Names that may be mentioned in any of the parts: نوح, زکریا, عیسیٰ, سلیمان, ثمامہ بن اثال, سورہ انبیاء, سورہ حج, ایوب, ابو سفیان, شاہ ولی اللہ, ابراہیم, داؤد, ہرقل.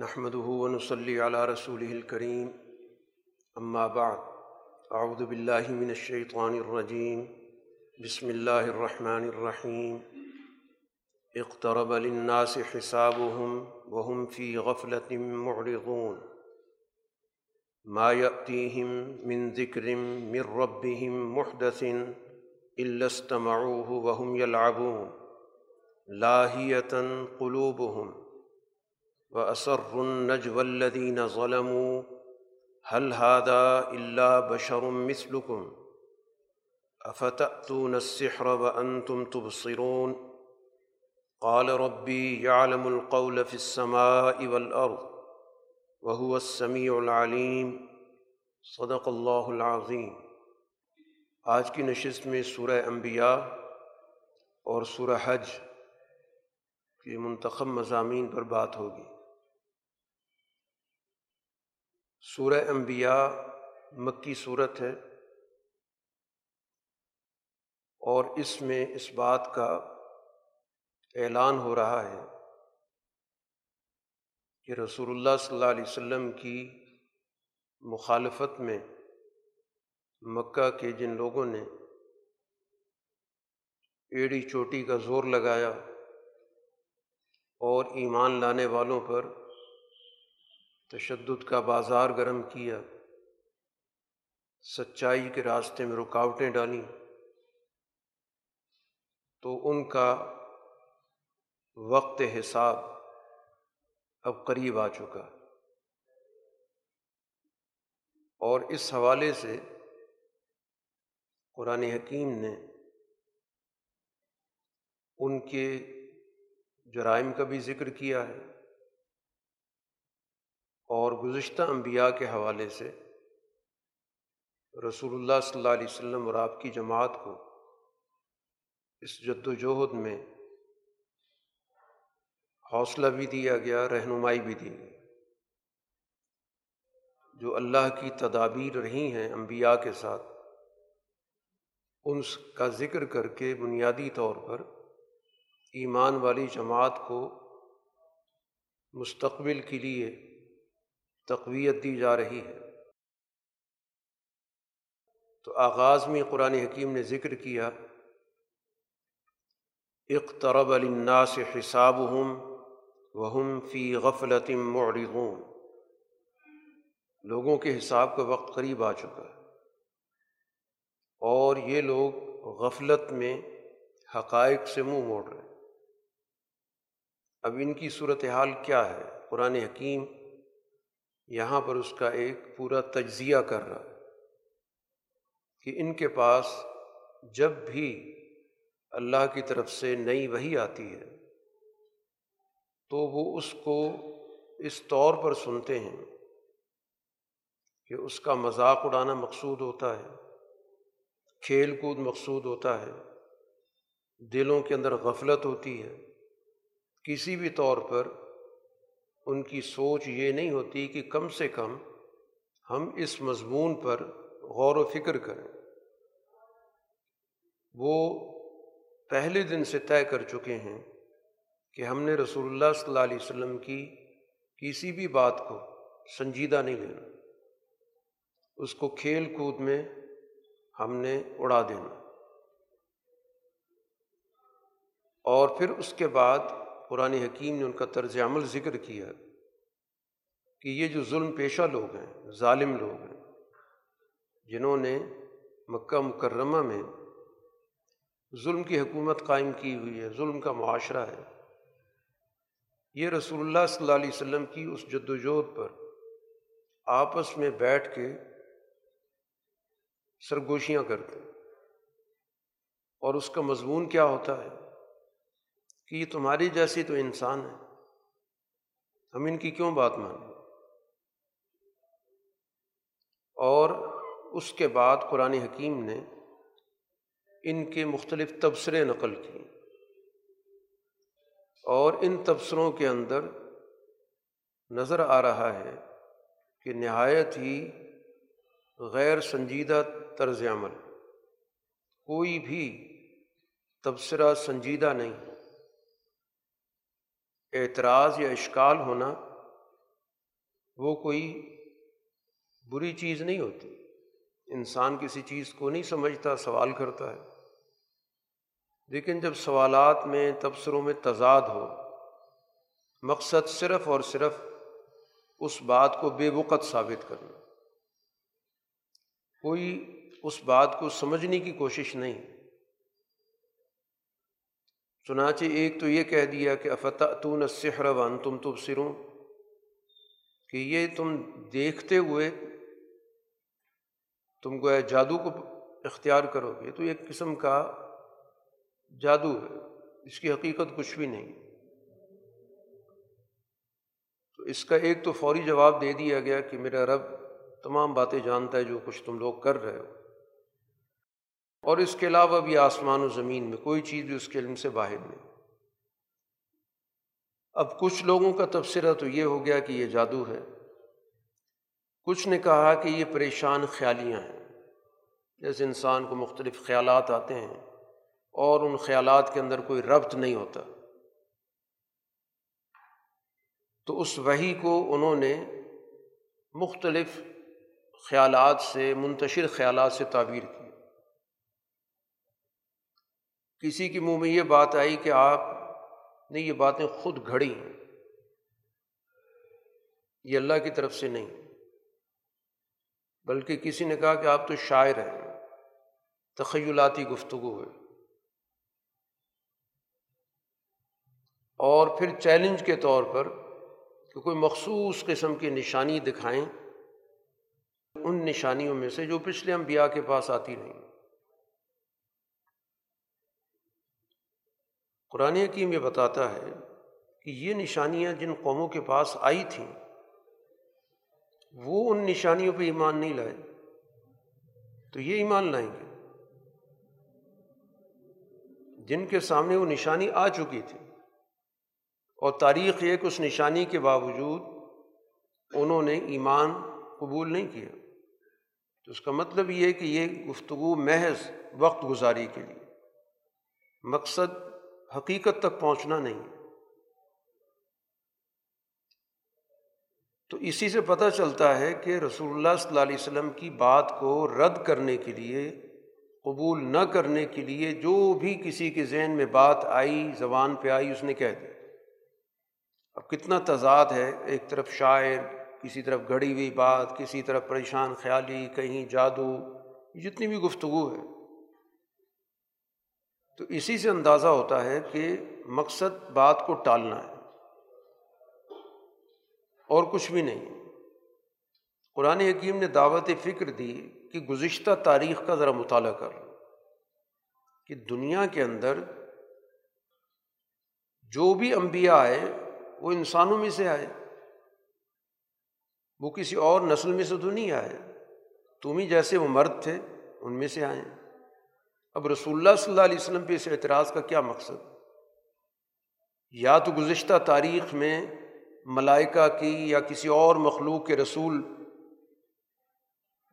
نحمده ونصلي على رسوله الكريم اما بعد اعوذ بالله من الشيطان الرجيم بسم الله الرحمن الرحيم اقترب للناس حسابهم وهم في غفلة معرضون ما يأتيهم من ذكر من ربهم محدث إلا استمعوه وهم يلعبون لاهية قلوبهم وأسروا النجوى الذين ظلموا هل هذا إلا بشر مثلكم أفتأتون السحر وأنتم تبصرون قال ربي يعلم القول في السماء والأرض وهو السمیع العلیم صدق اللہ العظیم۔ آج کی نشست میں سورہ انبیاء اور سورہ حج کے منتخب مضامین پر بات ہوگی۔ سورہ انبیاء مکی سورت ہے اور اس میں اس بات کا اعلان ہو رہا ہے کہ رسول اللہ صلی اللہ علیہ وسلم کی مخالفت میں مکہ کے جن لوگوں نے ایڑی چوٹی کا زور لگایا اور ایمان لانے والوں پر تشدد کا بازار گرم کیا، سچائی کے راستے میں رکاوٹیں ڈالیں، تو ان کا وقت حساب اب قریب آ چکا۔ اور اس حوالے سے قرآن حکیم نے ان کے جرائم کا بھی ذکر کیا ہے اور گزشتہ انبیاء کے حوالے سے رسول اللہ صلی اللہ علیہ وسلم اور آپ کی جماعت کو اس جد و جہد میں حوصلہ بھی دیا گیا، رہنمائی بھی دی گئی۔ جو اللہ کی تدابیر رہی ہیں انبیاء کے ساتھ، ان کا ذکر کر کے بنیادی طور پر ایمان والی جماعت کو مستقبل کے لیے تقویت دی جا رہی ہے۔ تو آغاز میں قرآن حکیم نے ذکر کیا اقترب للناس حسابهم وهم فی غفلت معرضون، لوگوں کے حساب کا وقت قریب آ چکا ہے اور یہ لوگ غفلت میں حقائق سے منہ موڑ رہے ہیں۔ اب ان کی صورتحال کیا ہے؟ قرآن حکیم یہاں پر اس کا ایک پورا تجزیہ کر رہا ہے کہ ان کے پاس جب بھی اللہ کی طرف سے نئی وحی آتی ہے تو وہ اس کو اس طور پر سنتے ہیں کہ اس کا مذاق اڑانا مقصود ہوتا ہے، کھیل کود مقصود ہوتا ہے، دلوں کے اندر غفلت ہوتی ہے۔ کسی بھی طور پر ان کی سوچ یہ نہیں ہوتی کہ کم سے کم ہم اس مضمون پر غور و فکر کریں۔ وہ پہلے دن سے طے کر چکے ہیں کہ ہم نے رسول اللہ صلی اللہ علیہ وسلم کی کسی بھی بات کو سنجیدہ نہیں لینا، اس کو کھیل کود میں ہم نے اڑا دینا۔ اور پھر اس کے بعد قرآن حکیم نے ان کا طرز عمل ذکر کیا کہ یہ جو ظلم پیشہ لوگ ہیں، ظالم لوگ ہیں، جنہوں نے مکہ مکرمہ میں ظلم کی حکومت قائم کی ہوئی ہے، ظلم کا معاشرہ ہے، یہ رسول اللہ صلی اللہ علیہ وسلم کی اس جدوجہد پر آپس میں بیٹھ کے سرگوشیاں کرتے ہیں۔ اور اس کا مضمون کیا ہوتا ہے کہ یہ تمہاری جیسی تو انسان ہے، ہم ان کی کیوں بات مانیں۔ اور اس کے بعد قرآن حکیم نے ان کے مختلف تبصرے نقل کیے اور ان تبصروں کے اندر نظر آ رہا ہے کہ نہایت ہی غیر سنجیدہ طرز عمل، کوئی بھی تبصرہ سنجیدہ نہیں، اعتراض یا اشکال ہونا وہ کوئی بری چیز نہیں ہوتی۔ انسان کسی چیز کو نہیں سمجھتا، سوال کرتا ہے، لیکن جب سوالات میں، تبصروں میں تضاد ہو، مقصد صرف اور صرف اس بات کو بے وقت ثابت کرنا، کوئی اس بات کو سمجھنے کی کوشش نہیں۔ چنانچہ ایک تو یہ کہہ دیا کہ افتأتون السحر وانتم تبصرون، کہ یہ تم دیکھتے ہوئے تم گویا جادو کو اختیار کرو گے، تو ایک قسم کا جادو ہے، اس کی حقیقت کچھ بھی نہیں۔ تو اس کا ایک تو فوری جواب دے دیا گیا کہ میرا رب تمام باتیں جانتا ہے جو کچھ تم لوگ کر رہے ہو، اور اس کے علاوہ بھی آسمان و زمین میں کوئی چیز بھی اس کے علم سے باہر نہیں۔ اب کچھ لوگوں کا تبصرہ تو یہ ہو گیا کہ یہ جادو ہے، کچھ نے کہا کہ یہ پریشان خیالیاں ہیں، جیسے انسان کو مختلف خیالات آتے ہیں اور ان خیالات کے اندر کوئی ربط نہیں ہوتا، تو اس وحی کو انہوں نے مختلف خیالات سے، منتشر خیالات سے تعبیر کی۔ کسی کے منہ میں یہ بات آئی کہ آپ نے یہ باتیں خود گھڑی ہیں، یہ اللہ کی طرف سے نہیں، بلکہ کسی نے کہا کہ آپ تو شاعر ہیں، تخیلاتی گفتگو ہے، اور پھر چیلنج کے طور پر کہ کوئی مخصوص قسم کی نشانی دکھائیں ان نشانیوں میں سے جو پچھلے انبیاء کے پاس آتی نہیں۔ قرآن حکیم یہ بتاتا ہے کہ یہ نشانیاں جن قوموں کے پاس آئی تھیں وہ ان نشانیوں پہ ایمان نہیں لائے، تو یہ ایمان لائیں گے جن کے سامنے وہ نشانی آ چکی تھی، اور تاریخ یہ کہ اس نشانی کے باوجود انہوں نے ایمان قبول نہیں کیا۔ تو اس کا مطلب یہ کہ یہ گفتگو محض وقت گزاری کے لیے، مقصد حقیقت تک پہنچنا نہیں۔ تو اسی سے پتہ چلتا ہے کہ رسول اللہ صلی اللہ علیہ وسلم کی بات کو رد کرنے کے لیے، قبول نہ کرنے کے لیے، جو بھی کسی کے ذہن میں بات آئی، زبان پہ آئی، اس نے کہہ دیا۔ اب کتنا تضاد ہے، ایک طرف شاعر، کسی طرف گھڑی ہوئی بات، کسی طرف پریشان خیالی، کہیں جادو، جتنی بھی گفتگو ہے۔ تو اسی سے اندازہ ہوتا ہے کہ مقصد بات کو ٹالنا ہے اور کچھ بھی نہیں۔ قرآن حکیم نے دعوت فکر دی کہ گزشتہ تاریخ کا ذرا مطالعہ کر، کہ دنیا کے اندر جو بھی انبیاء آئے وہ انسانوں میں سے آئے، وہ کسی اور نسل میں سے تو نہیں آئے، تم ہی جیسے وہ مرد تھے ان میں سے آئے۔ اب رسول اللہ صلی اللہ علیہ وسلم پہ اس اعتراض کا کیا مقصد؟ یا تو گزشتہ تاریخ میں ملائکہ کی یا کسی اور مخلوق کے رسول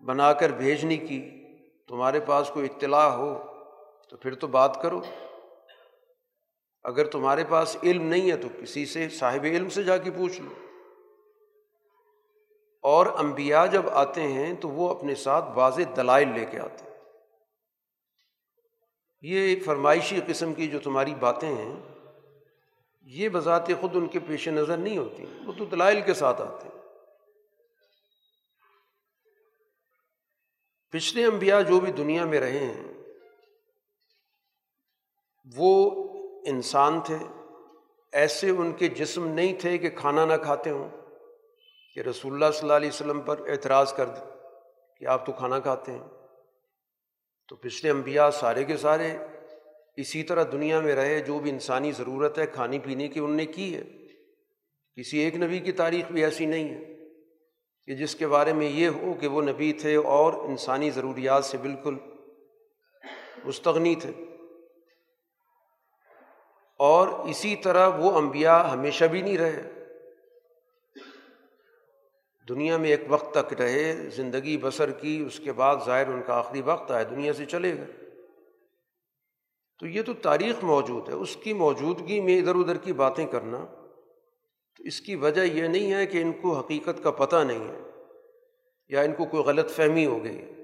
بنا کر بھیجنے کی تمہارے پاس کوئی اطلاع ہو تو پھر تو بات کرو، اگر تمہارے پاس علم نہیں ہے تو کسی سے، صاحب علم سے جا کے پوچھ لو۔ اور انبیاء جب آتے ہیں تو وہ اپنے ساتھ واضح دلائل لے کے آتے ہیں، یہ فرمائشی قسم کی جو تمہاری باتیں ہیں یہ بذات خود ان کے پیش نظر نہیں ہوتی، وہ تو دلائل کے ساتھ آتے ہیں۔ پچھلے انبیاء جو بھی دنیا میں رہے ہیں وہ انسان تھے، ایسے ان کے جسم نہیں تھے کہ کھانا نہ کھاتے ہوں کہ رسول اللہ صلی اللہ علیہ وسلم پر اعتراض کر دیں کہ آپ تو کھانا کھاتے ہیں۔ تو پچھلے انبیاء سارے کے سارے اسی طرح دنیا میں رہے، جو بھی انسانی ضرورت ہے کھانے پینے کی انہوں نے کی ہے، کسی ایک نبی کی تاریخ بھی ایسی نہیں ہے کہ جس کے بارے میں یہ ہو کہ وہ نبی تھے اور انسانی ضروریات سے بالکل مستغنی تھے۔ اور اسی طرح وہ انبیاء ہمیشہ بھی نہیں رہے، دنیا میں ایک وقت تک رہے، زندگی بسر کی، اس کے بعد ظاہر ان کا آخری وقت آئے، دنیا سے چلے گئے۔ تو یہ تو تاریخ موجود ہے، اس کی موجودگی میں ادھر ادھر کی باتیں کرنا تو اس کی وجہ یہ نہیں ہے کہ ان کو حقیقت کا پتہ نہیں ہے یا ان کو کوئی غلط فہمی ہو گئی ہے۔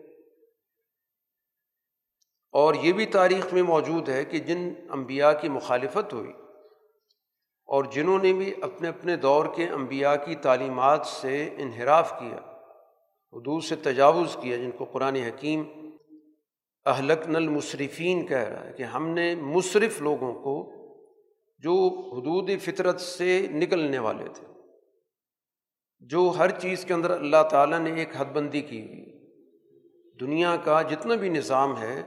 اور یہ بھی تاریخ میں موجود ہے کہ جن انبیاء کی مخالفت ہوئی اور جنہوں نے بھی اپنے اپنے دور کے انبیاء کی تعلیمات سے انحراف کیا، حدود سے تجاوز کیا، جن کو قرآن حکیم اہلکنا المسرفین کہہ رہا ہے کہ ہم نے مسرف لوگوں کو جو حدود فطرت سے نکلنے والے تھے، جو ہر چیز کے اندر اللہ تعالیٰ نے ایک حد بندی کی ہوئی، دنیا کا جتنا بھی نظام ہے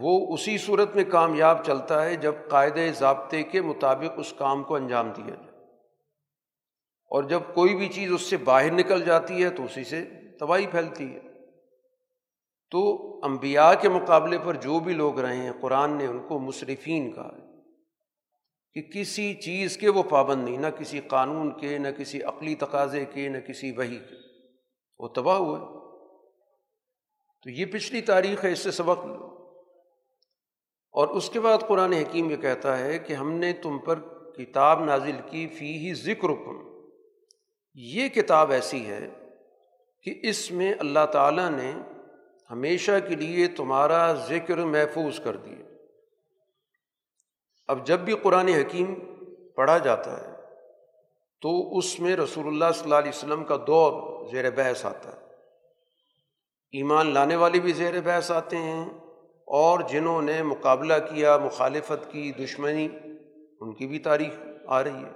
وہ اسی صورت میں کامیاب چلتا ہے جب قاعدے ضابطے کے مطابق اس کام کو انجام دیا جائے، اور جب کوئی بھی چیز اس سے باہر نکل جاتی ہے تو اسی سے تباہی پھیلتی ہے۔ تو انبیاء کے مقابلے پر جو بھی لوگ رہے ہیں، قرآن نے ان کو مسرفین کہا ہے کہ کسی چیز کے وہ پابند نہیں، نہ کسی قانون کے، نہ کسی عقلی تقاضے کے، نہ کسی وحی کے، وہ تباہ ہوئے۔ تو یہ پچھلی تاریخ ہے، اس سے سبق لو۔ اور اس کے بعد قرآن حکیم یہ کہتا ہے کہ ہم نے تم پر کتاب نازل کی، فیہ ذکرکم، یہ کتاب ایسی ہے کہ اس میں اللہ تعالیٰ نے ہمیشہ کے لیے تمہارا ذکر محفوظ کر دیا۔ اب جب بھی قرآن حکیم پڑھا جاتا ہے تو اس میں رسول اللہ صلی اللہ علیہ وسلم کا دور زیر بحث آتا ہے، ایمان لانے والے بھی زیر بحث آتے ہیں، اور جنہوں نے مقابلہ کیا، مخالفت کی، دشمنی، ان کی بھی تاریخ آ رہی ہے۔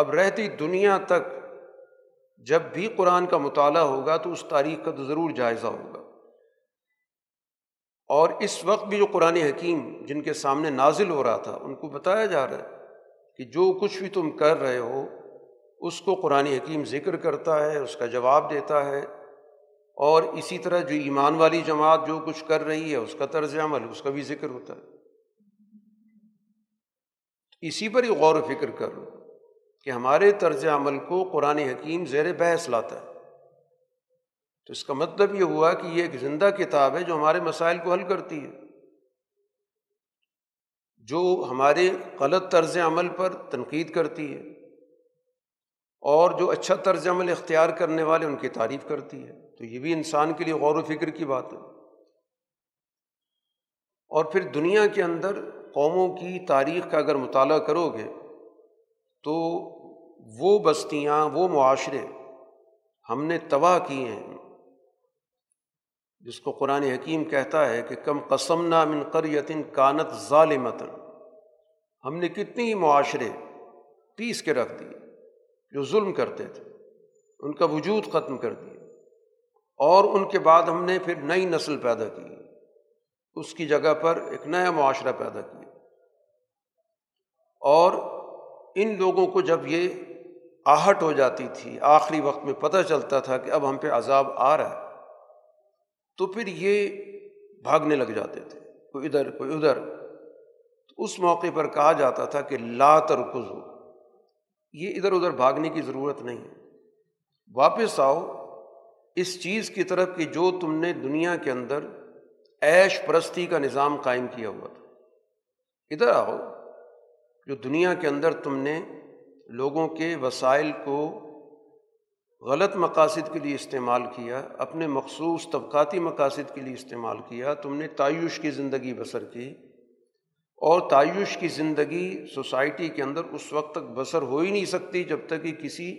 اب رہتی دنیا تک جب بھی قرآن کا مطالعہ ہوگا تو اس تاریخ کا تو ضرور جائزہ ہوگا، اور اس وقت بھی جو قرآن حکیم جن کے سامنے نازل ہو رہا تھا ان کو بتایا جا رہا ہے کہ جو کچھ بھی تم کر رہے ہو اس کو قرآن حکیم ذکر کرتا ہے، اس کا جواب دیتا ہے، اور اسی طرح جو ایمان والی جماعت جو کچھ کر رہی ہے اس کا طرز عمل، اس کا بھی ذکر ہوتا ہے۔ اسی پر ہی غور و فکر کرو کہ ہمارے طرز عمل کو قرآن حکیم زیر بحث لاتا ہے، تو اس کا مطلب یہ ہوا کہ یہ ایک زندہ کتاب ہے جو ہمارے مسائل کو حل کرتی ہے، جو ہمارے غلط طرز عمل پر تنقید کرتی ہے، اور جو اچھا طرز عمل اختیار کرنے والے ان کی تعریف کرتی ہے۔ تو یہ بھی انسان کے لیے غور و فکر کی بات ہے۔ اور پھر دنیا کے اندر قوموں کی تاریخ کا اگر مطالعہ کرو گے تو وہ بستیاں، وہ معاشرے ہم نے تباہ کیے ہیں جس کو قرآن حکیم کہتا ہے کہ کم قسمنا من قریۃ کانت ظالمۃ، ہم نے کتنی معاشرے پیس کے رکھ دیے جو ظلم کرتے تھے، ان کا وجود ختم کر دیا، اور ان کے بعد ہم نے پھر نئی نسل پیدا کی، اس کی جگہ پر ایک نیا معاشرہ پیدا کیا، اور ان لوگوں کو جب یہ آہٹ ہو جاتی تھی، آخری وقت میں پتہ چلتا تھا کہ اب ہم پہ عذاب آ رہا ہے، تو پھر یہ بھاگنے لگ جاتے تھے، کوئی ادھر کوئی ادھر۔ تو اس موقع پر کہا جاتا تھا کہ لا ترکزو، یہ ادھر ادھر بھاگنے کی ضرورت نہیں ہے، واپس آؤ اس چیز کی طرف کہ جو تم نے دنیا کے اندر عیش پرستی کا نظام قائم کیا ہوا تھا، ادھر آؤ جو دنیا کے اندر تم نے لوگوں کے وسائل کو غلط مقاصد کے لیے استعمال کیا، اپنے مخصوص طبقاتی مقاصد کے لیے استعمال کیا، تم نے تعیش کی زندگی بسر کی، اور تعیش کی زندگی سوسائٹی کے اندر اس وقت تک بسر ہو ہی نہیں سکتی جب تک کہ کسی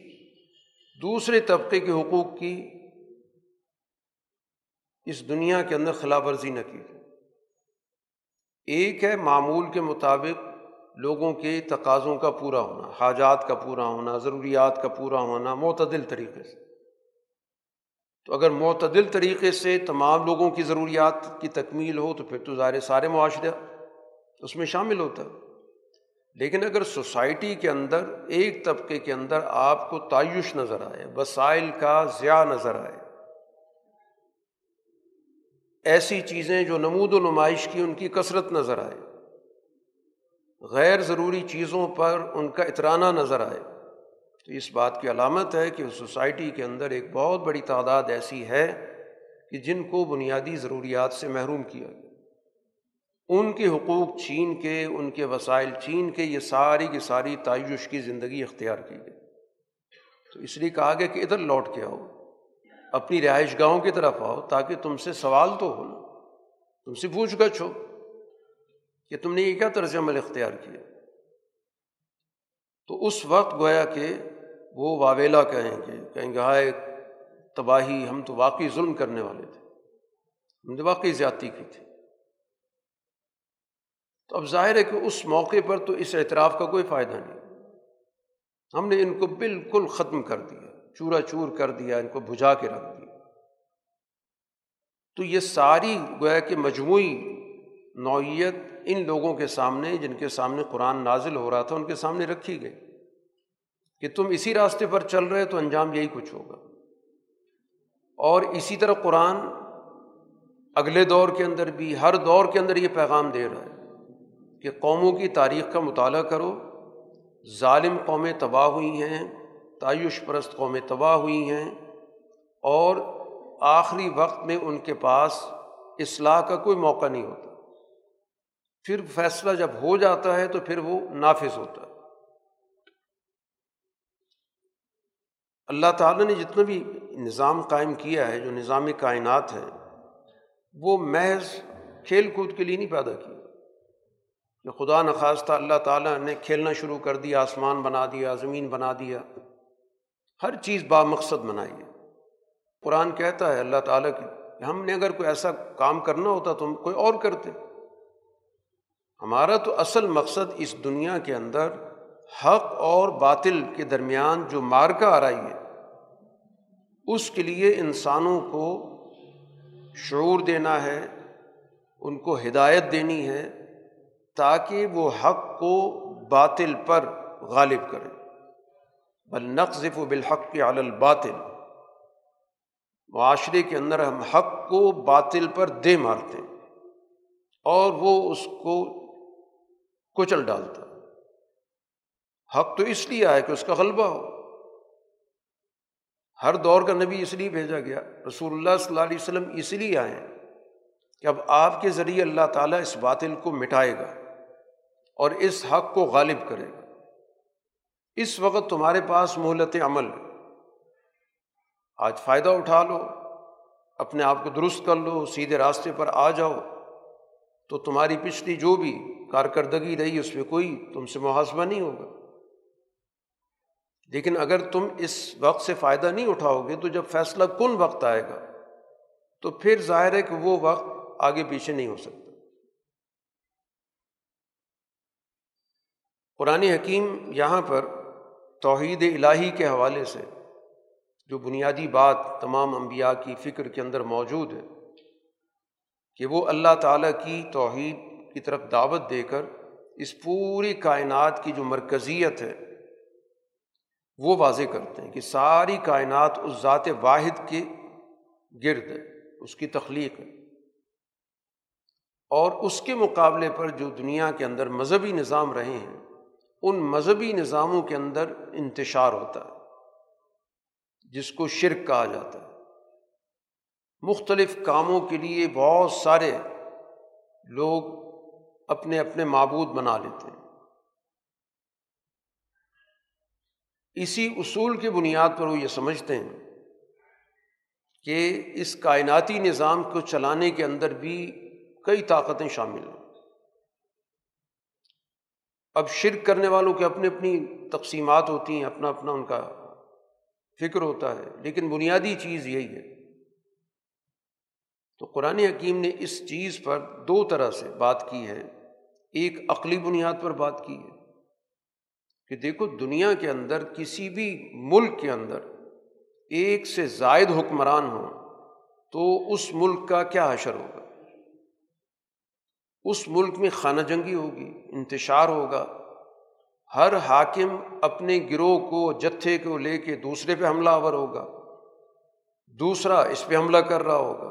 دوسرے طبقے کے حقوق کی اس دنیا کے اندر خلاف ورزی نہ کی۔ ایک ہے معمول کے مطابق لوگوں کے تقاضوں کا پورا ہونا، حاجات کا پورا ہونا، ضروریات کا پورا ہونا، معتدل طریقے سے۔ تو اگر معتدل طریقے سے تمام لوگوں کی ضروریات کی تکمیل ہو تو پھر تو ظاہر سارے معاشرہ اس میں شامل ہوتا ہے۔ لیکن اگر سوسائٹی کے اندر ایک طبقے کے اندر آپ کو تعیش نظر آئے، وسائل کا ضیاع نظر آئے، ایسی چیزیں جو نمود و نمائش کی ان کی کثرت نظر آئے، غیر ضروری چیزوں پر ان کا اترانا نظر آئے، تو اس بات کی علامت ہے کہ سوسائٹی کے اندر ایک بہت بڑی تعداد ایسی ہے کہ جن کو بنیادی ضروریات سے محروم کیا گیا۔ ان کے حقوق چھین کے، ان کے وسائل چھین کے یہ ساری کی ساری تعیش کی زندگی اختیار کی گئی۔ تو اس لیے کہا گیا کہ ادھر لوٹ کے آؤ، اپنی رہائش گاہوں کی طرف آؤ، تاکہ تم سے سوال تو ہو، تم سے پوچھ گچھ ہو کہ تم نے یہ کیا طرز عمل اختیار کیا۔ تو اس وقت گویا کہ وہ واویلا کہیں گے ہائے تباہی، ہم تو واقعی ظلم کرنے والے تھے، ہم نے واقعی زیادتی کی تھی۔ تو اب ظاہر ہے کہ اس موقع پر تو اس اعتراف کا کوئی فائدہ نہیں، ہم نے ان کو بالکل ختم کر دیا، چورا چور کر دیا، ان کو بجھا کے رکھ دیا۔ تو یہ ساری گویا کہ مجموعی نوعیت ان لوگوں کے سامنے جن کے سامنے قرآن نازل ہو رہا تھا ان کے سامنے رکھی گئی کہ تم اسی راستے پر چل رہے تو انجام یہی کچھ ہوگا۔ اور اسی طرح قرآن اگلے دور کے اندر بھی، ہر دور کے اندر یہ پیغام دے رہا ہے کہ قوموں کی تاریخ کا مطالعہ کرو، ظالم قومیں تباہ ہوئی ہیں، تعیش پرست قومیں تباہ ہوئی ہیں، اور آخری وقت میں ان کے پاس اصلاح کا کوئی موقع نہیں ہوتا، پھر فیصلہ جب ہو جاتا ہے تو پھر وہ نافذ ہوتا ہے۔ اللہ تعالیٰ نے جتنا بھی نظام قائم کیا ہے، جو نظام کائنات ہے، وہ محض کھیل کود کے لیے نہیں پیدا کیا کہ خدا نخواستہ اللہ تعالیٰ نے کھیلنا شروع کر دیا، آسمان بنا دیا، زمین بنا دیا، ہر چیز بامقصد بنائی ہے۔ قرآن کہتا ہے اللہ تعالیٰ کہ ہم نے اگر کوئی ایسا کام کرنا ہوتا تو ہم کوئی اور کرتے، ہمارا تو اصل مقصد اس دنیا کے اندر حق اور باطل کے درمیان جو مارکا آ رہی ہے اس کے لیے انسانوں کو شعور دینا ہے، ان کو ہدایت دینی ہے تاکہ وہ حق کو باطل پر غالب کرے۔ بل نقذف بالحق علی الباطل، معاشرے کے اندر ہم حق کو باطل پر دے مارتے ہیں اور وہ اس کو کچل ڈالتا۔ حق تو اس لیے آئے کہ اس کا غلبہ ہو، ہر دور کا نبی اس لیے بھیجا گیا، رسول اللہ صلی اللہ علیہ وسلم اس لیے آئے ہیں کہ اب آپ کے ذریعے اللہ تعالیٰ اس باطل کو مٹائے گا اور اس حق کو غالب کرے گا۔ اس وقت تمہارے پاس مہلت عمل ہے، آج فائدہ اٹھا لو، اپنے آپ کو درست کر لو، سیدھے راستے پر آ جاؤ تو تمہاری پچھلی جو بھی کارکردگی رہی اس میں کوئی تم سے محاسبہ نہیں ہوگا۔ لیکن اگر تم اس وقت سے فائدہ نہیں اٹھاؤ گے تو جب فیصلہ کن وقت آئے گا تو پھر ظاہر ہے کہ وہ وقت آگے پیچھے نہیں ہو سکتا۔ قرآن حکیم یہاں پر توحید الہی کے حوالے سے جو بنیادی بات تمام انبیاء کی فکر کے اندر موجود ہے کہ وہ اللہ تعالیٰ کی توحید کی طرف دعوت دے کر اس پوری کائنات کی جو مرکزیت ہے وہ واضح کرتے ہیں کہ ساری کائنات اس ذات واحد کے گرد ہے، اس کی تخلیق ہے۔ اور اس کے مقابلے پر جو دنیا کے اندر مذہبی نظام رہے ہیں ان مذہبی نظاموں کے اندر انتشار ہوتا ہے جس کو شرک کہا جاتا ہے۔ مختلف کاموں کے لیے بہت سارے لوگ اپنے اپنے معبود بنا لیتے ہیں۔ اسی اصول کی بنیاد پر وہ یہ سمجھتے ہیں کہ اس کائناتی نظام کو چلانے کے اندر بھی کئی طاقتیں شامل ہیں۔ اب شرک کرنے والوں کے اپنی اپنی تقسیمات ہوتی ہیں، اپنا اپنا ان کا فکر ہوتا ہے، لیکن بنیادی چیز یہی ہے۔ تو قرآن حکیم نے اس چیز پر دو طرح سے بات کی ہے، ایک عقلی بنیاد پر بات کی ہے کہ دیکھو دنیا کے اندر کسی بھی ملک کے اندر ایک سے زائد حکمران ہوں تو اس ملک کا کیا حشر ہوگا، اس ملک میں خانہ جنگی ہوگی، انتشار ہوگا، ہر حاکم اپنے گروہ کو، جتھے کو لے کے دوسرے پہ حملہ آور ہوگا، دوسرا اس پہ حملہ کر رہا ہوگا،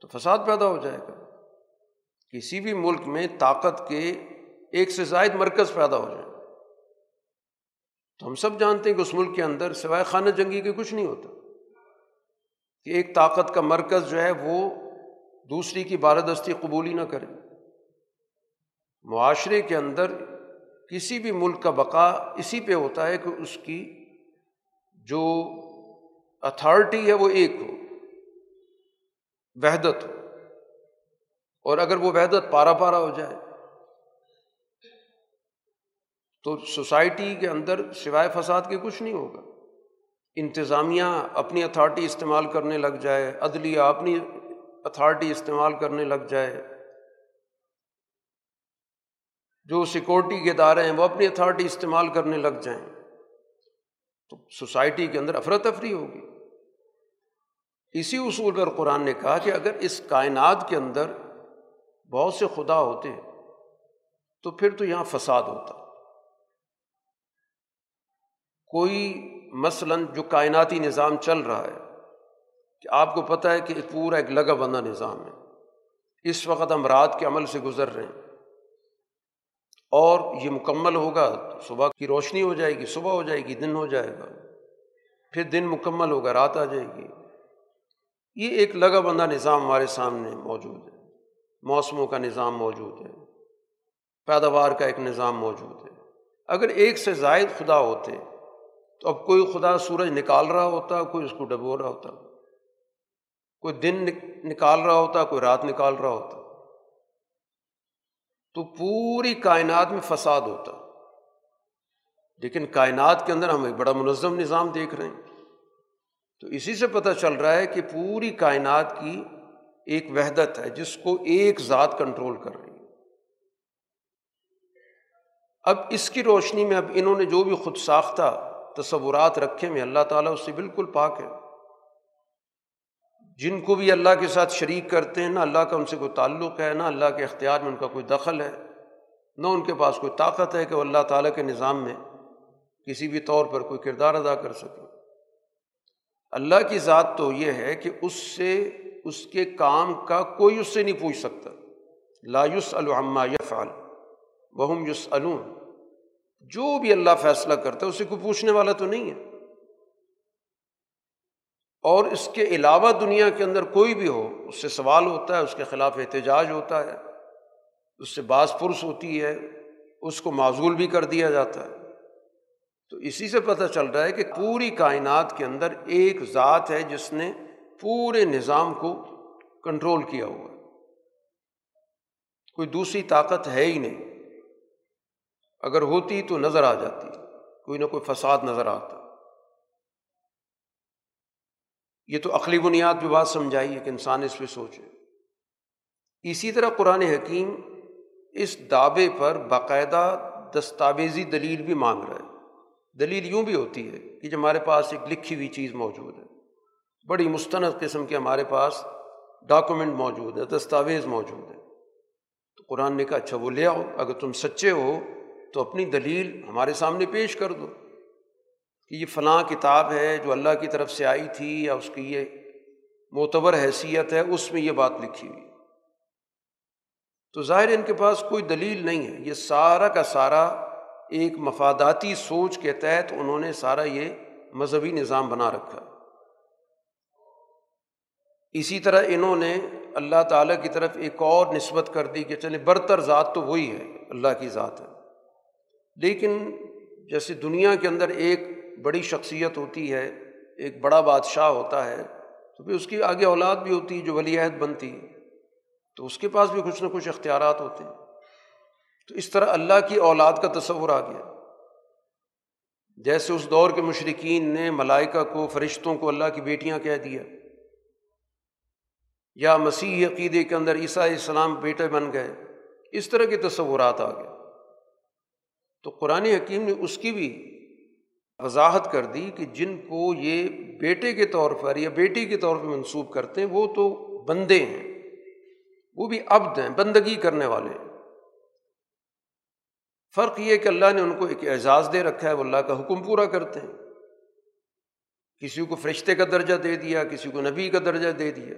تو فساد پیدا ہو جائے گا۔ کسی بھی ملک میں طاقت کے ایک سے زائد مرکز پیدا ہو جائیں تو ہم سب جانتے ہیں کہ اس ملک کے اندر سوائے خانہ جنگی کے کچھ نہیں ہوتا کہ ایک طاقت کا مرکز جو ہے وہ دوسری کی بالادستی قبول ہی نہ کرے، معاشرے کے اندر کسی بھی ملک کا بقا اسی پہ ہوتا ہے کہ اس کی جو اتھارٹی ہے وہ ایک ہو، وحدت ہو، اور اگر وہ وحدت پارا پارا ہو جائے تو سوسائٹی کے اندر سوائے فساد کے کچھ نہیں ہوگا۔ انتظامیہ اپنی اتھارٹی استعمال کرنے لگ جائے، عدلیہ اپنی اتھارٹی استعمال کرنے لگ جائے، جو سیکورٹی کے ادارے ہیں وہ اپنی اتھارٹی استعمال کرنے لگ جائیں، تو سوسائٹی کے اندر افراتفری ہوگی۔ اسی اصول پر قرآن نے کہا کہ اگر اس کائنات کے اندر بہت سے خدا ہوتے ہیں تو پھر تو یہاں فساد ہوتا۔ کوئی مثلاً جو کائناتی نظام چل رہا ہے کہ آپ کو پتہ ہے کہ پورا ایک لگا بندہ نظام ہے، اس وقت ہم رات کے عمل سے گزر رہے ہیں، اور یہ مکمل ہوگا تو صبح کی روشنی ہو جائے گی، صبح ہو جائے گی، دن ہو جائے گا، پھر دن مکمل ہوگا، رات آ جائے گی۔ یہ ایک لگا بندہ نظام ہمارے سامنے موجود ہے، موسموں کا نظام موجود ہے، پیداوار کا ایک نظام موجود ہے۔ اگر ایک سے زائد خدا ہوتے تو اب کوئی خدا سورج نکال رہا ہوتا، کوئی اس کو ڈبو رہا ہوتا، کوئی دن نکال رہا ہوتا، کوئی رات نکال رہا ہوتا، تو پوری کائنات میں فساد ہوتا۔ لیکن کائنات کے اندر ہم ایک بڑا منظم نظام دیکھ رہے ہیں، تو اسی سے پتہ چل رہا ہے کہ پوری کائنات کی ایک وحدت ہے جس کو ایک ذات کنٹرول کر رہی ہے۔ اب اس کی روشنی میں اب انہوں نے جو بھی خود ساختہ تصورات رکھے میں، اللہ تعالیٰ اس سے بالکل پاک ہے۔ جن کو بھی اللہ کے ساتھ شریک کرتے ہیں، نہ اللہ کا ان سے کوئی تعلق ہے، نہ اللہ کے اختیار میں ان کا کوئی دخل ہے، نہ ان کے پاس کوئی طاقت ہے کہ وہ اللہ تعالیٰ کے نظام میں کسی بھی طور پر کوئی کردار ادا کر سکے۔ اللہ کی ذات تو یہ ہے کہ اس سے، اس کے کام کا کوئی اس سے نہیں پوچھ سکتا۔ لا یسأل عما یفعل وہم یسألون، جو بھی اللہ فیصلہ کرتا ہے اسے کوئی پوچھنے والا تو نہیں ہے، اور اس کے علاوہ دنیا کے اندر کوئی بھی ہو اس سے سوال ہوتا ہے، اس کے خلاف احتجاج ہوتا ہے، اس سے باز پرس ہوتی ہے، اس کو معزول بھی کر دیا جاتا ہے۔ تو اسی سے پتہ چل رہا ہے کہ پوری کائنات کے اندر ایک ذات ہے جس نے پورے نظام کو کنٹرول کیا ہوا ہے، کوئی دوسری طاقت ہے ہی نہیں۔ اگر ہوتی تو نظر آ جاتی، کوئی نہ کوئی فساد نظر آتا۔ یہ تو عقلی بنیاد پہ بات سمجھائی ہے کہ انسان اس پہ سوچے۔ اسی طرح قرآن حکیم اس دعوے پر باقاعدہ دستاویزی دلیل بھی مانگ رہا ہے۔ دلیل یوں بھی ہوتی ہے کہ جب ہمارے پاس ایک لکھی ہوئی چیز موجود ہے، بڑی مستند قسم کے ہمارے پاس ڈاکومنٹ موجود ہے، دستاویز موجود ہے، تو قرآن نے کہا اچھا وہ لے آؤ، اگر تم سچے ہو تو اپنی دلیل ہمارے سامنے پیش کر دو کہ یہ فلاں کتاب ہے جو اللہ کی طرف سے آئی تھی، یا اس کی یہ معتبر حیثیت ہے، اس میں یہ بات لکھی ہوئی۔ تو ظاہر ان کے پاس کوئی دلیل نہیں ہے، یہ سارا کا سارا ایک مفاداتی سوچ کے تحت انہوں نے سارا یہ مذہبی نظام بنا رکھا۔ اسی طرح انہوں نے اللہ تعالیٰ کی طرف ایک اور نسبت کر دی کہ چلے برتر ذات تو وہی ہے، اللہ کی ذات ہے، لیکن جیسے دنیا کے اندر ایک بڑی شخصیت ہوتی ہے، ایک بڑا بادشاہ ہوتا ہے، تو پھر اس کی آگے اولاد بھی ہوتی ہے جو ولی عہد بنتی ہے، تو اس کے پاس بھی کچھ نہ کچھ اختیارات ہوتے ہیں۔ تو اس طرح اللہ کی اولاد کا تصور آ گیا، جیسے اس دور کے مشرکین نے ملائکہ کو، فرشتوں کو اللہ کی بیٹیاں کہہ دیا، یا مسیح عقیدے کے اندر عیسیٰ علیہ السلام بیٹے بن گئے، اس طرح کے تصورات آ گئے۔ تو قرآن حکیم نے اس کی بھی وضاحت کر دی کہ جن کو یہ بیٹے کے طور پر یا بیٹی کے طور پر منسوب کرتے ہیں وہ تو بندے ہیں، وہ بھی عبد ہیں، بندگی کرنے والے ہیں۔ فرق یہ کہ اللہ نے ان کو ایک اعزاز دے رکھا ہے، وہ اللہ کا حکم پورا کرتے ہیں۔ کسی کو فرشتے کا درجہ دے دیا، کسی کو نبی کا درجہ دے دیا۔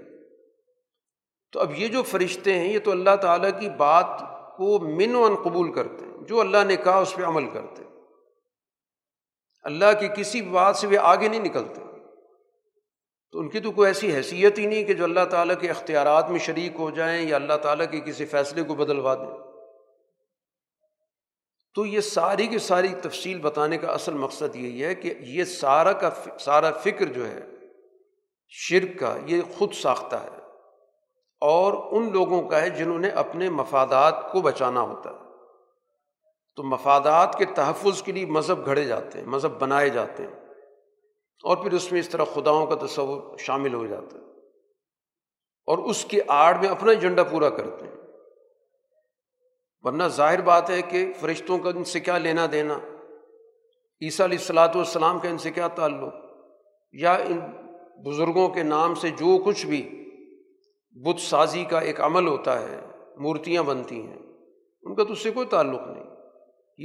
تو اب یہ جو فرشتے ہیں یہ تو اللہ تعالیٰ کی بات کو من و ان قبول کرتے ہیں، جو اللہ نے کہا اس پہ عمل کرتے، اللہ کی کسی بات سے وہ آگے نہیں نکلتے۔ تو ان کی تو کوئی ایسی حیثیت ہی نہیں کہ جو اللہ تعالیٰ کے اختیارات میں شریک ہو جائیں یا اللہ تعالیٰ کے کسی فیصلے کو بدلوا دیں۔ تو یہ ساری کی ساری تفصیل بتانے کا اصل مقصد یہی ہے کہ یہ سارا فکر جو ہے شرک کا، یہ خود ساختہ ہے اور ان لوگوں کا ہے جنہوں نے اپنے مفادات کو بچانا ہوتا ہے۔ تو مفادات کے تحفظ کے لیے مذہب گھڑے جاتے ہیں، مذہب بنائے جاتے ہیں، اور پھر اس میں اس طرح خداؤں کا تصور شامل ہو جاتا ہے اور اس کے آڑ میں اپنا ایجنڈا پورا کرتے ہیں۔ ورنہ ظاہر بات ہے کہ فرشتوں کا ان سے کیا لینا دینا، عیسیٰ علیہ السلام کا ان سے کیا تعلق، یا ان بزرگوں کے نام سے جو کچھ بھی بت سازی کا ایک عمل ہوتا ہے، مورتیاں بنتی ہیں، ان کا تو اس سے کوئی تعلق نہیں۔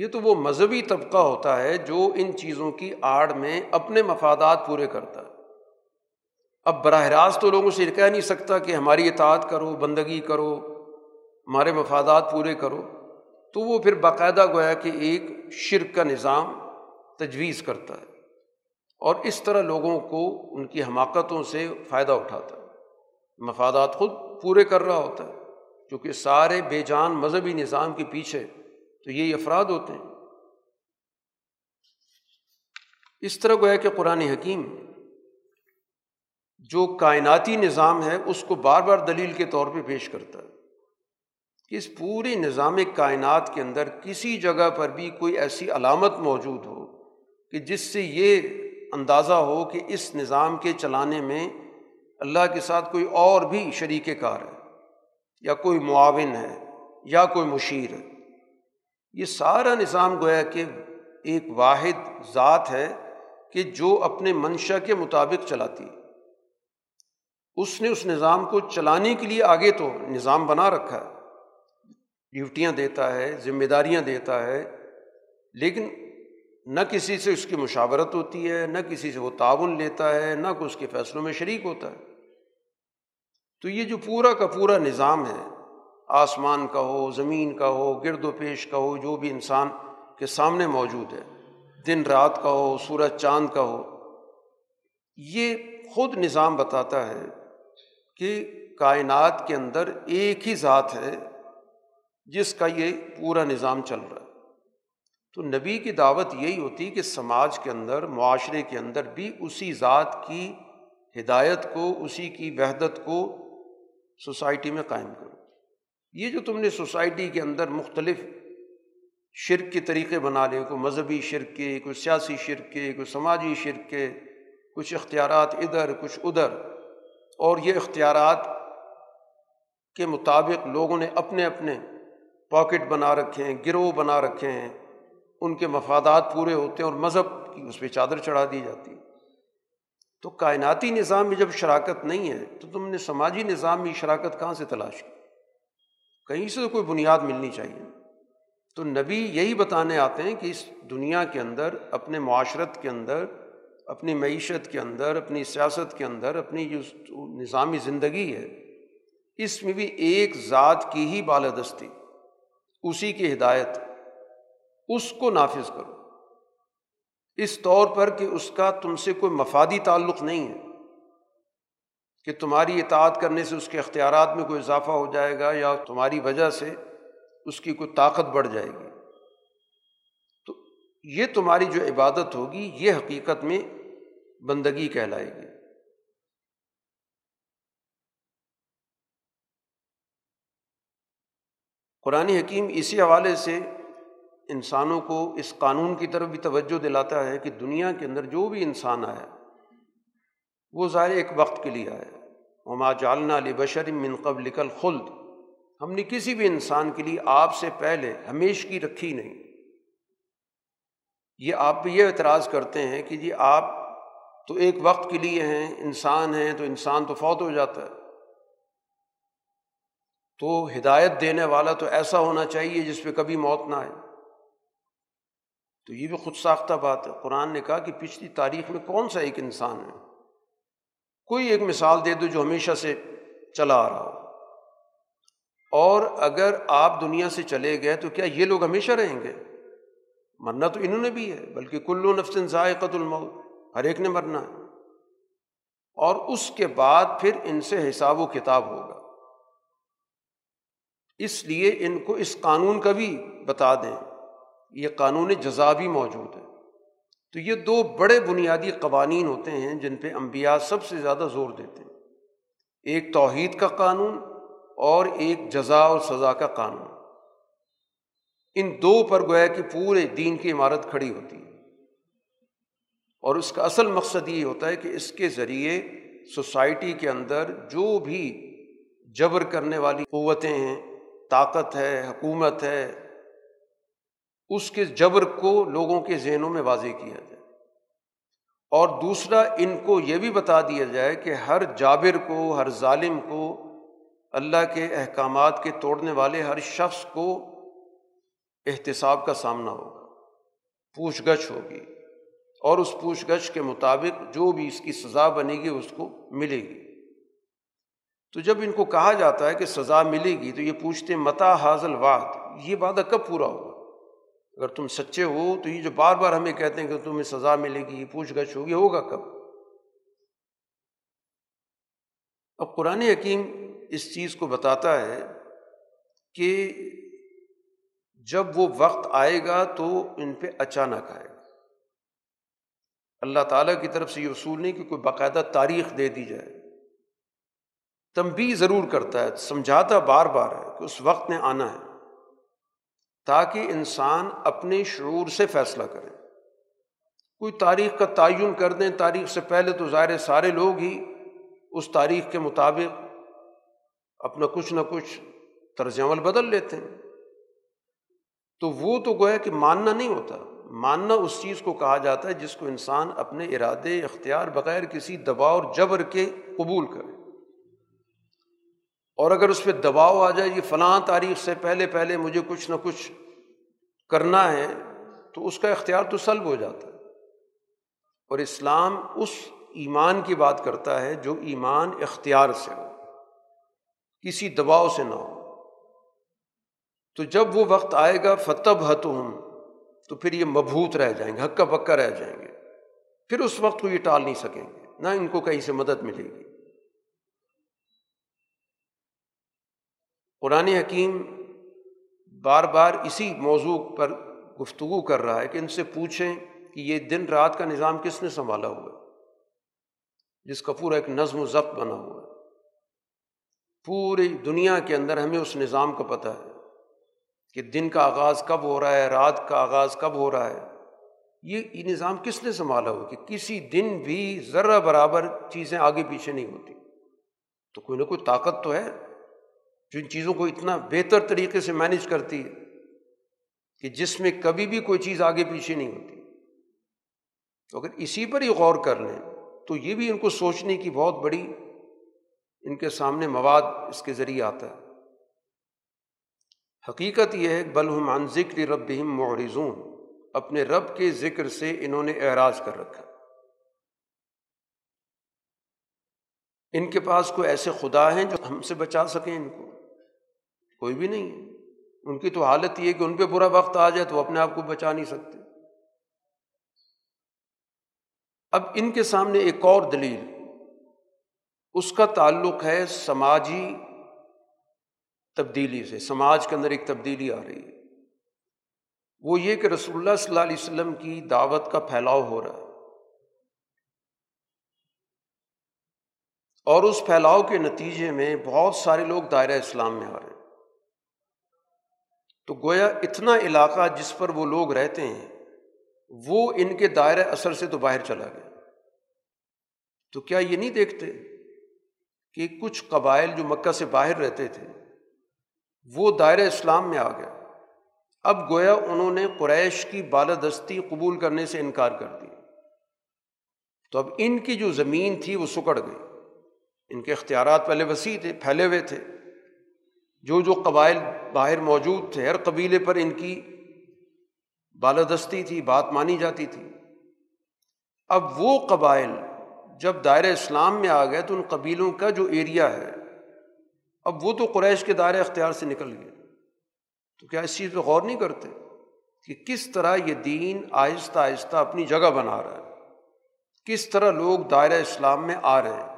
یہ تو وہ مذہبی طبقہ ہوتا ہے جو ان چیزوں کی آڑ میں اپنے مفادات پورے کرتا ہے۔ اب براہ راست تو لوگوں سے یہ کہہ نہیں سکتا کہ ہماری اطاعت کرو، بندگی کرو، ہمارے مفادات پورے کرو، تو وہ پھر باقاعدہ گویا کہ ایک شرک کا نظام تجویز کرتا ہے اور اس طرح لوگوں کو ان کی حماقتوں سے فائدہ اٹھاتا ہے، مفادات خود پورے کر رہا ہوتا ہے، کیونکہ سارے بے جان مذہبی نظام کے پیچھے تو یہی افراد ہوتے ہیں۔ اس طرح گویا کہ قرآن حکیم جو کائناتی نظام ہے اس کو بار بار دلیل کے طور پہ پیش کرتا ہے کہ اس پورے نظام کائنات کے اندر کسی جگہ پر بھی کوئی ایسی علامت موجود ہو کہ جس سے یہ اندازہ ہو کہ اس نظام کے چلانے میں اللہ کے ساتھ کوئی اور بھی شریک کار ہے، یا کوئی معاون ہے، یا کوئی مشیر ہے۔ یہ سارا نظام گویا کہ ایک واحد ذات ہے کہ جو اپنے منشا کے مطابق چلاتی، اس نے اس نظام کو چلانے کے لیے آگے تو نظام بنا رکھا ہے، ڈیوٹیاں دیتا ہے، ذمہ داریاں دیتا ہے، لیکن نہ کسی سے اس کی مشاورت ہوتی ہے، نہ کسی سے وہ تعاون لیتا ہے، نہ کوئی اس کے فیصلوں میں شریک ہوتا ہے۔ تو یہ جو پورا کا پورا نظام ہے، آسمان کا ہو، زمین کا ہو، گرد و پیش کا ہو، جو بھی انسان کے سامنے موجود ہے، دن رات کا ہو، سورج چاند کا ہو، یہ خود نظام بتاتا ہے کہ کائنات کے اندر ایک ہی ذات ہے جس کا یہ پورا نظام چل رہا ہے۔ تو نبی کی دعوت یہی ہوتی کہ سماج کے اندر، معاشرے کے اندر بھی اسی ذات کی ہدایت کو، اسی کی وحدت کو سوسائٹی میں قائم کرو۔ یہ جو تم نے سوسائٹی کے اندر مختلف شرک کے طریقے بنا لے، کوئی مذہبی شرک کے، کوئی سیاسی شرک کے، کوئی سماجی شرک کے، کچھ اختیارات ادھر کچھ ادھر، اور یہ اختیارات کے مطابق لوگوں نے اپنے اپنے پاکٹ بنا رکھے ہیں، گروہ بنا رکھے ہیں، ان کے مفادات پورے ہوتے ہیں اور مذہب کی اس پہ چادر چڑھا دی جاتی ہے۔ تو کائناتی نظام میں جب شراکت نہیں ہے تو تم نے سماجی نظام میں شراکت کہاں سے تلاش کی؟ کہیں سے تو کوئی بنیاد ملنی چاہیے۔ تو نبی یہی بتانے آتے ہیں کہ اس دنیا کے اندر، اپنے معاشرت کے اندر، اپنی معیشت کے اندر، اپنی سیاست کے اندر، اپنی جو نظامی زندگی ہے، اس میں بھی ایک ذات کی ہی بالادستی، اسی کی ہدایت، اس کو نافذ کرو اس طور پر کہ اس کا تم سے کوئی مفادی تعلق نہیں ہے کہ تمہاری اطاعت کرنے سے اس کے اختیارات میں کوئی اضافہ ہو جائے گا یا تمہاری وجہ سے اس کی کوئی طاقت بڑھ جائے گی۔ تو یہ تمہاری جو عبادت ہوگی یہ حقیقت میں بندگی کہلائے گی۔ قرآن حکیم اسی حوالے سے انسانوں کو اس قانون کی طرف بھی توجہ دلاتا ہے کہ دنیا کے اندر جو بھی انسان آیا وہ ظاہر ایک وقت کے لیے آیا، وما جعلنا لبشر من قبلک الخلد، ہم نے کسی بھی انسان کے لیے آپ سے پہلے ہمیشگی رکھی نہیں۔ یہ آپ بھی یہ اعتراض کرتے ہیں کہ جی آپ تو ایک وقت کے لیے ہیں تو انسان تو فوت ہو جاتا ہے، تو ہدایت دینے والا تو ایسا ہونا چاہیے جس پہ کبھی موت نہ آئے۔ تو یہ بھی خود ساختہ بات ہے۔ قرآن نے کہا کہ پچھلی تاریخ میں کون سا ایک انسان ہے، کوئی ایک مثال دے دو جو ہمیشہ سے چلا آ رہا ہو، اور اگر آپ دنیا سے چلے گئے تو کیا یہ لوگ ہمیشہ رہیں گے؟ مرنا تو انہوں نے بھی ہے، بلکہ کل نفس ذائقۃ الموت، ہر ایک نے مرنا ہے، اور اس کے بعد پھر ان سے حساب و کتاب ہوگا۔ اس لیے ان کو اس قانون کا بھی بتا دیں یہ قانون جزا بھی موجود ہے۔ تو یہ دو بڑے بنیادی قوانین ہوتے ہیں جن پہ انبیاء سب سے زیادہ زور دیتے ہیں، ایک توحید کا قانون اور ایک جزا اور سزا کا قانون۔ ان دو پر گویا کہ پورے دین کی عمارت کھڑی ہوتی ہے، اور اس کا اصل مقصد یہ ہوتا ہے کہ اس کے ذریعے سوسائٹی کے اندر جو بھی جبر کرنے والی قوتیں ہیں، طاقت ہے، حکومت ہے، اس کے جبر کو لوگوں کے ذہنوں میں واضح کیا جائے، اور دوسرا ان کو یہ بھی بتا دیا جائے کہ ہر جابر کو، ہر ظالم کو، اللہ کے احکامات کے توڑنے والے ہر شخص کو احتساب کا سامنا ہوگا، پوچھ گچھ ہوگی، اور اس پوچھ گچھ کے مطابق جو بھی اس کی سزا بنے گی اس کو ملے گی۔ تو جب ان کو کہا جاتا ہے کہ سزا ملے گی تو یہ پوچھتے ہیں متى هذا الوعد، یہ وعدہ کب پورا ہوگا؟ اگر تم سچے ہو تو یہ جو بار بار ہمیں کہتے ہیں کہ تمہیں سزا ملے گی، پوچھ گچھ ہوگی، ہوگا کب؟ اب قرآن حکیم اس چیز کو بتاتا ہے کہ جب وہ وقت آئے گا تو ان پہ اچانک آئے گا۔ اللہ تعالیٰ کی طرف سے یہ اصول نہیں کہ کوئی باقاعدہ تاریخ دے دی جائے، تنبیہ ضرور کرتا ہے، سمجھاتا بار بار ہے کہ اس وقت نے آنا ہے، تاکہ انسان اپنے شعور سے فیصلہ کرے۔ کوئی تاریخ کا تعین کر دیں، تاریخ سے پہلے تو ظاہر سارے لوگ ہی اس تاریخ کے مطابق اپنا کچھ نہ کچھ طرز عمل بدل لیتے ہیں، تو وہ تو گویا کہ ماننا نہیں ہوتا۔ ماننا اس چیز کو کہا جاتا ہے جس کو انسان اپنے ارادے، اختیار، بغیر کسی دباؤ اور جبر کے قبول کرے، اور اگر اس پہ دباؤ آ جائے یہ فلاں تاریخ سے پہلے پہلے مجھے کچھ نہ کچھ کرنا ہے، تو اس کا اختیار تو سلب ہو جاتا ہے۔ اور اسلام اس ایمان کی بات کرتا ہے جو ایمان اختیار سے ہو، کسی دباؤ سے نہ ہو۔ تو جب وہ وقت آئے گا فَتَبْهَتُهُمْ، تو پھر یہ مبہوت رہ جائیں گے، ہکا بکا رہ جائیں گے، پھر اس وقت کو یہ ٹال نہیں سکیں گے، نہ ان کو کہیں سے مدد ملے گی۔ قرآن حکیم بار بار اسی موضوع پر گفتگو کر رہا ہے کہ ان سے پوچھیں کہ یہ دن رات کا نظام کس نے سنبھالا ہوا ہے، جس کا پورا ایک نظم و ضبط بنا ہوا ہے۔ پوری دنیا کے اندر ہمیں اس نظام کا پتہ ہے کہ دن کا آغاز کب ہو رہا ہے، رات کا آغاز کب ہو رہا ہے۔ یہ نظام کس نے سنبھالا ہو کہ کسی دن بھی ذرہ برابر چیزیں آگے پیچھے نہیں ہوتی؟ تو کوئی نہ کوئی طاقت تو ہے جو ان چیزوں کو اتنا بہتر طریقے سے مینیج کرتی ہے کہ جس میں کبھی بھی کوئی چیز آگے پیچھے نہیں ہوتی۔ تو اگر اسی پر ہی غور کر لیں تو یہ بھی ان کو سوچنے کی بہت بڑی ان کے سامنے مواد اس کے ذریعے آتا ہے۔ حقیقت یہ ہے بل ہم عن ذکر ربہم معرضون، اپنے رب کے ذکر سے انہوں نے اعراض کر رکھا۔ ان کے پاس کوئی ایسے خدا ہیں جو ہم سے بچا سکیں؟ ان کو کوئی بھی نہیں ہے۔ ان کی تو حالت یہ ہے کہ ان پہ برا وقت آ جائے تو اپنے آپ کو بچا نہیں سکتے۔ اب ان کے سامنے ایک اور دلیل، اس کا تعلق ہے سماجی تبدیلی سے، سماج کے اندر ایک تبدیلی آ رہی ہے۔ وہ یہ کہ رسول اللہ صلی اللہ علیہ وسلم کی دعوت کا پھیلاؤ ہو رہا ہے، اور اس پھیلاؤ کے نتیجے میں بہت سارے لوگ دائرہ اسلام میں آ رہے ہیں۔ تو گویا اتنا علاقہ جس پر وہ لوگ رہتے ہیں وہ ان کے دائرہ اثر سے تو باہر چلا گیا۔ تو کیا یہ نہیں دیکھتے کہ کچھ قبائل جو مکہ سے باہر رہتے تھے وہ دائرہ اسلام میں آ گیا؟ اب گویا انہوں نے قریش کی بالادستی قبول کرنے سے انکار کر دیا، تو اب ان کی جو زمین تھی وہ سکڑ گئی۔ ان کے اختیارات پہلے وسیع تھے، پھیلے ہوئے تھے، جو قبائل باہر موجود تھے ہر قبیلے پر ان کی بالادستی تھی، بات مانی جاتی تھی۔ اب وہ قبائل جب دائرہ اسلام میں آ گئے تو ان قبیلوں کا جو ایریا ہے اب وہ تو قریش کے دائرہ اختیار سے نکل گئے۔ تو کیا اس چیز پہ غور نہیں کرتے کہ کس طرح یہ دین آہستہ آہستہ اپنی جگہ بنا رہا ہے، کس طرح لوگ دائرہ اسلام میں آ رہے ہیں؟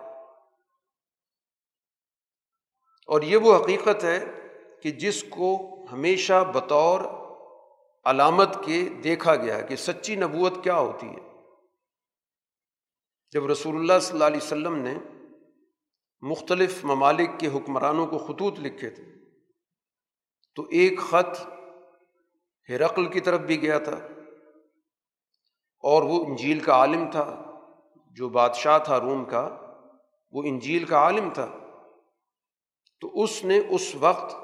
اور یہ وہ حقیقت ہے کہ جس کو ہمیشہ بطور علامت کے دیکھا گیا ہے کہ سچی نبوت کیا ہوتی ہے۔ جب رسول اللہ صلی اللہ علیہ وسلم نے مختلف ممالک کے حکمرانوں کو خطوط لکھے تھے تو ایک خط ہرقل کی طرف بھی گیا تھا، اور وہ انجیل کا عالم تھا، جو بادشاہ تھا روم کا، وہ انجیل کا عالم تھا، تو اس نے اس وقت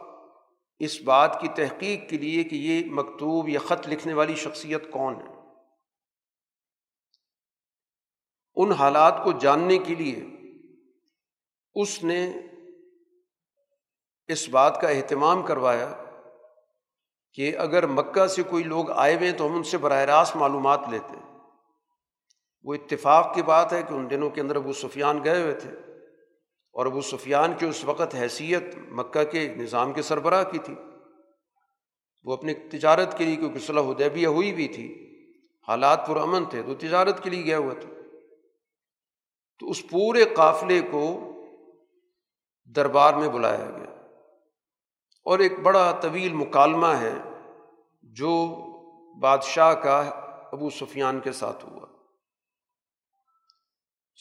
اس بات کی تحقیق کے لیے کہ یہ مکتوب یا خط لکھنے والی شخصیت کون ہے، ان حالات کو جاننے کے لیے اس نے اس بات کا اہتمام کروایا کہ اگر مکہ سے کوئی لوگ آئے ہوئے ہیں تو ہم ان سے براہ راست معلومات لیتے ہیں۔ وہ اتفاق کی بات ہے کہ ان دنوں کے اندر ابو سفیان گئے ہوئے تھے، اور ابو سفیان کی اس وقت حیثیت مکہ کے نظام کے سربراہ کی تھی، وہ اپنی تجارت کے لیے، کیونکہ صلح حدیبیہ ہوئی بھی تھی، حالات پرامن تھے، تو تجارت کے لیے گیا ہوا تھا۔ تو اس پورے قافلے کو دربار میں بلایا گیا، اور ایک بڑا طویل مکالمہ ہے جو بادشاہ کا ابو سفیان کے ساتھ ہوا۔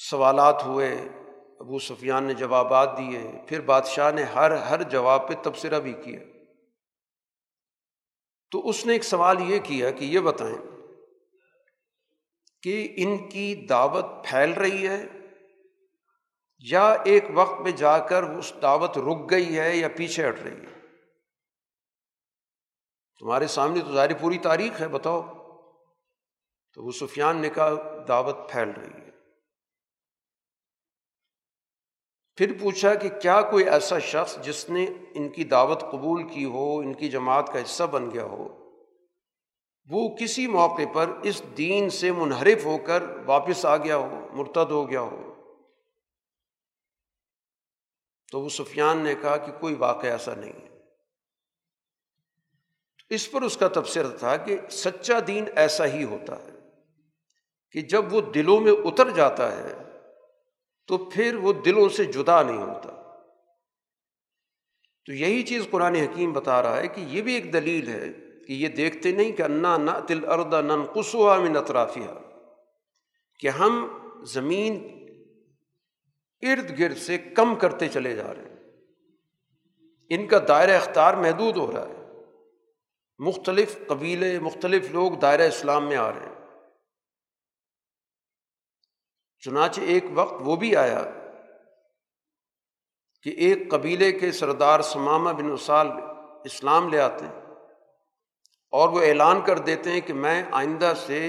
سوالات ہوئے، ابو سفیان نے جوابات دیے، پھر بادشاہ نے ہر جواب پہ تبصرہ بھی کیا۔ تو اس نے ایک سوال یہ کیا کہ یہ بتائیں کہ ان کی دعوت پھیل رہی ہے یا ایک وقت میں جا کر اس دعوت رک گئی ہے یا پیچھے ہٹ رہی ہے؟ تمہارے سامنے تو ظاہر پوری تاریخ ہے، بتاؤ۔ تو ابو سفیان نے کہا دعوت پھیل رہی ہے۔ پھر پوچھا کہ کیا کوئی ایسا شخص جس نے ان کی دعوت قبول کی ہو، ان کی جماعت کا حصہ بن گیا ہو، وہ کسی موقع پر اس دین سے منحرف ہو کر واپس آ گیا ہو، مرتد ہو گیا ہو؟ تو ابو سفیان نے کہا کہ کوئی واقعہ ایسا نہیں ہے۔ اس پر اس کا تبصرہ تھا کہ سچا دین ایسا ہی ہوتا ہے کہ جب وہ دلوں میں اتر جاتا ہے تو پھر وہ دلوں سے جدا نہیں ہوتا۔ تو یہی چیز قرآن حکیم بتا رہا ہے کہ یہ بھی ایک دلیل ہے کہ یہ دیکھتے نہیں کہ انا نأتی الارض ننقصها من اطرافها، کہ ہم زمین ارد گرد سے کم کرتے چلے جا رہے ہیں، ان کا دائرہ اختیار محدود ہو رہا ہے، مختلف قبیلے، مختلف لوگ دائرہ اسلام میں آ رہے ہیں۔ چنانچہ ایک وقت وہ بھی آیا کہ ایک قبیلے کے سردار ثمامہ بن اثال اسلام لے آتے ہیں، اور وہ اعلان کر دیتے ہیں کہ میں آئندہ سے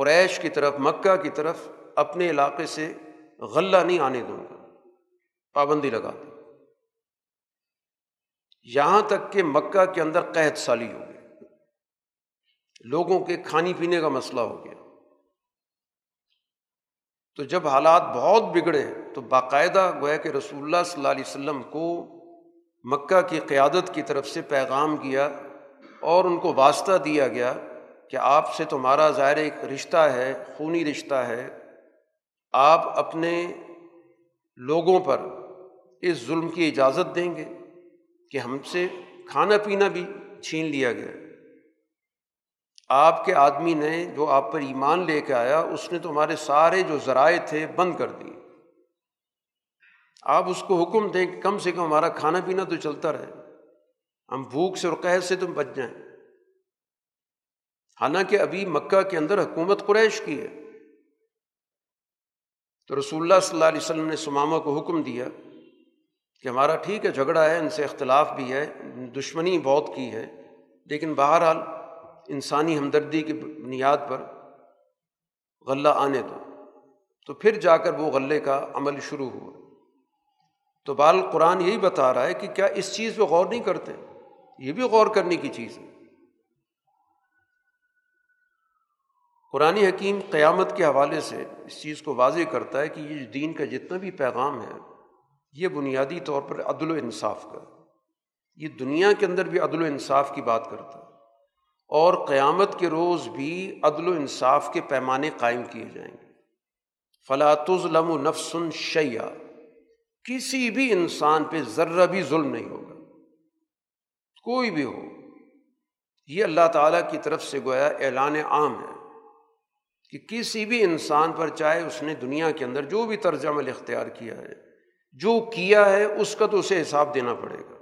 قریش کی طرف، مکہ کی طرف اپنے علاقے سے غلہ نہیں آنے دوں گا، پابندی لگا دیں۔ یہاں تک کہ مکہ کے اندر قحط سالی ہو گئی، لوگوں کے کھانے پینے کا مسئلہ ہو گیا۔ تو جب حالات بہت بگڑے تو باقاعدہ گویا کہ رسول اللہ صلی اللہ علیہ وسلم کو مکہ کی قیادت کی طرف سے پیغام کیا، اور ان کو واسطہ دیا گیا کہ آپ سے تمہارا ظاہر ایک رشتہ ہے، خونی رشتہ ہے، آپ اپنے لوگوں پر اس ظلم کی اجازت دیں گے کہ ہم سے کھانا پینا بھی چھین لیا گیا، آپ کے آدمی نے جو آپ پر ایمان لے کے آیا اس نے تمہارے سارے جو ذرائع تھے بند کر دیے، آپ اس کو حکم دیں کہ کم سے کم ہمارا کھانا پینا تو چلتا رہے، ہم بھوک سے اور قحط سے تم بچ جائیں۔ حالانکہ ابھی مکہ کے اندر حکومت قریش کی ہے۔ تو رسول اللہ صلی اللہ علیہ وسلم نے ثمامہ کو حکم دیا کہ ہمارا ٹھیک ہے جھگڑا ہے، ان سے اختلاف بھی ہے، دشمنی بہت کی ہے، لیکن بہرحال انسانی ہمدردی کی بنیاد پر غلہ آنے دو۔ تو پھر جا کر وہ غلے کا عمل شروع ہوا۔ تو بال قرآن یہی بتا رہا ہے کہ کیا اس چیز پہ غور نہیں کرتے؟ یہ بھی غور کرنے کی چیز ہے۔ قرآن حکیم قیامت کے حوالے سے اس چیز کو واضح کرتا ہے کہ یہ دین کا جتنا بھی پیغام ہے یہ بنیادی طور پر عدل و انصاف کا، یہ دنیا کے اندر بھی عدل و انصاف کی بات کرتا ہے، اور قیامت کے روز بھی عدل و انصاف کے پیمانے قائم کیے جائیں گے۔ فلا تظلم نفس شیئا، کسی بھی انسان پہ ذرہ بھی ظلم نہیں ہوگا، کوئی بھی ہو، یہ اللہ تعالیٰ کی طرف سے گویا اعلان عام ہے کہ کسی بھی انسان پر چاہے اس نے دنیا کے اندر جو بھی طرز عمل اختیار کیا ہے، جو کیا ہے اس کا تو اسے حساب دینا پڑے گا۔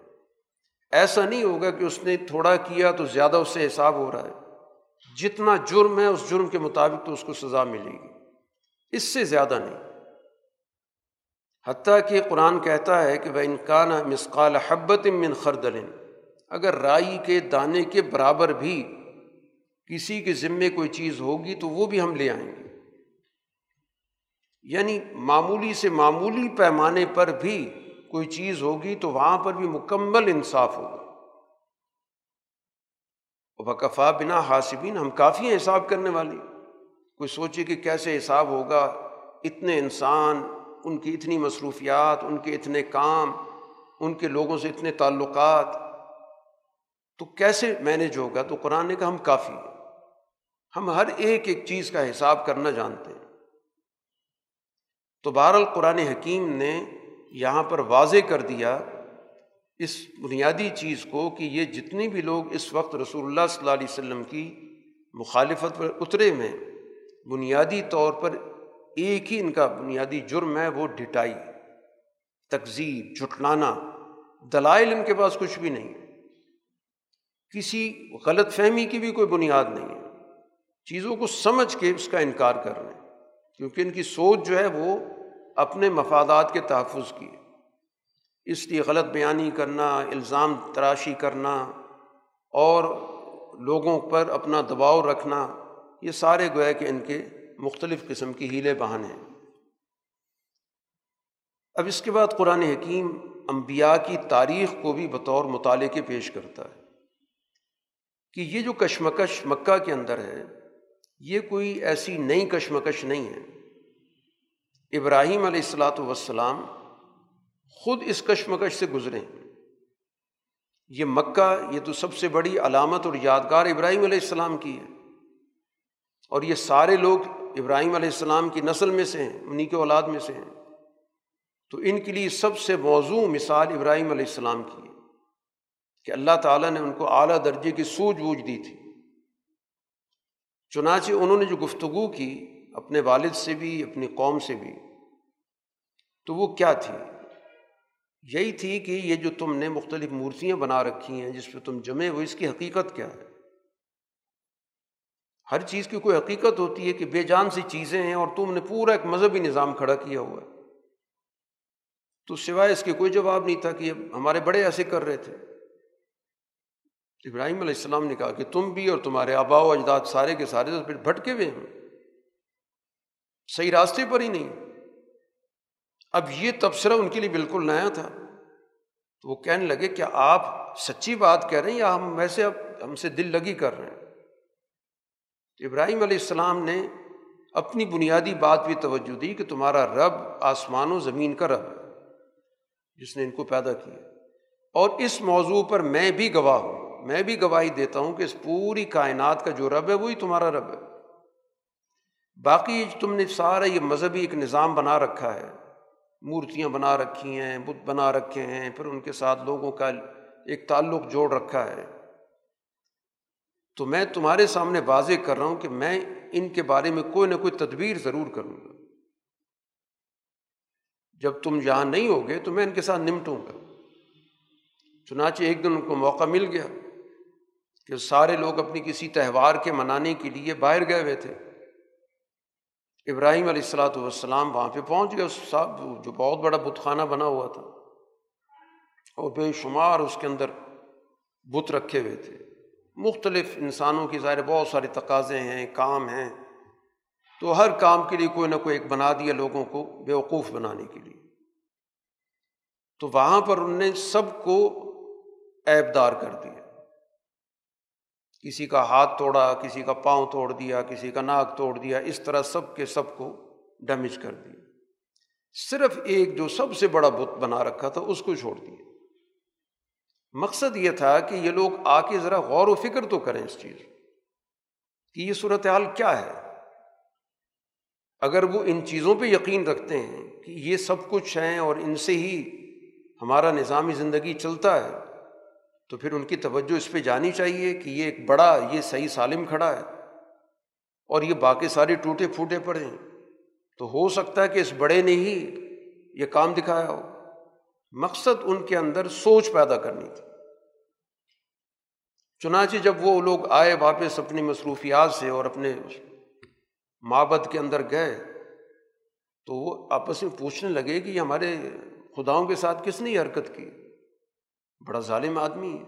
ایسا نہیں ہوگا کہ اس نے تھوڑا کیا تو زیادہ اس سے حساب ہو رہا ہے، جتنا جرم ہے اس جرم کے مطابق تو اس کو سزا ملے گی، اس سے زیادہ نہیں۔ حتیٰ کہ قرآن کہتا ہے کہ وَإِنْ كَانَ مِثْقَالَ حَبَّةٍ مِّنْ خَرْدَلٍ، اگر رائی کے دانے کے برابر بھی کسی کے ذمے کوئی چیز ہوگی تو وہ بھی ہم لے آئیں گے۔ یعنی معمولی سے معمولی پیمانے پر بھی کوئی چیز ہوگی تو وہاں پر بھی مکمل انصاف ہوگا۔ وَكَفَى بِنَا حَاسِبِينَ، ہم کافی ہیں حساب کرنے والے۔ کوئی سوچے کہ کیسے حساب ہوگا، اتنے انسان، ان کی اتنی مصروفیات، ان کے اتنے کام، ان کے لوگوں سے اتنے تعلقات، تو کیسے مینج ہوگا؟ تو قرآن نے کہا ہم کافی ہیں، ہم ہر ایک چیز کا حساب کرنا جانتے ہیں۔ تو بہرحال قرآن حکیم نے یہاں پر واضح کر دیا اس بنیادی چیز کو کہ یہ جتنے بھی لوگ اس وقت رسول اللہ صلی اللہ علیہ وسلم کی مخالفت پر اترے میں بنیادی طور پر ایک ہی ان کا بنیادی جرم ہے، وہ ڈٹائی، تکذیب، جھٹلانا۔ دلائل ان کے پاس کچھ بھی نہیں ہے، کسی غلط فہمی کی بھی کوئی بنیاد نہیں ہے، چیزوں کو سمجھ کے اس کا انکار کر رہے ہیں، کیونکہ ان کی سوچ جو ہے وہ اپنے مفادات کے تحفظ کی ہے۔ اس لیے غلط بیانی کرنا، الزام تراشی کرنا اور لوگوں پر اپنا دباؤ رکھنا، یہ سارے گویا کہ ان کے مختلف قسم کی ہیلے بہانے ہیں۔ اب اس کے بعد قرآن حکیم انبیاء کی تاریخ کو بھی بطور مطالعے کے پیش کرتا ہے کہ یہ جو کشمکش مکہ کے اندر ہے، یہ کوئی ایسی نئی کشمکش نہیں ہے۔ ابراہیم علیہ الصلاۃ والسلام خود اس کشمکش سے گزرے۔ یہ مکہ، یہ تو سب سے بڑی علامت اور یادگار ابراہیم علیہ السلام کی ہے، اور یہ سارے لوگ ابراہیم علیہ السلام کی نسل میں سے ہیں، انہی کے اولاد میں سے ہیں، تو ان کے لیے سب سے موزوں مثال ابراہیم علیہ السلام کی ہے کہ اللہ تعالیٰ نے ان کو اعلیٰ درجے کی سوجھ بوجھ دی تھی۔ چنانچہ انہوں نے جو گفتگو کی اپنے والد سے بھی اپنی قوم سے بھی، تو وہ کیا تھی؟ یہی تھی کہ یہ جو تم نے مختلف مورتیاں بنا رکھی ہیں جس پہ تم جمے ہو، اس کی حقیقت کیا ہے؟ ہر چیز کی کوئی حقیقت ہوتی ہے کہ بے جان سی چیزیں ہیں اور تم نے پورا ایک مذہبی نظام کھڑا کیا ہوا ہے۔ تو سوائے اس کے کوئی جواب نہیں تھا کہ ہمارے بڑے ایسے کر رہے تھے۔ ابراہیم علیہ السلام نے کہا کہ تم بھی اور تمہارے آبا و اجداد سارے کے سارے تو پھر بھٹکے ہوئے ہیں، صحیح راستے پر ہی نہیں۔ اب یہ تبصرہ ان کے لیے بالکل نیا تھا، تو وہ کہنے لگے کیا آپ سچی بات کہہ رہے ہیں یا ہم ویسے اب ہم سے دل لگی کر رہے ہیں؟ ابراہیم علیہ السلام نے اپنی بنیادی بات بھی توجہ دی کہ تمہارا رب آسمان و زمین کا رب ہے جس نے ان کو پیدا کیا، اور اس موضوع پر میں بھی گواہ ہوں، میں بھی گواہی دیتا ہوں کہ اس پوری کائنات کا جو رب ہے وہی تمہارا رب ہے۔ باقی تم نے سارا یہ مذہبی ایک نظام بنا رکھا ہے، مورتیاں بنا رکھی ہیں، بت بنا رکھے ہیں، پھر ان کے ساتھ لوگوں کا ایک تعلق جوڑ رکھا ہے، تو میں تمہارے سامنے واضح کر رہا ہوں کہ میں ان کے بارے میں کوئی نہ کوئی تدبیر ضرور کروں گا۔ جب تم یہاں نہیں ہوگے تو میں ان کے ساتھ نمٹوں گا۔ چنانچہ ایک دن ان کو موقع مل گیا کہ سارے لوگ اپنی کسی تہوار کے منانے کے لیے باہر گئے ہوئے تھے۔ ابراہیم علیہ الصلاۃ والسلام وہاں پہ پہنچ گیا، صاحب جو بہت بڑا بت خانہ بنا ہوا تھا اور بے شمار اس کے اندر بت رکھے ہوئے تھے، مختلف انسانوں کی ظاہر بہت سارے تقاضے ہیں، کام ہیں، تو ہر کام کے لیے کوئی نہ کوئی ایک بنا دیا لوگوں کو بیوقوف بنانے کے لیے۔ تو وہاں پر ان نے سب کو عیب دار کر دیا، کسی کا ہاتھ توڑا، کسی کا پاؤں توڑ دیا، کسی کا ناک توڑ دیا، اس طرح سب کے سب کو ڈیمیج کر دیا۔ صرف ایک جو سب سے بڑا بت بنا رکھا تھا اس کو چھوڑ دیا۔ مقصد یہ تھا کہ یہ لوگ آ کے ذرا غور و فکر تو کریں اس چیز کہ یہ صورتحال کیا ہے۔ اگر وہ ان چیزوں پہ یقین رکھتے ہیں کہ یہ سب کچھ ہیں اور ان سے ہی ہمارا نظام زندگی چلتا ہے، تو پھر ان کی توجہ اس پہ جانی چاہیے کہ یہ ایک بڑا، یہ صحیح سالم کھڑا ہے اور یہ باقی سارے ٹوٹے پھوٹے پڑے ہیں، تو ہو سکتا ہے کہ اس بڑے نے ہی یہ کام دکھایا ہو۔ مقصد ان کے اندر سوچ پیدا کرنی تھی۔ چنانچہ جب وہ لوگ آئے واپس اپنی مصروفیات سے اور اپنے معبد کے اندر گئے تو وہ آپس میں پوچھنے لگے کہ یہ ہمارے خداؤں کے ساتھ کس نے یہ حرکت کی، بڑا ظالم آدمی ہے۔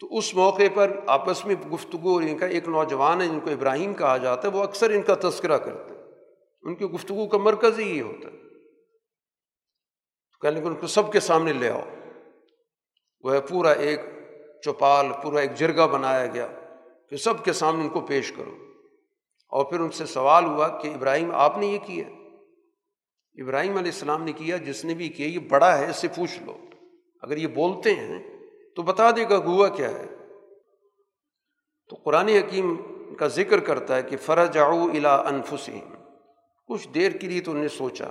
تو اس موقع پر آپس میں گفتگو، ان کا ایک نوجوان ہے جن کو ابراہیم کہا جاتا ہے، وہ اکثر ان کا تذکرہ کرتے ہیں، ان کی گفتگو کا مرکز ہی یہ ہوتا ہے۔ کہنے کو ان کو سب کے سامنے لے آؤ، وہ پورا ایک چوپال، پورا ایک جرگہ بنایا گیا کہ سب کے سامنے ان کو پیش کرو۔ اور پھر ان سے سوال ہوا کہ ابراہیم آپ نے یہ کیا، ابراہیم علیہ السلام نے کیا، جس نے بھی کیا یہ بڑا ہے، اس سے پوچھ لو، اگر یہ بولتے ہیں تو بتا دے گا ہوا کیا ہے۔ تو قرآن حکیم کا ذکر کرتا ہے کہ فرجعوا الی انفسہم، کچھ دیر کے لیے تو انہوں نے سوچا،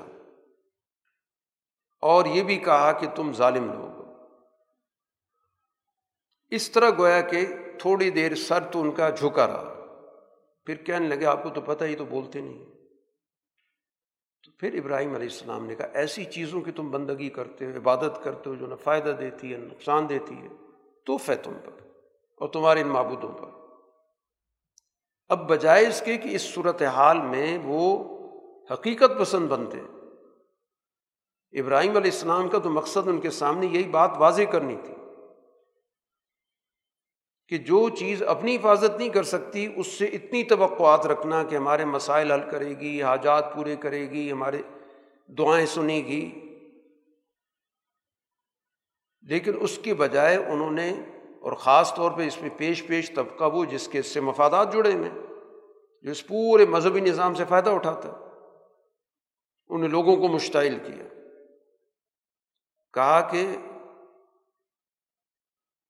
اور یہ بھی کہا کہ تم ظالم لوگ۔ اس طرح گویا کہ تھوڑی دیر سر تو ان کا جھکا رہا، پھر کہنے لگے آپ کو تو پتہ ہی تو بولتے نہیں۔ تو پھر ابراہیم علیہ السلام نے کہا ایسی چیزوں کی تم بندگی کرتے ہو، عبادت کرتے ہو جو نہ فائدہ دیتی ہے نقصان دیتی ہے، توف ہے تم پر اور تمہارے ان معبودوں پر۔ اب بجائے اس کے کہ اس صورتحال میں وہ حقیقت پسند بنتے ہیں، ابراہیم علیہ السلام کا تو مقصد ان کے سامنے یہی بات واضح کرنی تھی کہ جو چیز اپنی حفاظت نہیں کر سکتی اس سے اتنی توقعات رکھنا کہ ہمارے مسائل حل کرے گی، حاجات پورے کرے گی، ہمارے دعائیں سنے گی، لیکن اس کے بجائے انہوں نے، اور خاص طور پہ اس میں پیش طبقہ وہ جس کے اس سے مفادات جڑے ہوئے، جو اس پورے مذہبی نظام سے فائدہ اٹھاتا، انہیں لوگوں کو مشتعل کیا، کہا کہ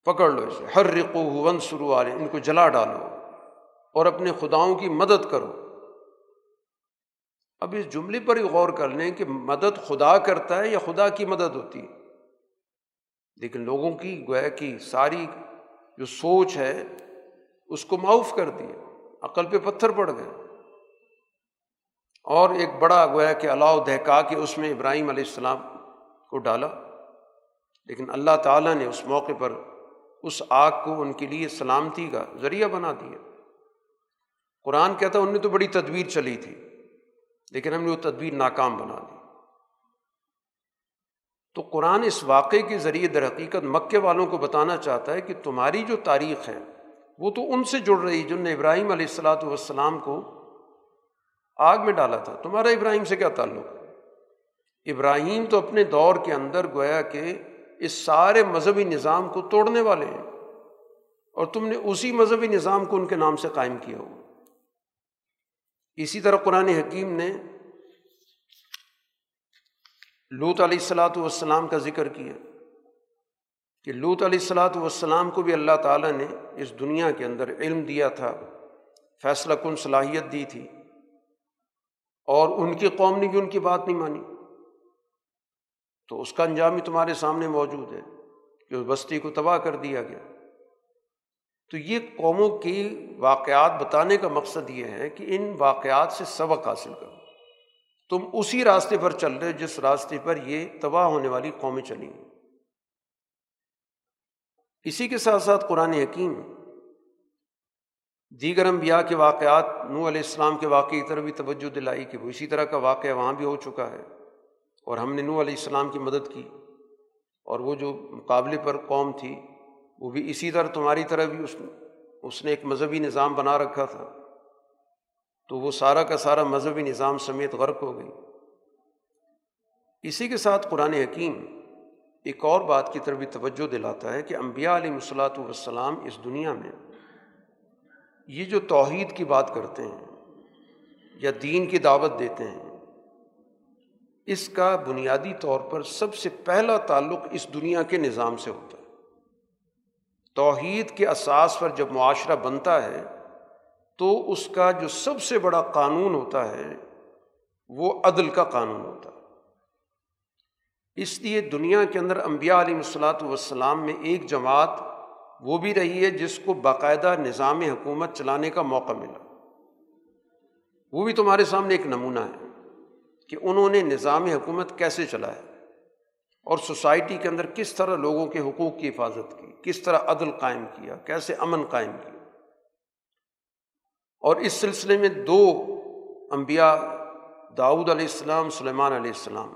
پکڑ لو اسے، حرقوہ وانصروا علیہ، ان کو جلا ڈالو اور اپنے خداؤں کی مدد کرو۔ اب اس جملے پر ہی غور کر لیں کہ مدد خدا کرتا ہے یا خدا کی مدد ہوتی ہے، لیکن لوگوں کی گویا کی ساری جو سوچ ہے اس کو معاف کر دیا، عقل پہ پتھر پڑ گئے، اور ایک بڑا گویا کہ الاؤ دہکا کے اس میں ابراہیم علیہ السلام کو ڈالا، لیکن اللہ تعالیٰ نے اس موقع پر اس آگ کو ان کے لیے سلامتی کا ذریعہ بنا دیا۔ قرآن کہتا ہے ان نے تو بڑی تدبیر چلی تھی لیکن ہم نے وہ تدبیر ناکام بنا دی۔ تو قرآن اس واقعے کے ذریعے در حقیقت مکے والوں کو بتانا چاہتا ہے کہ تمہاری جو تاریخ ہے وہ تو ان سے جڑ رہی جن نے ابراہیم علیہ الصلوۃ والسلام کو آگ میں ڈالا تھا، تمہارا ابراہیم سے کیا تعلق؟ ابراہیم تو اپنے دور کے اندر گویا کہ اس سارے مذہبی نظام کو توڑنے والے ہیں، اور تم نے اسی مذہبی نظام کو ان کے نام سے قائم کیا ہو۔ اسی طرح قرآن حکیم نے لوط علیہ الصلوۃ والسلام کا ذکر کیا کہ لوط علیہ الصلوۃ والسلام کو بھی اللہ تعالیٰ نے اس دنیا کے اندر علم دیا تھا، فیصلہ کن صلاحیت دی تھی، اور ان کی قوم نے بھی ان کی بات نہیں مانی، تو اس کا انجام بھی تمہارے سامنے موجود ہے کہ اس بستی کو تباہ کر دیا گیا۔ تو یہ قوموں کی واقعات بتانے کا مقصد یہ ہے کہ ان واقعات سے سبق حاصل کرو، تم اسی راستے پر چل رہے جس راستے پر یہ تباہ ہونے والی قومیں چلی ہیں۔ اسی کے ساتھ ساتھ قرآن حکیم دیگر انبیاء کے واقعات، نوح علیہ السلام کے واقعے کی طرف بھی توجہ دلائی کہ وہ اسی طرح کا واقعہ وہاں بھی ہو چکا ہے اور ہم نے نوح علیہ السلام کی مدد کی، اور وہ جو مقابلے پر قوم تھی وہ بھی اسی طرح تمہاری طرح بھی اس نے ایک مذہبی نظام بنا رکھا تھا، تو وہ سارا کا سارا مذہبی نظام سمیت غرق ہو گئی۔ اسی کے ساتھ قرآن حکیم ایک اور بات کی طرف بھی توجہ دلاتا ہے کہ انبیاء علیہ الصلوۃ والسلام اس دنیا میں یہ جو توحید کی بات کرتے ہیں یا دین کی دعوت دیتے ہیں، اس کا بنیادی طور پر سب سے پہلا تعلق اس دنیا کے نظام سے ہوتا ہے۔ توحید کے اساس پر جب معاشرہ بنتا ہے تو اس کا جو سب سے بڑا قانون ہوتا ہے وہ عدل کا قانون ہوتا ہے۔ اس لیے دنیا کے اندر انبیاء علیہ الصلاۃ والسلام میں ایک جماعت وہ بھی رہی ہے جس کو باقاعدہ نظام حکومت چلانے کا موقع ملا، وہ بھی تمہارے سامنے ایک نمونہ ہے کہ انہوں نے نظام حکومت کیسے چلایا اور سوسائٹی کے اندر کس طرح لوگوں کے حقوق کی حفاظت کی، کس طرح عدل قائم کیا، کیسے امن قائم کیا۔ اور اس سلسلے میں دو انبیاء، داؤد علیہ السلام، سلیمان علیہ السلام،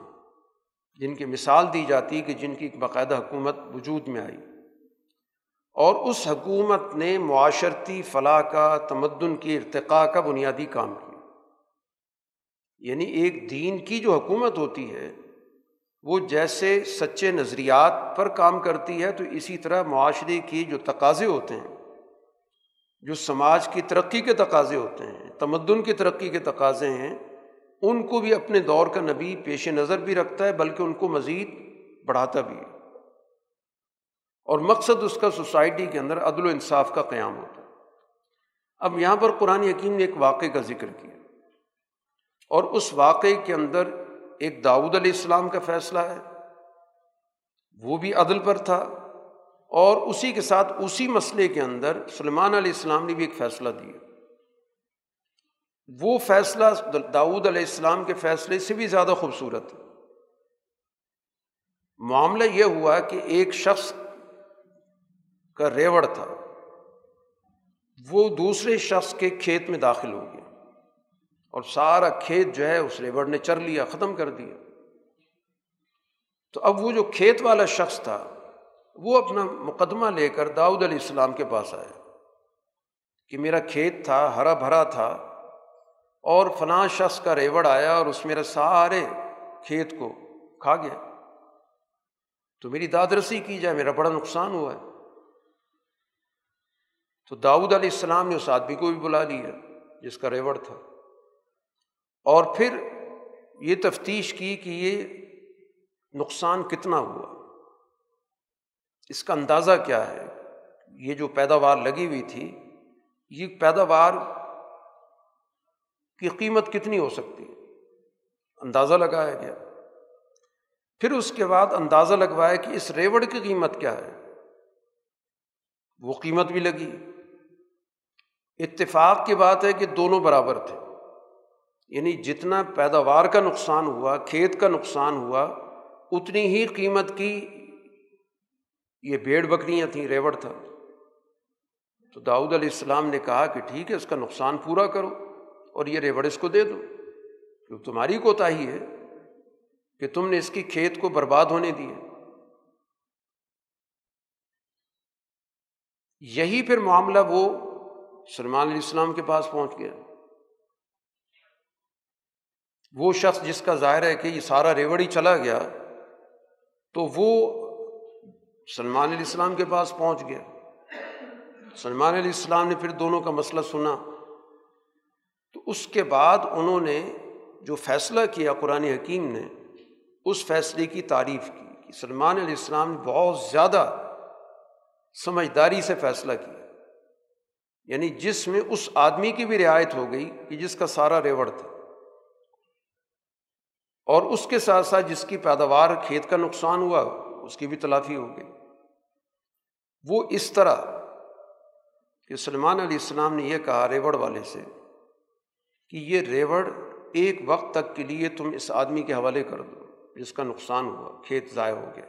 جن کی مثال دی جاتی کہ جن کی باقاعدہ حکومت وجود میں آئی اور اس حکومت نے معاشرتی فلاح کا، تمدن کی ارتقاء کا بنیادی کام کیا۔ یعنی ایک دین کی جو حکومت ہوتی ہے وہ جیسے سچے نظریات پر کام کرتی ہے تو اسی طرح معاشرے کی جو تقاضے ہوتے ہیں، جو سماج کی ترقی کے تقاضے ہوتے ہیں، تمدن کی ترقی کے تقاضے ہیں، ان کو بھی اپنے دور کا نبی پیش نظر بھی رکھتا ہے بلکہ ان کو مزید بڑھاتا بھی ہے، اور مقصد اس کا سوسائٹی کے اندر عدل و انصاف کا قیام ہوتا ہے۔ اب یہاں پر قرآن حکیم نے ایک واقعے کا ذکر کیا اور اس واقعے کے اندر ایک داؤد علیہ السلام کا فیصلہ ہے، وہ بھی عدل پر تھا، اور اسی کے ساتھ اسی مسئلے کے اندر سلیمان علیہ السلام نے بھی ایک فیصلہ دیا۔ وہ فیصلہ داؤد علیہ السلام کے فیصلے سے بھی زیادہ خوبصورت ہے۔ معاملہ یہ ہوا کہ ایک شخص کا ریوڑ تھا، وہ دوسرے شخص کے کھیت میں داخل ہو گیا اور سارا کھیت جو ہے اس ریوڑ نے چر لیا، ختم کر دیا۔ تو اب وہ جو کھیت والا شخص تھا وہ اپنا مقدمہ لے کر داؤد علیہ السلام کے پاس آیا کہ میرا کھیت تھا، ہرا بھرا تھا، اور فلاں شخص کا ریوڑ آیا اور اس میرے سارے کھیت کو کھا گیا، تو میری دادرسی کی جائے، میرا بڑا نقصان ہوا ہے۔ تو داؤد علیہ السلام نے اس آدمی کو بھی بلا لیا جس کا ریوڑ تھا، اور پھر یہ تفتیش کی کہ یہ نقصان کتنا ہوا، اس کا اندازہ کیا ہے، یہ جو پیداوار لگی ہوئی تھی یہ پیداوار کی قیمت کتنی ہو سکتی ہے، اندازہ لگایا گیا۔ پھر اس کے بعد اندازہ لگوایا کہ اس ریوڑ کی قیمت کیا ہے، وہ قیمت بھی لگی۔ اتفاق کی بات ہے کہ دونوں برابر تھے، یعنی جتنا پیداوار کا نقصان ہوا، کھیت کا نقصان ہوا، اتنی ہی قیمت کی یہ بھیڑ بکریاں تھیں، ریوڑ تھا۔ تو داؤد علیہ السلام نے کہا کہ ٹھیک ہے، اس کا نقصان پورا کرو اور یہ ریوڑ اس کو دے دو، کیونکہ تمہاری کوتاہی ہے کہ تم نے اس کی کھیت کو برباد ہونے دیا۔ یہی پھر معاملہ وہ سلیمان علیہ السلام کے پاس پہنچ گیا، وہ شخص جس کا ظاہر ہے کہ یہ سارا ریوڑ ہی چلا گیا، تو وہ سلیمان علیہ السلام کے پاس پہنچ گیا۔ سلیمان علیہ السلام نے پھر دونوں کا مسئلہ سنا، تو اس کے بعد انہوں نے جو فیصلہ کیا قرآن حکیم نے، اس فیصلے کی تعریف کی کہ سلیمان علیہ السلام نے بہت زیادہ سمجھداری سے فیصلہ کیا، یعنی جس میں اس آدمی کی بھی رعایت ہو گئی کہ جس کا سارا ریوڑ تھا، اور اس کے ساتھ ساتھ جس کی پیداوار کھیت کا نقصان ہوا اس کی بھی تلافی ہو گئی۔ وہ اس طرح کہ سلیمان علیہ السلام نے یہ کہا ریوڑ والے سے کہ یہ ریوڑ ایک وقت تک کے لیے تم اس آدمی کے حوالے کر دو جس کا نقصان ہوا، کھیت ضائع ہو گیا،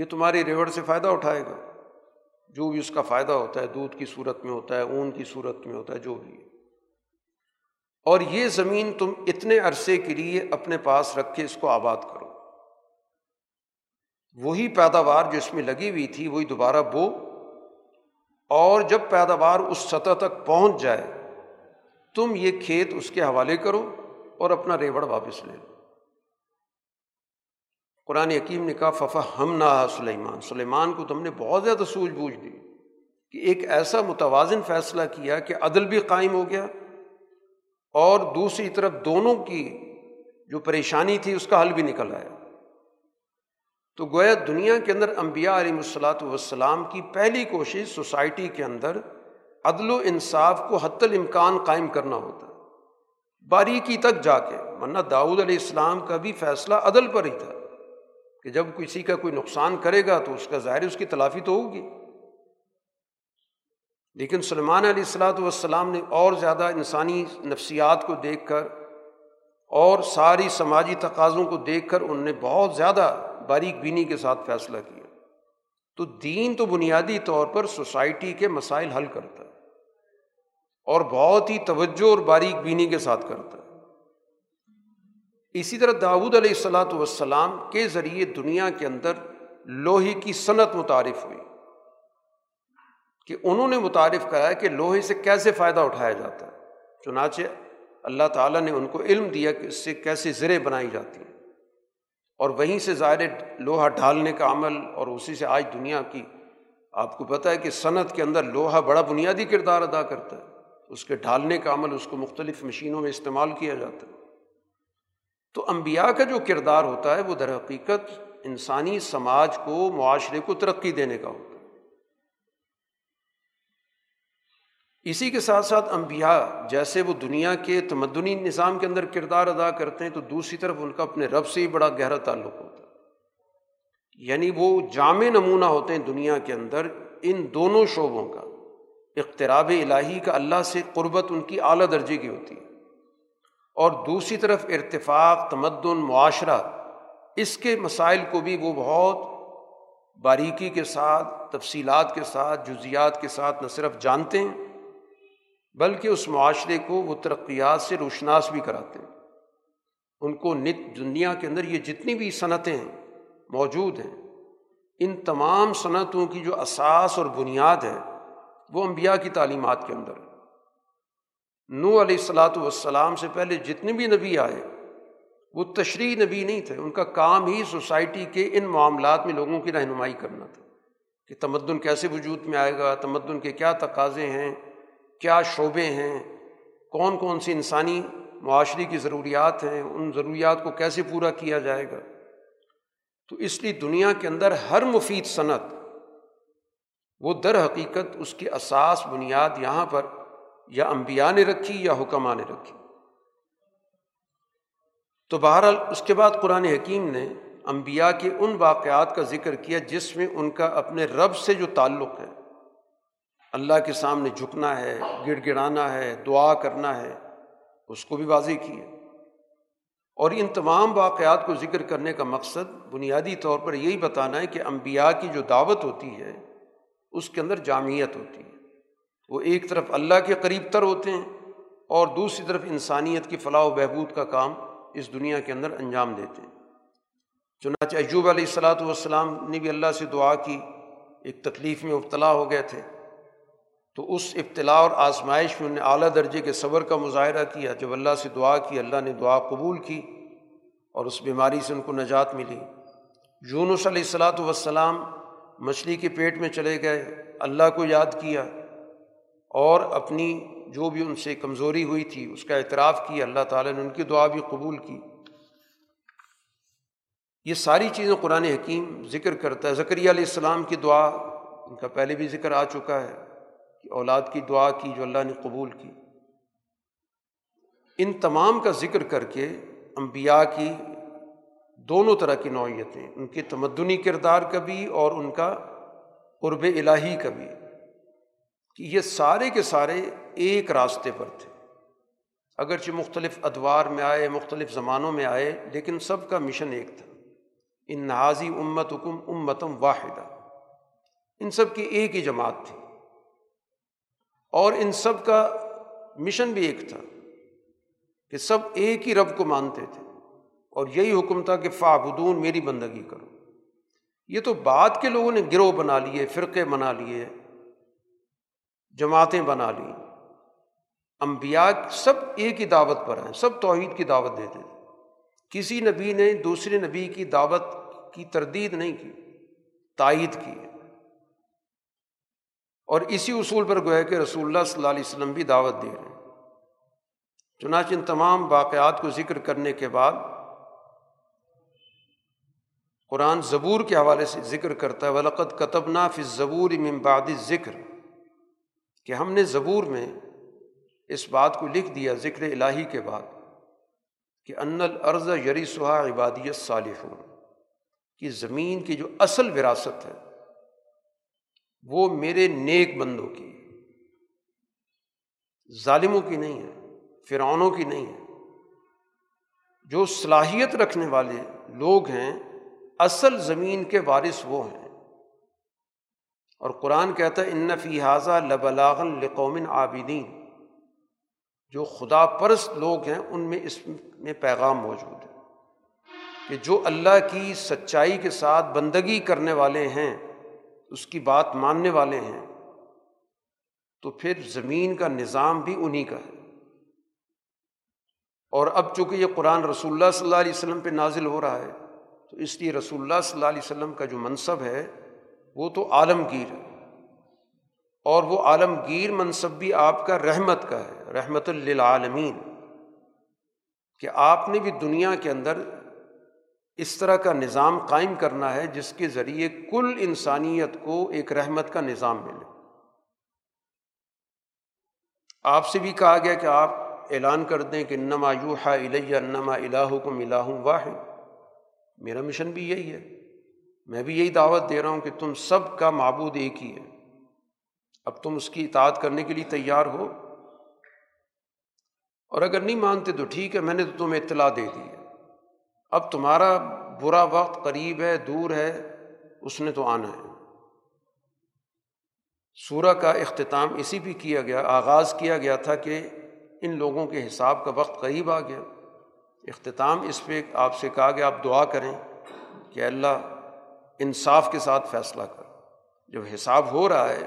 یہ تمہارے ریوڑ سے فائدہ اٹھائے گا، جو بھی اس کا فائدہ ہوتا ہے، دودھ کی صورت میں ہوتا ہے، اون کی صورت میں ہوتا ہے، جو بھی ہے، اور یہ زمین تم اتنے عرصے کے لیے اپنے پاس رکھ کے اس کو آباد کرو، وہی پیداوار جو اس میں لگی ہوئی تھی وہی دوبارہ بو، اور جب پیداوار اس سطح تک پہنچ جائے تم یہ کھیت اس کے حوالے کرو اور اپنا ریوڑ واپس لے لو۔ قرآن حکیم نے کہا ففہمناہا سلیمان، سلیمان کو تم نے بہت زیادہ سوجھ بوجھ دی کہ ایک ایسا متوازن فیصلہ کیا کہ عدل بھی قائم ہو گیا اور دوسری طرف دونوں کی جو پریشانی تھی اس کا حل بھی نکل آیا۔ تو گویا دنیا کے اندر انبیاء علیہ الصلاۃ والسلام کی پہلی کوشش سوسائٹی کے اندر عدل و انصاف کو حتی الامکان قائم کرنا ہوتا ہے، باریکی تک جا کے، ورنہ داؤد علیہ السلام کا بھی فیصلہ عدل پر ہی تھا، کہ جب کسی کا کوئی نقصان کرے گا تو اس کا ظاہر اس کی تلافی تو ہوگی، لیکن سلیمان علیہ الصلوۃ والسلام نے اور زیادہ انسانی نفسیات کو دیکھ کر اور ساری سماجی تقاضوں کو دیکھ کر انہوں نے بہت زیادہ باریک بینی کے ساتھ فیصلہ کیا۔ تو دین تو بنیادی طور پر سوسائٹی کے مسائل حل کرتا ہے اور بہت ہی توجہ اور باریک بینی کے ساتھ کرتا ہے۔ اسی طرح داؤد علیہ الصلوۃ والسلام کے ذریعے دنیا کے اندر لوہے کی صنعت متعارف ہوئی کہ انہوں نے متعارف کرایا کہ لوہے سے کیسے فائدہ اٹھایا جاتا ہے، چنانچہ اللہ تعالیٰ نے ان کو علم دیا کہ اس سے کیسے زریں بنائی جاتی ہیں، اور وہیں سے ظاہر لوہا ڈھالنے کا عمل، اور اسی سے آج دنیا کی آپ کو پتہ ہے کہ صنعت کے اندر لوہا بڑا بنیادی کردار ادا کرتا ہے، اس کے ڈھالنے کا عمل، اس کو مختلف مشینوں میں استعمال کیا جاتا ہے۔ تو انبیاء کا جو کردار ہوتا ہے وہ در حقیقت انسانی سماج کو، معاشرے کو ترقی دینے کا ہوتا ہے۔ اسی کے ساتھ ساتھ انبیاء جیسے وہ دنیا کے تمدنی نظام کے اندر کردار ادا کرتے ہیں، تو دوسری طرف ان کا اپنے رب سے ہی بڑا گہرا تعلق ہوتا ہے، یعنی وہ جامع نمونہ ہوتے ہیں دنیا کے اندر ان دونوں شعبوں کا۔ اقتراب الہی کا اللہ سے قربت ان کی اعلیٰ درجے کی ہوتی ہے، اور دوسری طرف ارتفاق، تمدن، معاشرہ، اس کے مسائل کو بھی وہ بہت باریکی کے ساتھ، تفصیلات کے ساتھ، جزیات کے ساتھ نہ صرف جانتے ہیں بلکہ اس معاشرے کو وہ ترقیات سے روشناس بھی کراتے ہیں۔ ان کو نت دنیا کے اندر یہ جتنی بھی صنعتیں موجود ہیں، ان تمام صنعتوں کی جو اساس اور بنیاد ہے وہ انبیاء کی تعلیمات کے اندر ہے۔ نوح علیہ الصلوۃ والسلام سے پہلے جتنے بھی نبی آئے وہ تشریعی نبی نہیں تھے، ان کا کام ہی سوسائٹی کے ان معاملات میں لوگوں کی رہنمائی کرنا تھا کہ تمدن کیسے وجود میں آئے گا، تمدن کے کیا تقاضے ہیں، کیا شعبے ہیں، کون کون سی انسانی معاشرے کی ضروریات ہیں، ان ضروریات کو کیسے پورا کیا جائے گا۔ تو اس لیے دنیا کے اندر ہر مفید صنعت وہ در حقیقت اس کی اساس بنیاد یہاں پر یا انبیاء نے رکھی یا حکماء نے رکھی۔ تو بہرحال اس کے بعد قرآن حکیم نے انبیاء کے ان واقعات کا ذکر کیا جس میں ان کا اپنے رب سے جو تعلق ہے، اللہ کے سامنے جھکنا ہے، گڑ گڑانا ہے، دعا کرنا ہے، اس کو بھی واضح کیا۔ اور ان تمام واقعات کو ذکر کرنے کا مقصد بنیادی طور پر یہی بتانا ہے کہ انبیاء کی جو دعوت ہوتی ہے اس کے اندر جامعیت ہوتی ہے، وہ ایک طرف اللہ کے قریب تر ہوتے ہیں اور دوسری طرف انسانیت کی فلاح و بہبود کا کام اس دنیا کے اندر انجام دیتے ہیں۔ چنانچہ ایوب علیہ الصلوۃ والسلام نے بھی اللہ سے دعا کی، ایک تکلیف میں مبتلا ہو گئے تھے، تو اس ابتلا اور آزمائش میں انہوں نے اعلیٰ درجے کے صبر کا مظاہرہ کیا، جب اللہ سے دعا کی اللہ نے دعا قبول کی اور اس بیماری سے ان کو نجات ملی۔ یونس علیہ الصلوۃ والسلام مچھلی کے پیٹ میں چلے گئے، اللہ کو یاد کیا اور اپنی جو بھی ان سے کمزوری ہوئی تھی اس کا اعتراف کیا، اللہ تعالیٰ نے ان کی دعا بھی قبول کی۔ یہ ساری چیزیں قرآن حکیم ذکر کرتا ہے۔ زکریا علیہ السلام کی دعا، ان کا پہلے بھی ذکر آ چکا ہے، اولاد کی دعا کی جو اللہ نے قبول کی۔ ان تمام کا ذکر کر کے انبیاء کی دونوں طرح کی نوعیتیں، ان کے تمدنی کردار کا بھی اور ان کا قرب الہی کا بھی، کہ یہ سارے کے سارے ایک راستے پر تھے، اگرچہ مختلف ادوار میں آئے، مختلف زمانوں میں آئے، لیکن سب کا مشن ایک تھا۔ ان نہازی امتکم امتم واحدہ، ان سب کی ایک ہی جماعت تھی اور ان سب کا مشن بھی ایک تھا کہ سب ایک ہی رب کو مانتے تھے، اور یہی حکم تھا کہ فاعبدون، میری بندگی کرو۔ یہ تو بعد کے لوگوں نے گروہ بنا لیے، فرقے بنا لیے، جماعتیں بنا لیں، انبیاء سب ایک ہی دعوت پر ہیں، سب توحید کی دعوت دیتے تھے، کسی نبی نے دوسرے نبی کی دعوت کی تردید نہیں کی، تائید کی، اور اسی اصول پر گویا کہ رسول اللہ صلی اللہ علیہ وسلم بھی دعوت دے رہے ہیں۔ چنانچہ ان تمام واقعات کو ذکر کرنے کے بعد قرآن زبور کے حوالے سے ذکر کرتا ہے، وَلَقَدْ كَتَبْنَا فِي الزَّبُورِ مِن بَعْدِ الذِّكْرِ، کہ ہم نے زبور میں اس بات کو لکھ دیا ذکر الہی کے بعد کہ أَنَّ الْأَرْضَ يَرِثُهَا عِبَادِيَ الصَّالِحُونَ، کہ زمین کی جو اصل وراثت ہے وہ میرے نیک بندوں کی، ظالموں کی نہیں ہے، فرعونوں کی نہیں ہے۔ جو صلاحیت رکھنے والے لوگ ہیں اصل زمین کے وارث وہ ہیں۔ اور قرآن کہتا ہے ان فی ھذا لبلاغا لقوم عابدین، جو خدا پرست لوگ ہیں ان میں اس میں پیغام موجود ہے کہ جو اللہ کی سچائی کے ساتھ بندگی کرنے والے ہیں، اس کی بات ماننے والے ہیں، تو پھر زمین کا نظام بھی انہی کا ہے۔ اور اب چونکہ یہ قرآن رسول اللہ صلی اللہ علیہ وسلم پہ نازل ہو رہا ہے، تو اس لیے رسول اللہ صلی اللہ علیہ وسلم کا جو منصب ہے وہ تو عالمگیر ہے، اور وہ عالمگیر منصب بھی آپ کا رحمت کا ہے، رحمت للعالمین، کہ آپ نے بھی دنیا کے اندر اس طرح کا نظام قائم کرنا ہے جس کے ذریعے کل انسانیت کو ایک رحمت کا نظام ملے۔ آپ سے بھی کہا گیا کہ آپ اعلان کر دیں کہ انما یوحیٰ الی انما الہکم الہ واحد، میرا مشن بھی یہی ہے، میں بھی یہی دعوت دے رہا ہوں کہ تم سب کا معبود ایک ہی ہے، اب تم اس کی اطاعت کرنے کے لیے تیار ہو، اور اگر نہیں مانتے تو ٹھیک ہے، میں نے تو تمہیں اطلاع دے دی ہے، اب تمہارا برا وقت قریب ہے دور ہے، اس نے تو آنا ہے۔ سورہ کا اختتام اسی بھی کیا گیا، آغاز کیا گیا تھا کہ ان لوگوں کے حساب کا وقت قریب آ گیا، اختتام اس پہ آپ سے کہا گیا آپ دعا کریں کہ اللہ انصاف کے ساتھ فیصلہ کر۔ جب حساب ہو رہا ہے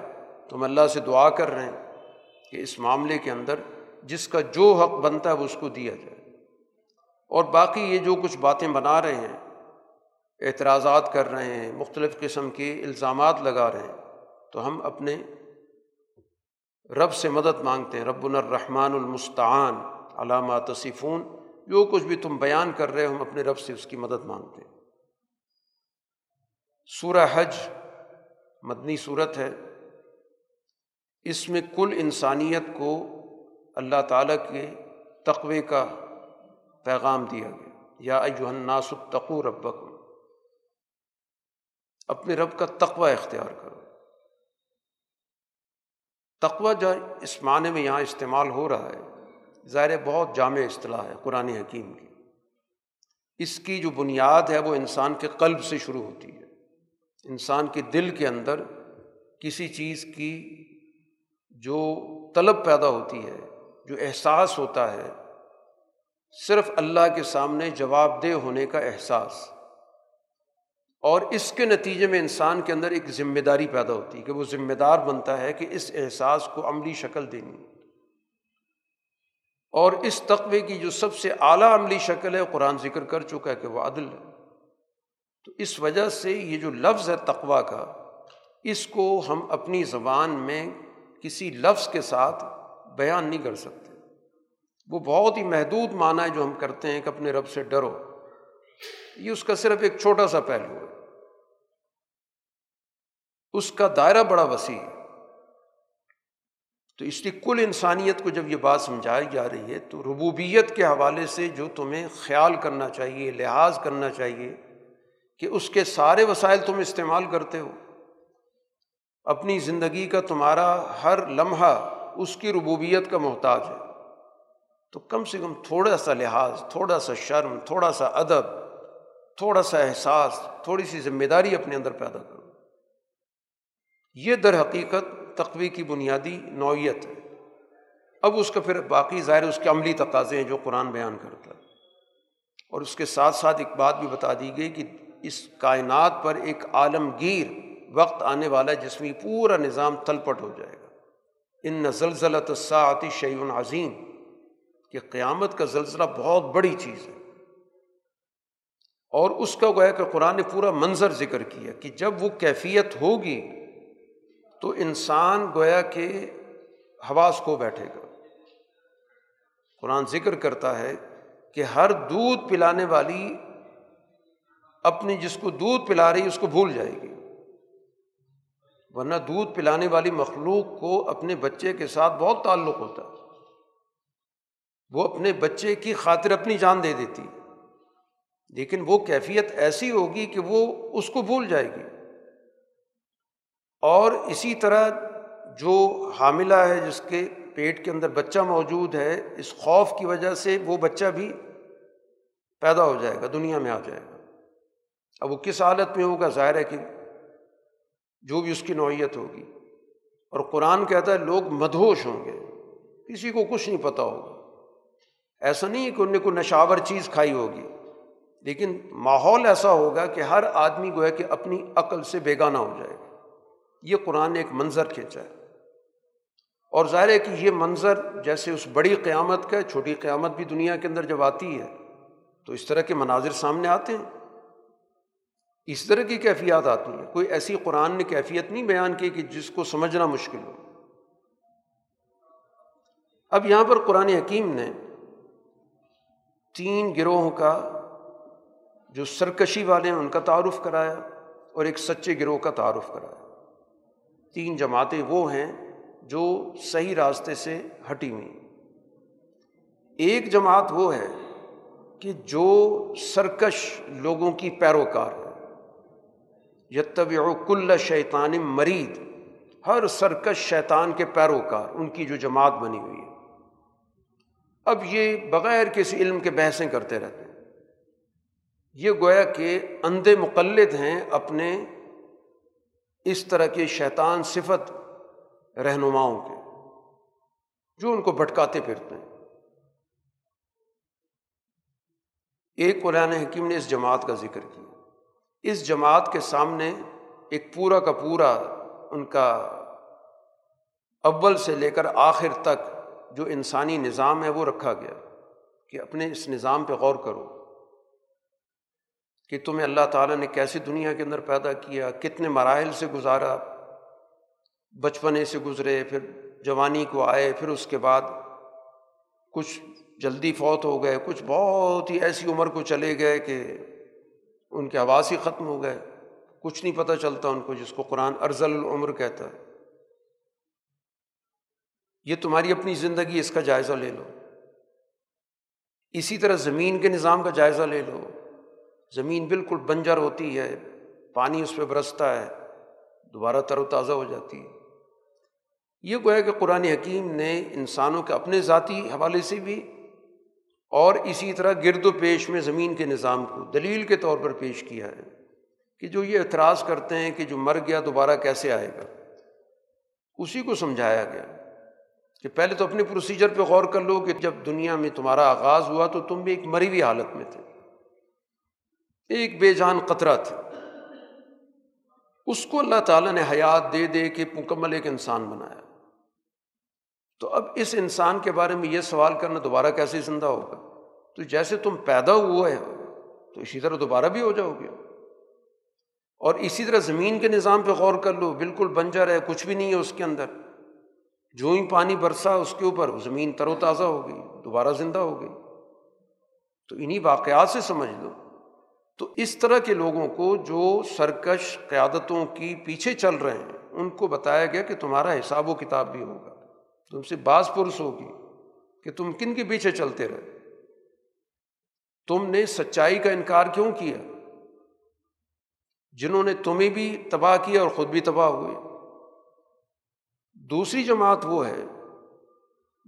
تو ہم اللہ سے دعا کر رہے ہیں کہ اس معاملے کے اندر جس کا جو حق بنتا ہے وہ اس کو دیا جائے، اور باقی یہ جو کچھ باتیں بنا رہے ہیں، اعتراضات کر رہے ہیں، مختلف قسم کے الزامات لگا رہے ہیں، تو ہم اپنے رب سے مدد مانگتے ہیں، ربنا الرحمن المستعان علی ما تصفون، جو کچھ بھی تم بیان کر رہے ہو ہم اپنے رب سے اس کی مدد مانگتے ہیں۔ سورہ حج مدنی صورت ہے، اس میں کل انسانیت کو اللہ تعالیٰ کے تقوی کا پیغام دیا گیا، یا ایھا الناس اتقوا ربکم، اپنے رب کا تقوی اختیار کرو۔ تقوی اس معنی میں یہاں استعمال ہو رہا ہے، ظاہر بہت جامع اصطلاح ہے قرآن حکیم کی، اس کی جو بنیاد ہے وہ انسان کے قلب سے شروع ہوتی ہے، انسان کے دل کے اندر کسی چیز کی جو طلب پیدا ہوتی ہے، جو احساس ہوتا ہے، صرف اللہ کے سامنے جواب دہ ہونے کا احساس، اور اس کے نتیجے میں انسان کے اندر ایک ذمہ داری پیدا ہوتی ہے کہ وہ ذمہ دار بنتا ہے کہ اس احساس کو عملی شکل دینی ہے۔ اور اس تقوی کی جو سب سے اعلیٰ عملی شکل ہے قرآن ذکر کر چکا ہے کہ وہ عدل ہے، تو اس وجہ سے یہ جو لفظ ہے تقوی کا، اس کو ہم اپنی زبان میں کسی لفظ کے ساتھ بیان نہیں کر سکتے، وہ بہت ہی محدود معنی ہے جو ہم کرتے ہیں کہ اپنے رب سے ڈرو، یہ اس کا صرف ایک چھوٹا سا پہلو ہے، اس کا دائرہ بڑا وسیع ہے۔ تو اس لیے کل انسانیت کو جب یہ بات سمجھائی جا رہی ہے تو ربوبیت کے حوالے سے جو تمہیں خیال کرنا چاہیے، لحاظ کرنا چاہیے کہ اس کے سارے وسائل تم استعمال کرتے ہو، اپنی زندگی کا تمہارا ہر لمحہ اس کی ربوبیت کا محتاج ہے، تو کم سے کم تھوڑا سا لحاظ، تھوڑا سا شرم، تھوڑا سا ادب، تھوڑا سا احساس، تھوڑی سی ذمہ داری اپنے اندر پیدا کرو۔ یہ در حقیقت تقوی کی بنیادی نوعیت ہے۔ اب اس کا پھر باقی ظاہر اس کے عملی تقاضے ہیں جو قرآن بیان کرتا ہے، اور اس کے ساتھ ساتھ ایک بات بھی بتا دی گئی کہ اس کائنات پر ایک عالمگیر وقت آنے والا ہے جس میں پورا نظام تلپٹ ہو جائے گا۔ ان زلزلۃ الساعۃ شیء عظیم، کہ قیامت کا زلزلہ بہت بڑی چیز ہے، اور اس کا گویا کہ قرآن نے پورا منظر ذکر کیا کہ جب وہ کیفیت ہوگی تو انسان گویا کہ حواس کھو بیٹھے گا۔ قرآن ذکر کرتا ہے کہ ہر دودھ پلانے والی اپنی جس کو دودھ پلا رہی ہے اس کو بھول جائے گی، ورنہ دودھ پلانے والی مخلوق کو اپنے بچے کے ساتھ بہت تعلق ہوتا ہے، وہ اپنے بچے کی خاطر اپنی جان دے دیتی، لیکن وہ کیفیت ایسی ہوگی کہ وہ اس کو بھول جائے گی۔ اور اسی طرح جو حاملہ ہے، جس کے پیٹ کے اندر بچہ موجود ہے، اس خوف کی وجہ سے وہ بچہ بھی پیدا ہو جائے گا، دنیا میں آ جائے گا۔ اب وہ کس حالت میں ہوگا، ظاہر ہے کہ جو بھی اس کی نوعیت ہوگی۔ اور قرآن کہتا ہے لوگ مدہوش ہوں گے، کسی کو کچھ نہیں پتہ ہوگا۔ ایسا نہیں کہ ان نے کوئی نشاور چیز کھائی ہوگی، لیکن ماحول ایسا ہوگا کہ ہر آدمی گویا کہ اپنی عقل سے بیگانہ ہو جائے گا۔ یہ قرآن نے ایک منظر کھینچا ہے، اور ظاہر ہے کہ یہ منظر جیسے اس بڑی قیامت کا، چھوٹی قیامت بھی دنیا کے اندر جب آتی ہے تو اس طرح کے مناظر سامنے آتے ہیں، اس طرح کی کیفیات آتی ہیں۔ کوئی ایسی قرآن نے کیفیت نہیں بیان کی کہ جس کو سمجھنا مشکل ہو۔ اب یہاں پر قرآن حکیم نے تین گروہوں کا، جو سرکشی والے ہیں ان کا تعارف کرایا، اور ایک سچے گروہ کا تعارف کرایا۔ تین جماعتیں وہ ہیں جو صحیح راستے سے ہٹی ہوئی۔ ایک جماعت وہ ہے کہ جو سرکش لوگوں کی پیروکار ہے، یتبعو کل شیطان مرید، ہر سرکش شیطان کے پیروکار ان کی جو جماعت بنی ہوئی ہے۔ اب یہ بغیر کسی علم کے بحثیں کرتے رہتے ہیں، یہ گویا کہ اندھے مقلد ہیں اپنے اس طرح کے شیطان صفت رہنماؤں کے، جو ان کو بھٹکاتے پھرتے ہیں۔ ایک قرآن حکیم نے اس جماعت کا ذکر کیا۔ اس جماعت کے سامنے ایک پورا کا پورا ان کا اول سے لے کر آخر تک جو انسانی نظام ہے وہ رکھا گیا کہ اپنے اس نظام پہ غور کرو کہ تمہیں اللہ تعالیٰ نے کیسے دنیا کے اندر پیدا کیا، کتنے مراحل سے گزارا، بچپنے سے گزرے، پھر جوانی کو آئے، پھر اس کے بعد کچھ جلدی فوت ہو گئے، کچھ بہت ہی ایسی عمر کو چلے گئے کہ ان کے حواس ہی ختم ہو گئے، کچھ نہیں پتہ چلتا ان کو، جس کو قرآن ارذل العمر کہتا ہے۔ یہ تمہاری اپنی زندگی، اس کا جائزہ لے لو۔ اسی طرح زمین کے نظام کا جائزہ لے لو۔ زمین بالکل بنجر ہوتی ہے، پانی اس پہ برستا ہے، دوبارہ تر و تازہ ہو جاتی ہے۔ یہ گویا کہ قرآن حکیم نے انسانوں کے اپنے ذاتی حوالے سے بھی، اور اسی طرح گرد و پیش میں زمین کے نظام کو دلیل کے طور پر پیش کیا ہے کہ جو یہ اعتراض کرتے ہیں کہ جو مر گیا دوبارہ کیسے آئے گا، اسی کو سمجھایا گیا کہ پہلے تو اپنے پروسیجر پہ غور کر لو کہ جب دنیا میں تمہارا آغاز ہوا تو تم بھی ایک مری ہوئی حالت میں تھے، ایک بے جان قطرہ تھے۔ اس کو اللہ تعالیٰ نے حیات دے دے کے مکمل ایک انسان بنایا، تو اب اس انسان کے بارے میں یہ سوال کرنا دوبارہ کیسے زندہ ہوگا؟ تو جیسے تم پیدا ہوئے ہو تو اسی طرح دوبارہ بھی ہو جاؤ گے۔ اور اسی طرح زمین کے نظام پہ غور کر لو، بالکل بنجر ہے، کچھ بھی نہیں ہے اس کے اندر، جو ہی پانی برسا اس کے اوپر زمین تر و تازہ ہو گئی، دوبارہ زندہ ہو گئی۔ تو انہی واقعات سے سمجھ لو۔ تو اس طرح کے لوگوں کو جو سرکش قیادتوں کی پیچھے چل رہے ہیں، ان کو بتایا گیا کہ تمہارا حساب و کتاب بھی ہوگا، تم سے باز پرس ہوگی کہ تم کن کے پیچھے چلتے رہے، تم نے سچائی کا انکار کیوں کیا، جنہوں نے تمہیں بھی تباہ کیا اور خود بھی تباہ ہوئے۔ دوسری جماعت وہ ہے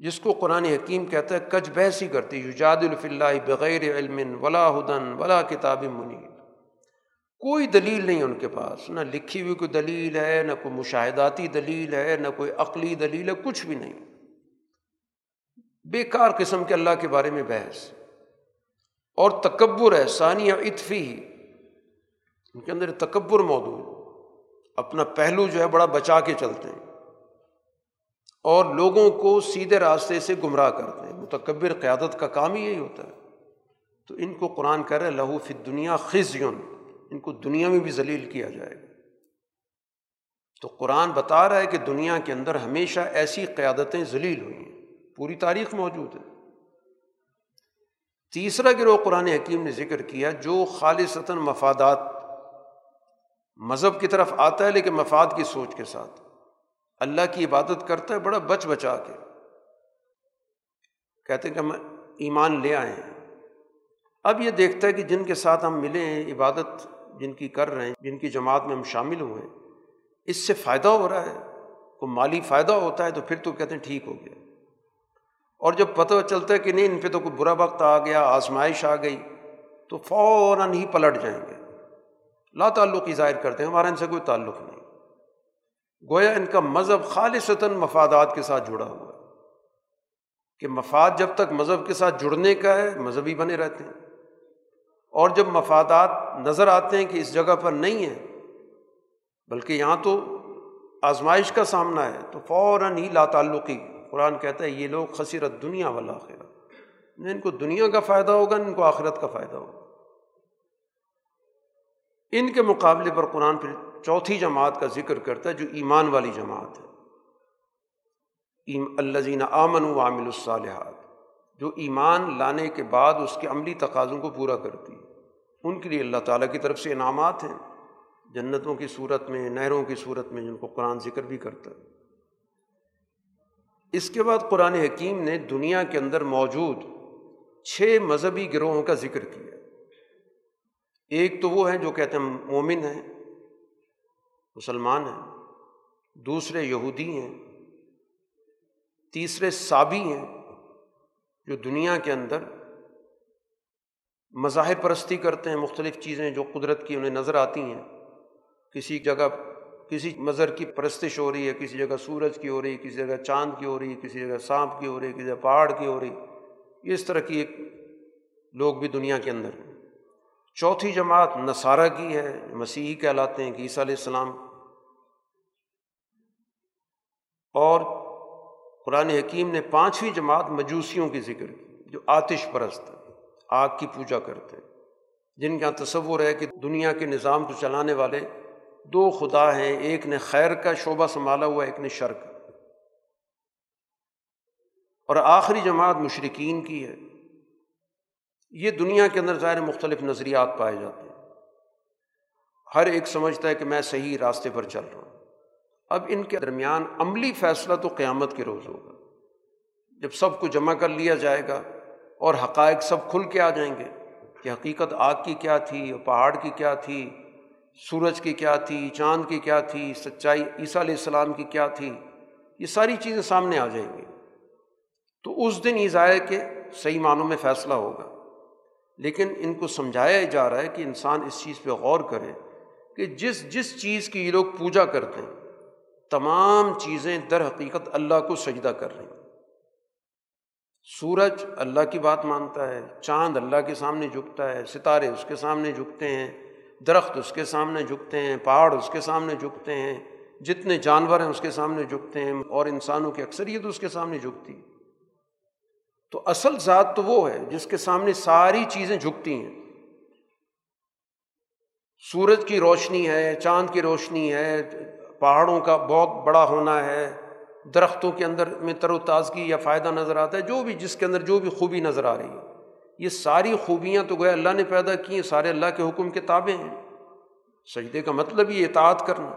جس کو قرآن حکیم کہتا ہے کج بحثی کرتی، یجادل فی اللہ بغیر علم ولا ہدن ولا کتاب منیر، کوئی دلیل نہیں ان کے پاس، نہ لکھی ہوئی کوئی دلیل ہے، نہ کوئی مشاہداتی دلیل ہے، نہ کوئی عقلی دلیل ہے، کچھ بھی نہیں، بیکار قسم کے اللہ کے بارے میں بحث اور تکبر ہے۔ ثانی عطفی، ان کے اندر تکبر موضوع، اپنا پہلو جو ہے بڑا بچا کے چلتے ہیں اور لوگوں کو سیدھے راستے سے گمراہ کرتے ہیں۔ متکبر قیادت کا کام ہی یہی ہوتا ہے۔ تو ان کو قرآن کہہ رہا ہے لہو فی الدنیا خزی، ان کو دنیا میں بھی ذلیل کیا جائے گا۔ تو قرآن بتا رہا ہے کہ دنیا کے اندر ہمیشہ ایسی قیادتیں ذلیل ہوئی ہیں، پوری تاریخ موجود ہے۔ تیسرا گروہ قرآن حکیم نے ذکر کیا جو خالصتاً مفادات، مذہب کی طرف آتا ہے لیکن مفاد کی سوچ کے ساتھ، اللہ کی عبادت کرتا ہے بڑا بچ بچا کے، کہتے ہیں کہ ہم ایمان لے آئے ہیں، اب یہ دیکھتا ہے کہ جن کے ساتھ ہم ملے ہیں، عبادت جن کی کر رہے ہیں، جن کی جماعت میں ہم شامل ہوئے، اس سے فائدہ ہو رہا ہے، کوئی مالی فائدہ ہوتا ہے تو پھر تو کہتے ہیں ٹھیک ہو گیا، اور جب پتہ چلتا ہے کہ نہیں ان پہ تو کوئی برا وقت آ گیا، آزمائش آ گئی، تو فوراً ہی پلٹ جائیں گے، لا تعلقی ظاہر کرتے ہیں، ہمارا ان سے کوئی تعلق نہیں، گویا ان کا مذہب خالصتاً مفادات کے ساتھ جڑا ہوا ہے، کہ مفاد جب تک مذہب کے ساتھ جڑنے کا ہے مذہبی بنے رہتے ہیں، اور جب مفادات نظر آتے ہیں کہ اس جگہ پر نہیں ہے بلکہ یہاں تو آزمائش کا سامنا ہے، تو فوراً ہی لا تعلقی، قرآن کہتا ہے یہ لوگ خسرت دنیا والآخرہ، نہ ان کو دنیا کا فائدہ ہوگا نہ ان کو آخرت کا فائدہ ہوگا۔ ان کے مقابلے پر قرآن پھر چوتھی جماعت کا ذکر کرتا ہے جو ایمان والی جماعت ہے، الذین آمنوا وعملوا الصالحات، جو ایمان لانے کے بعد اس کے عملی تقاضوں کو پورا کرتی، ان کے لیے اللہ تعالیٰ کی طرف سے انعامات ہیں، جنتوں کی صورت میں، نہروں کی صورت میں، جن کو قرآن ذکر بھی کرتا ہے۔ اس کے بعد قرآن حکیم نے دنیا کے اندر موجود 6 مذہبی گروہوں کا ذکر کیا۔ ایک تو وہ ہیں جو کہتے ہیں مومن ہیں، مسلمان ہیں، دوسرے یہودی ہیں، تیسرے سابی ہیں جو دنیا کے اندر مذاہب پرستی کرتے ہیں، مختلف چیزیں جو قدرت کی انہیں نظر آتی ہیں، کسی جگہ کسی مظہر کی پرستش ہو رہی ہے، کسی جگہ سورج کی ہو رہی ہے، کسی جگہ چاند کی ہو رہی ہے، کسی جگہ سانپ کی ہو رہی ہے، کسی جگہ پہاڑ کی ہو رہی ہے، اس طرح کی ایک لوگ بھی دنیا کے اندر ہیں۔ چوتھی جماعت نصارہ کی ہے، مسیحی کہلاتے ہیں کہ عیسیٰ علیہ السلام، اور قرآن حکیم نے 5ویں جماعت مجوسیوں کی ذکر کی جو آتش پرست ہے، آگ کی پوجا کرتے ہیں، جن کا تصور ہے کہ دنیا کے نظام کو چلانے والے 2 خدا ہیں، ایک نے خیر کا شعبہ سنبھالا ہوا، ایک نے شر کا۔ اور آخری جماعت مشرکین کی ہے، یہ دنیا کے اندر ظاہر مختلف نظریات پائے جاتے ہیں، ہر ایک سمجھتا ہے کہ میں صحیح راستے پر چل رہا ہوں۔ اب ان کے درمیان عملی فیصلہ تو قیامت کے روز ہوگا، جب سب کو جمع کر لیا جائے گا اور حقائق سب کھل کے آ جائیں گے کہ حقیقت آگ کی کیا تھی، پہاڑ کی کیا تھی، سورج کی کیا تھی، چاند کی کیا تھی، سچائی عیسیٰ علیہ السلام کی کیا تھی، یہ ساری چیزیں سامنے آ جائیں گی، تو اس دن یہ ظاہر کہ صحیح معنوں میں فیصلہ ہوگا۔ لیکن ان کو سمجھایا جا رہا ہے کہ انسان اس چیز پہ غور کرے کہ جس چیز کی یہ لوگ پوجا کرتے ہیں، تمام چیزیں در حقیقت اللہ کو سجدہ کر رہی ہیں۔ سورج اللہ کی بات مانتا ہے، چاند اللہ کے سامنے جھکتا ہے، ستارے اس کے سامنے جھکتے ہیں، درخت اس کے سامنے جھکتے ہیں، پہاڑ اس کے سامنے جھکتے ہیں، جتنے جانور ہیں اس کے سامنے جھکتے ہیں، اور انسانوں کی اکثریت اس کے سامنے جھکتی ہے۔ تو اصل ذات تو وہ ہے جس کے سامنے ساری چیزیں جھکتی ہیں، سورج کی روشنی ہے، چاند کی روشنی ہے، پہاڑوں کا بہت بڑا ہونا ہے، درختوں کے اندر میں تر و تازگی یا فائدہ نظر آتا ہے، جو بھی جس کے اندر جو بھی خوبی نظر آ رہی ہے، یہ ساری خوبیاں تو گویا اللہ نے پیدا کی ہیں، سارے اللہ کے حکم کے تابع ہیں۔ سجدے کا مطلب یہ اطاعت کرنا،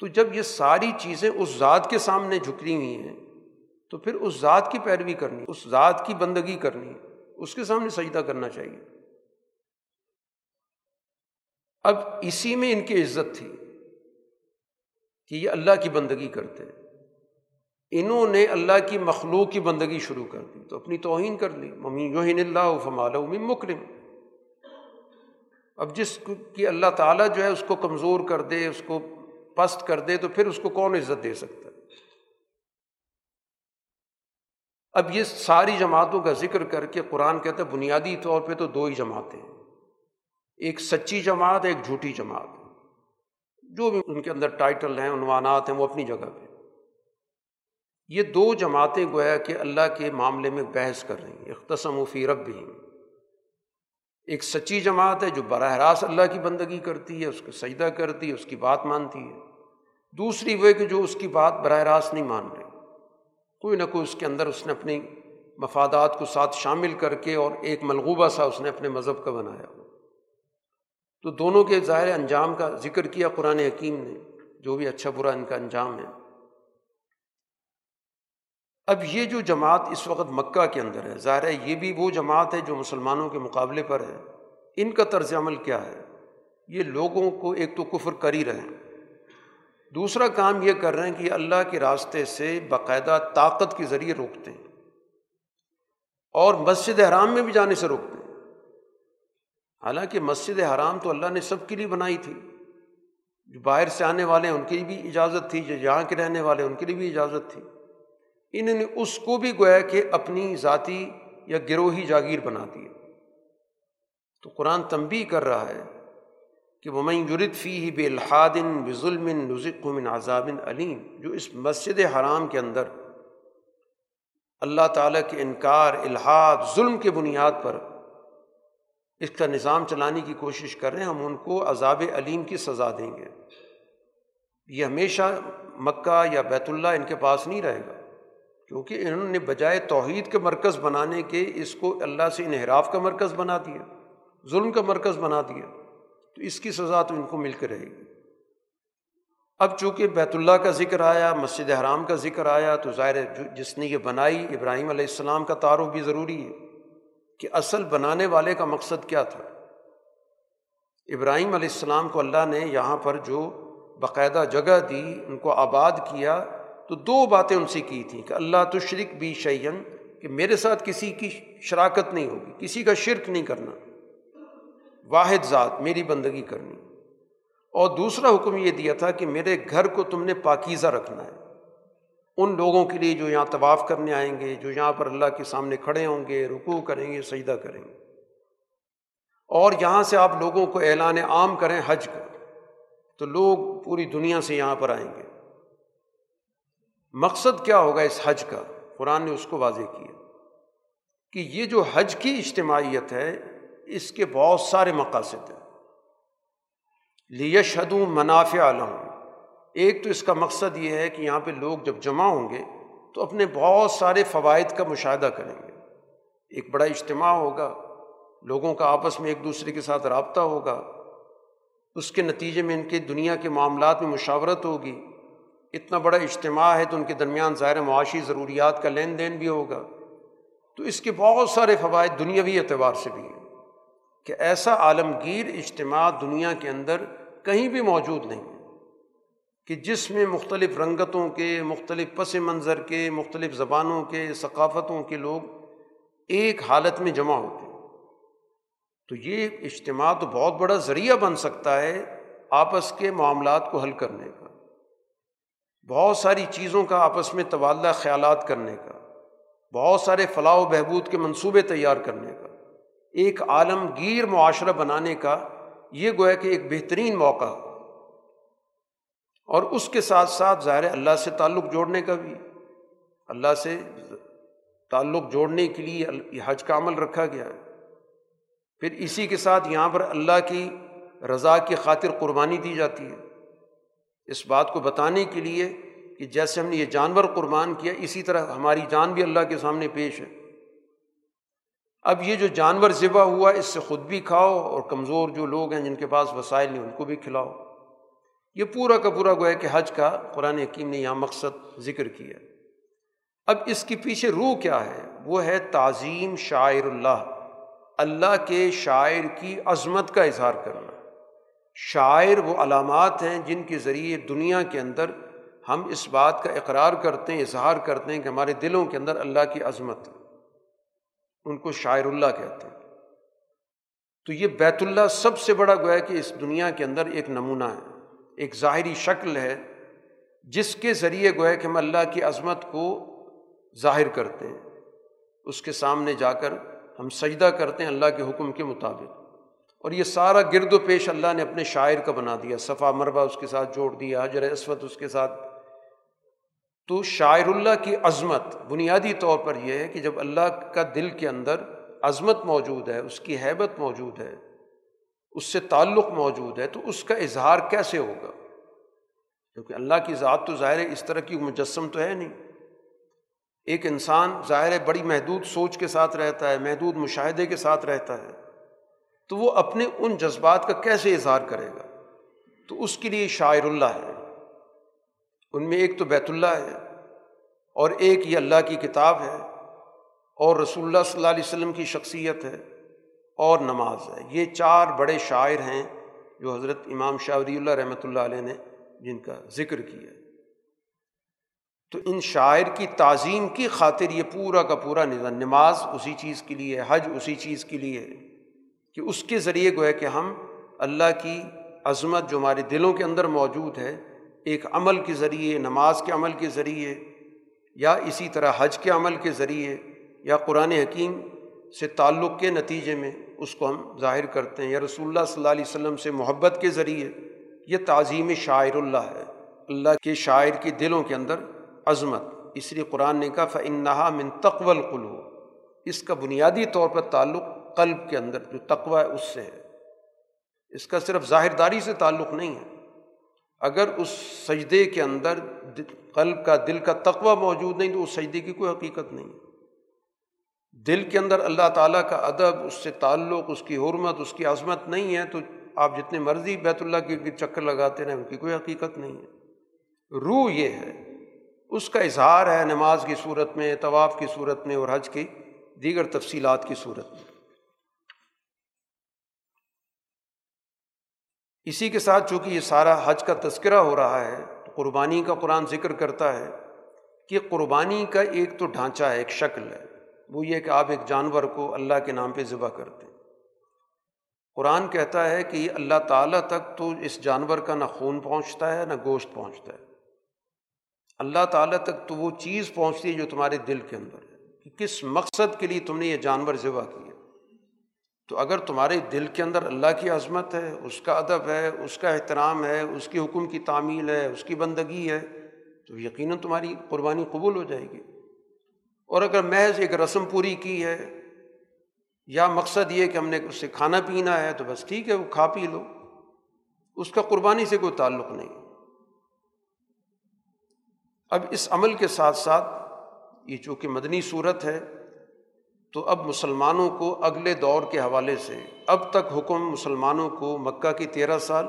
تو جب یہ ساری چیزیں اس ذات کے سامنے جھکی ہوئی ہیں تو پھر اس ذات کی پیروی کرنی، اس ذات کی بندگی کرنی، اس کے سامنے سجدہ کرنا چاہیے۔ اب اسی میں ان کی عزت تھی کہ یہ اللہ کی بندگی کرتے، انہوں نے اللہ کی مخلوق کی بندگی شروع کر دی تو اپنی توہین کر لی، وَمَن یُہِنِ اللّٰہ فَمَا لَہُ مِن مُکرم۔ اب جس کی اللہ تعالیٰ جو ہے اس کو کمزور کر دے، اس کو پست کر دے، تو پھر اس کو کون عزت دے سکتا ہے۔ اب یہ ساری جماعتوں کا ذکر کر کے قرآن کہتا ہے بنیادی طور پہ تو 2 ہی جماعتیں، ایک سچی جماعت، ایک جھوٹی جماعت، جو بھی ان کے اندر ٹائٹل ہیں، عنوانات ہیں، وہ اپنی جگہ پہ۔ یہ 2 جماعتیں گویا کہ اللہ کے معاملے میں بحث کر رہی ہیں، اختصموا فی ربہم۔ ایک سچی جماعت ہے جو براہ راست اللہ کی بندگی کرتی ہے، اس کو سجدہ کرتی ہے، اس کی بات مانتی ہے، دوسری وہ کہ جو اس کی بات براہ راست نہیں مان رہی، کوئی نہ کوئی اس کے اندر اس نے اپنی مفادات کو ساتھ شامل کر کے اور ایک ملغوبہ سا اس نے اپنے مذہب کا بنایا ہو۔ تو دونوں کے ظاہر انجام کا ذکر کیا قرآن حکیم نے، جو بھی اچھا برا ان کا انجام ہے۔ اب یہ جو جماعت اس وقت مکہ کے اندر ہے، ظاہر ہے یہ بھی وہ جماعت ہے جو مسلمانوں کے مقابلے پر ہے، ان کا طرز عمل کیا ہے؟ یہ لوگوں کو ایک تو کفر کر ہی رہے ہیں، دوسرا کام یہ کر رہے ہیں کہ اللہ کے راستے سے باقاعدہ طاقت کے ذریعے روکتے ہیں اور مسجد حرام میں بھی جانے سے روکتے ہیں، حالانکہ مسجد حرام تو اللہ نے سب کے لیے بنائی تھی، جو باہر سے آنے والے ہیں ان کی بھی اجازت تھی، جو یہاں کے رہنے والے ہیں ان کے لیے بھی اجازت تھی، انہوں نے اس کو بھی گویا کہ اپنی ذاتی یا گروہی جاگیر بنا دی ہے۔ تو قرآن تنبیہ کر رہا ہے کہ وَمَن یُرِد فِیہ بِالْحَادٍ بِظُلْمٍ نُذِقْهُ مِنْ عَذَابٍ عَلِیمٍ، جو اس مسجد حرام کے اندر اللہ تعالیٰ کے انکار، الحاد، ظلم کے بنیاد پر اس کا نظام چلانے کی کوشش کر رہے ہیں، ہم ان کو عذاب علیم کی سزا دیں گے۔ یہ ہمیشہ مکہ یا بیت اللہ ان کے پاس نہیں رہے گا، کیونکہ انہوں نے بجائے توحید کے مرکز بنانے کے اس کو اللہ سے انحراف کا مرکز بنا دیا، ظلم کا مرکز بنا دیا، تو اس کی سزا تو ان کو مل کے رہے گی۔ اب چونکہ بیت اللہ کا ذکر آیا، مسجد حرام کا ذکر آیا، تو ظاہر ہے جس نے یہ بنائی ابراہیم علیہ السلام کا تعارف بھی ضروری ہے کہ اصل بنانے والے کا مقصد کیا تھا۔ ابراہیم علیہ السلام کو اللہ نے یہاں پر جو باقاعدہ جگہ دی، ان کو آباد کیا، تو دو باتیں ان سے کی تھیں کہ اللہ تشرک بی شیئن، کہ میرے ساتھ کسی کی شراکت نہیں ہوگی، کسی کا شرک نہیں کرنا، واحد ذات میری بندگی کرنی، اور دوسرا حکم یہ دیا تھا کہ میرے گھر کو تم نے پاکیزہ رکھنا ہے، ان لوگوں کے لیے جو یہاں طواف کرنے آئیں گے، جو یہاں پر اللہ کے سامنے کھڑے ہوں گے، رکوع کریں گے، سجدہ کریں گے، اور یہاں سے آپ لوگوں کو اعلان عام کریں حج کا، تو لوگ پوری دنیا سے یہاں پر آئیں گے۔ مقصد کیا ہوگا اس حج کا، قرآن نے اس کو واضح کیا کہ یہ جو حج کی اجتماعیت ہے اس کے بہت سارے مقاصد ہیں۔ لیشہدوا منافع لہم، ایک تو اس کا مقصد یہ ہے کہ یہاں پہ لوگ جب جمع ہوں گے تو اپنے بہت سارے فوائد کا مشاہدہ کریں گے، ایک بڑا اجتماع ہوگا، لوگوں کا آپس میں ایک دوسرے کے ساتھ رابطہ ہوگا، اس کے نتیجے میں ان کے دنیا کے معاملات میں مشاورت ہوگی، اتنا بڑا اجتماع ہے تو ان کے درمیان ظاہر معاشی ضروریات کا لین دین بھی ہوگا، تو اس کے بہت سارے فوائد دنیاوی اعتبار سے بھی ہیں کہ ایسا عالمگیر اجتماع دنیا کے اندر کہیں بھی موجود نہیں کہ جس میں مختلف رنگتوں کے، مختلف پس منظر کے، مختلف زبانوں کے، ثقافتوں کے لوگ ایک حالت میں جمع ہوتے ہیں۔ تو یہ اجتماع تو بہت بڑا ذریعہ بن سکتا ہے آپس کے معاملات کو حل کرنے کا، بہت ساری چیزوں کا آپس میں تبادلہ خیالات کرنے کا، بہت سارے فلاح و بہبود کے منصوبے تیار کرنے کا، ایک عالمگیر معاشرہ بنانے کا یہ گویا کہ ایک بہترین موقع ہے، اور اس کے ساتھ ساتھ ظاہر اللہ سے تعلق جوڑنے کا بھی، اللہ سے تعلق جوڑنے کے لیے یہ حج کا عمل رکھا گیا ہے۔ پھر اسی کے ساتھ یہاں پر اللہ کی رضا کی خاطر قربانی دی جاتی ہے، اس بات کو بتانے کے لیے کہ جیسے ہم نے یہ جانور قربان کیا اسی طرح ہماری جان بھی اللہ کے سامنے پیش ہے، اب یہ جو جانور ذبح ہوا اس سے خود بھی کھاؤ اور کمزور جو لوگ ہیں جن کے پاس وسائل نہیں ان کو بھی کھلاؤ، یہ پورا کا پورا گویا کہ حج کا قرآن حکیم نے یہاں مقصد ذکر کیا۔ اب اس کے پیچھے روح کیا ہے، وہ ہے تعظیم شاعر اللہ، اللہ کے شاعر کی عظمت کا اظہار کرنا۔ شاعر وہ علامات ہیں جن کے ذریعے دنیا کے اندر ہم اس بات کا اقرار کرتے ہیں، اظہار کرتے ہیں کہ ہمارے دلوں کے اندر اللہ کی عظمت، ان کو شاعر اللہ کہتے ہیں۔ تو یہ بیت اللہ سب سے بڑا گویا کہ اس دنیا کے اندر ایک نمونہ ہے، ایک ظاہری شکل ہے جس کے ذریعے گویا کہ ہم اللہ کی عظمت کو ظاہر کرتے ہیں، اس کے سامنے جا کر ہم سجدہ کرتے ہیں اللہ کے حکم کے مطابق، اور یہ سارا گرد و پیش اللہ نے اپنے شاعر کا بنا دیا، صفا مروہ اس کے ساتھ جوڑ دیا، حجر اسود اس کے ساتھ۔ تو شاعر اللہ کی عظمت بنیادی طور پر یہ ہے کہ جب اللہ کا دل کے اندر عظمت موجود ہے، اس کی ہیبت موجود ہے، اس سے تعلق موجود ہے، تو اس کا اظہار کیسے ہوگا؟ کیونکہ اللہ کی ذات تو ظاہر ہے اس طرح کی مجسم تو ہے نہیں، ایک انسان ظاہر ہے بڑی محدود سوچ کے ساتھ رہتا ہے، محدود مشاہدے کے ساتھ رہتا ہے، تو وہ اپنے ان جذبات کا کیسے اظہار کرے گا؟ تو اس کے لیے شاعر اللہ ہے، ان میں ایک تو بیت اللہ ہے، اور ایک یہ اللہ کی کتاب ہے اور رسول اللہ صلی اللہ علیہ وسلم کی شخصیت ہے اور نماز ہے۔ یہ چار بڑے شاعر ہیں جو حضرت امام شاہ ولی اللہ رحمۃ اللہ علیہ نے جن کا ذکر کیا۔ تو ان شاعر کی تعظیم کی خاطر یہ پورا کا پورا نظام، نماز اسی چیز کے لیے، حج اسی چیز کے لیے کہ اس کے ذریعے گویا کہ ہم اللہ کی عظمت جو ہمارے دلوں کے اندر موجود ہے ایک عمل کے ذریعے، نماز کے عمل کے ذریعے یا اسی طرح حج کے عمل کے ذریعے یا قرآن حکیم سے تعلق کے نتیجے میں اس کو ہم ظاہر کرتے ہیں، یا رسول اللہ صلی اللہ علیہ وسلم سے محبت کے ذریعے۔ یہ تعظیم شاعر اللہ ہے، اللہ کے شاعر کے دلوں کے اندر عظمت۔ اس لیے قرآن نے کہا فَإِنَّهَا مِن تَقْوَى الْقُلُوبِ، اس کا بنیادی طور پر تعلق قلب کے اندر جو تقوی ہے اس سے ہے، اس کا صرف ظاہر داری سے تعلق نہیں ہے۔ اگر اس سجدے کے اندر قلب کا، دل کا تقوی موجود نہیں تو اس سجدے کی کوئی حقیقت نہیں ہے۔ دل کے اندر اللہ تعالیٰ کا ادب، اس سے تعلق، اس کی حرمت، اس کی عظمت نہیں ہے تو آپ جتنے مرضی بیت اللہ کے چکر لگاتے رہیں ان کی کوئی حقیقت نہیں ہے۔ روح یہ ہے، اس کا اظہار ہے نماز کی صورت میں، طواف کی صورت میں اور حج کی دیگر تفصیلات کی صورت میں۔ اسی کے ساتھ چونکہ یہ سارا حج کا تذکرہ ہو رہا ہے تو قربانی کا قرآن ذکر کرتا ہے کہ قربانی کا ایک تو ڈھانچہ ہے، ایک شکل ہے، وہ یہ کہ آپ ایک جانور کو اللہ کے نام پہ ذبح کرتے ہیں۔ قرآن کہتا ہے کہ یہ اللہ تعالیٰ تک تو اس جانور کا نہ خون پہنچتا ہے نہ گوشت پہنچتا ہے، اللہ تعالیٰ تک تو وہ چیز پہنچتی ہے جو تمہارے دل کے اندر ہے کہ کس مقصد کے لیے تم نے یہ جانور ذبح کیا۔ تو اگر تمہارے دل کے اندر اللہ کی عظمت ہے، اس کا ادب ہے، اس کا احترام ہے، اس کے حکم کی تعمیل ہے، اس کی بندگی ہے تو یقیناً تمہاری قربانی قبول ہو جائے گی۔ اور اگر محض ایک رسم پوری کی ہے یا مقصد یہ کہ ہم نے اس سے کھانا پینا ہے تو بس ٹھیک ہے، وہ کھا پی لو، اس کا قربانی سے کوئی تعلق نہیں۔ اب اس عمل کے ساتھ ساتھ یہ چونکہ مدنی صورت ہے تو اب مسلمانوں کو اگلے دور کے حوالے سے، اب تک حکم مسلمانوں کو مکہ کی 13 سال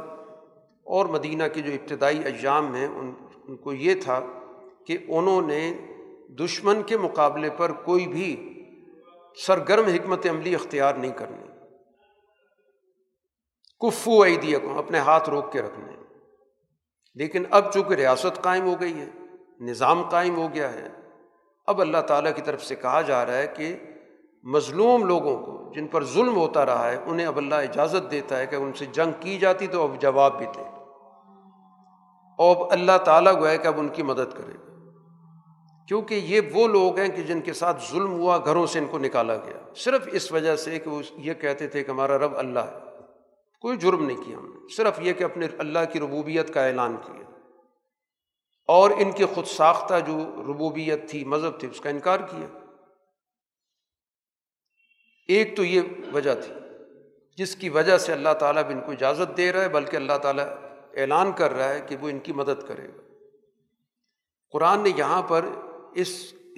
اور مدینہ کے جو ابتدائی ایام ہیں ان کو یہ تھا کہ انہوں نے دشمن کے مقابلے پر کوئی بھی سرگرم حکمت عملی اختیار نہیں کرنی، کفو ایدیکم، اپنے ہاتھ روک کے رکھنے۔ لیکن اب چونکہ ریاست قائم ہو گئی ہے، نظام قائم ہو گیا ہے، اب اللہ تعالیٰ کی طرف سے کہا جا رہا ہے کہ مظلوم لوگوں کو جن پر ظلم ہوتا رہا ہے انہیں اب اللہ اجازت دیتا ہے کہ ان سے جنگ کی جاتی تو اب جواب بھی دیں، اور اب اللہ تعالیٰ گویا کہ اب ان کی مدد کرے گا، کیونکہ یہ وہ لوگ ہیں کہ جن کے ساتھ ظلم ہوا، گھروں سے ان کو نکالا گیا صرف اس وجہ سے کہ وہ یہ کہتے تھے کہ ہمارا رب اللہ ہے، کوئی جرم نہیں کیا ہم نے، صرف یہ کہ اپنے اللہ کی ربوبیت کا اعلان کیا، اور ان کی خود ساختہ جو ربوبیت تھی، مذہب تھی، اس کا انکار کیا۔ ایک تو یہ وجہ تھی جس کی وجہ سے اللہ تعالیٰ بھی ان کو اجازت دے رہا ہے، بلکہ اللہ تعالیٰ اعلان کر رہا ہے کہ وہ ان کی مدد کرے گا۔ قرآن نے یہاں پر اس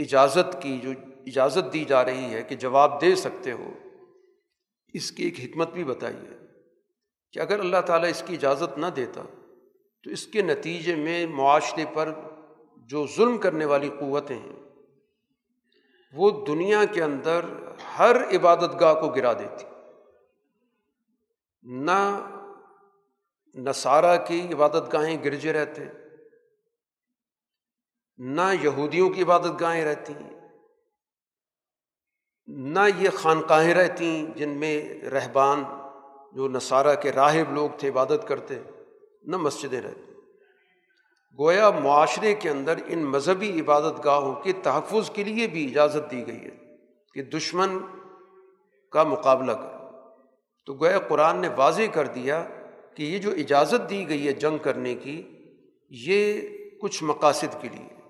اجازت کی، جو اجازت دی جا رہی ہے کہ جواب دے سکتے ہو، اس کی ایک حکمت بھی بتائی ہے کہ اگر اللہ تعالیٰ اس کی اجازت نہ دیتا تو اس کے نتیجے میں معاشرے پر جو ظلم کرنے والی قوتیں ہیں وہ دنیا کے اندر ہر عبادت گاہ کو گرا دیتی، نہ نصارہ کی عبادت گاہیں گرجے رہتے، نہ یہودیوں کی عبادت گاہیں رہتی، نہ یہ خانقاہیں رہتی جن میں رہبان جو نصارہ کے راہب لوگ تھے عبادت کرتے، نہ مسجدیں رہتی۔ گویا معاشرے کے اندر ان مذہبی عبادت گاہوں کے تحفظ کے لیے بھی اجازت دی گئی ہے کہ دشمن کا مقابلہ کرو۔ تو گویا قرآن نے واضح کر دیا کہ یہ جو اجازت دی گئی ہے جنگ کرنے کی، یہ کچھ مقاصد کے لیے،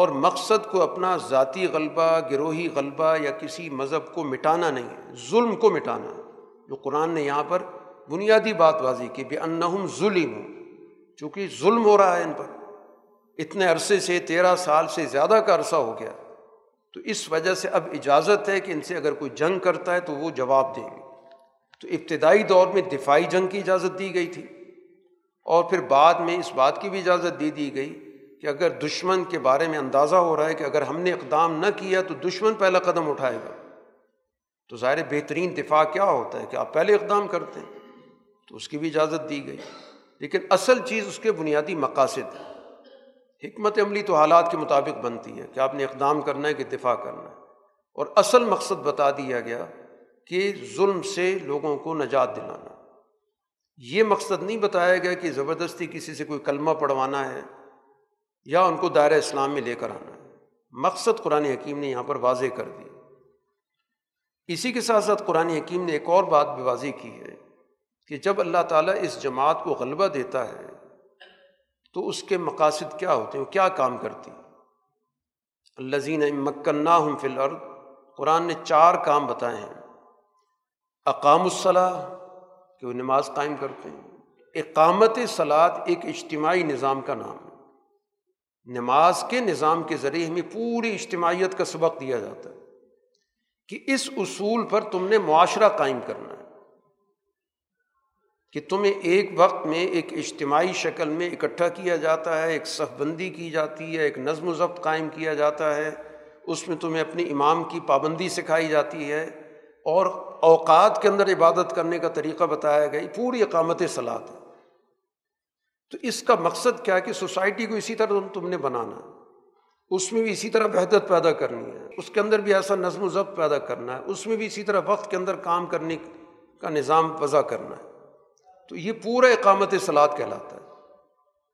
اور مقصد کو اپنا ذاتی غلبہ، گروہی غلبہ یا کسی مذہب کو مٹانا نہیں ہے، ظلم کو مٹانا، جو قرآن نے یہاں پر بنیادی بات واضح کی بِأَنَّهُمْ ظُلِمُوا، چونکہ ظلم ہو رہا ہے ان پر اتنے عرصے سے، 13 سال سے زیادہ کا عرصہ ہو گیا، تو اس وجہ سے اب اجازت ہے کہ ان سے اگر کوئی جنگ کرتا ہے تو وہ جواب دیں گے۔ تو ابتدائی دور میں دفاعی جنگ کی اجازت دی گئی تھی، اور پھر بعد میں اس بات کی بھی اجازت دی گئی کہ اگر دشمن کے بارے میں اندازہ ہو رہا ہے کہ اگر ہم نے اقدام نہ کیا تو دشمن پہلا قدم اٹھائے گا، تو ظاہر بہترین دفاع کیا ہوتا ہے کہ آپ پہلے اقدام کرتے ہیں، تو اس کی بھی اجازت دی گئی، لیکن اصل چیز اس کے بنیادی مقاصد ہے۔ حکمت عملی تو حالات کے مطابق بنتی ہے کہ آپ نے اقدام کرنا ہے کہ دفاع کرنا ہے، اور اصل مقصد بتا دیا گیا کہ ظلم سے لوگوں کو نجات دلانا، یہ مقصد نہیں بتایا گیا کہ زبردستی کسی سے کوئی کلمہ پڑھوانا ہے یا ان کو دائرہ اسلام میں لے کر آنا ہے۔ مقصد قرآن حکیم نے یہاں پر واضح کر دی۔ اسی کے ساتھ ساتھ قرآن حکیم نے ایک اور بات بھی واضح کی ہے کہ جب اللہ تعالیٰ اس جماعت کو غلبہ دیتا ہے تو اس کے مقاصد کیا ہوتے ہیں، کیا کام کرتی۔ الذین مکناہم فی الارض، قرآن نے 4 کام بتائے ہیں۔ اقام الصلاۃ، کہ وہ نماز قائم کرتے ہیں۔ اقامت صلاۃ ایک اجتماعی نظام کا نام ہے، نماز کے نظام کے ذریعے ہمیں پوری اجتماعیت کا سبق دیا جاتا ہے کہ اس اصول پر تم نے معاشرہ قائم کرنا ہے کہ تمہیں ایک وقت میں ایک اجتماعی شکل میں اکٹھا کیا جاتا ہے، ایک صف بندی کی جاتی ہے، ایک نظم و ضبط قائم کیا جاتا ہے، اس میں تمہیں اپنے امام کی پابندی سکھائی جاتی ہے، اور اوقات کے اندر عبادت کرنے کا طریقہ بتایا گیا، پوری اقامت صلاۃ ہے۔ تو اس کا مقصد کیا ہے کہ سوسائٹی کو اسی طرح تم نے بنانا ہے، اس میں بھی اسی طرح وحدت پیدا کرنی ہے، اس کے اندر بھی ایسا نظم و ضبط پیدا کرنا ہے، اس میں بھی اسی طرح وقت کے اندر کام کرنے کا نظام وضع کرنا ہے۔ تو یہ پورا اقامت صلاۃ کہلاتا ہے۔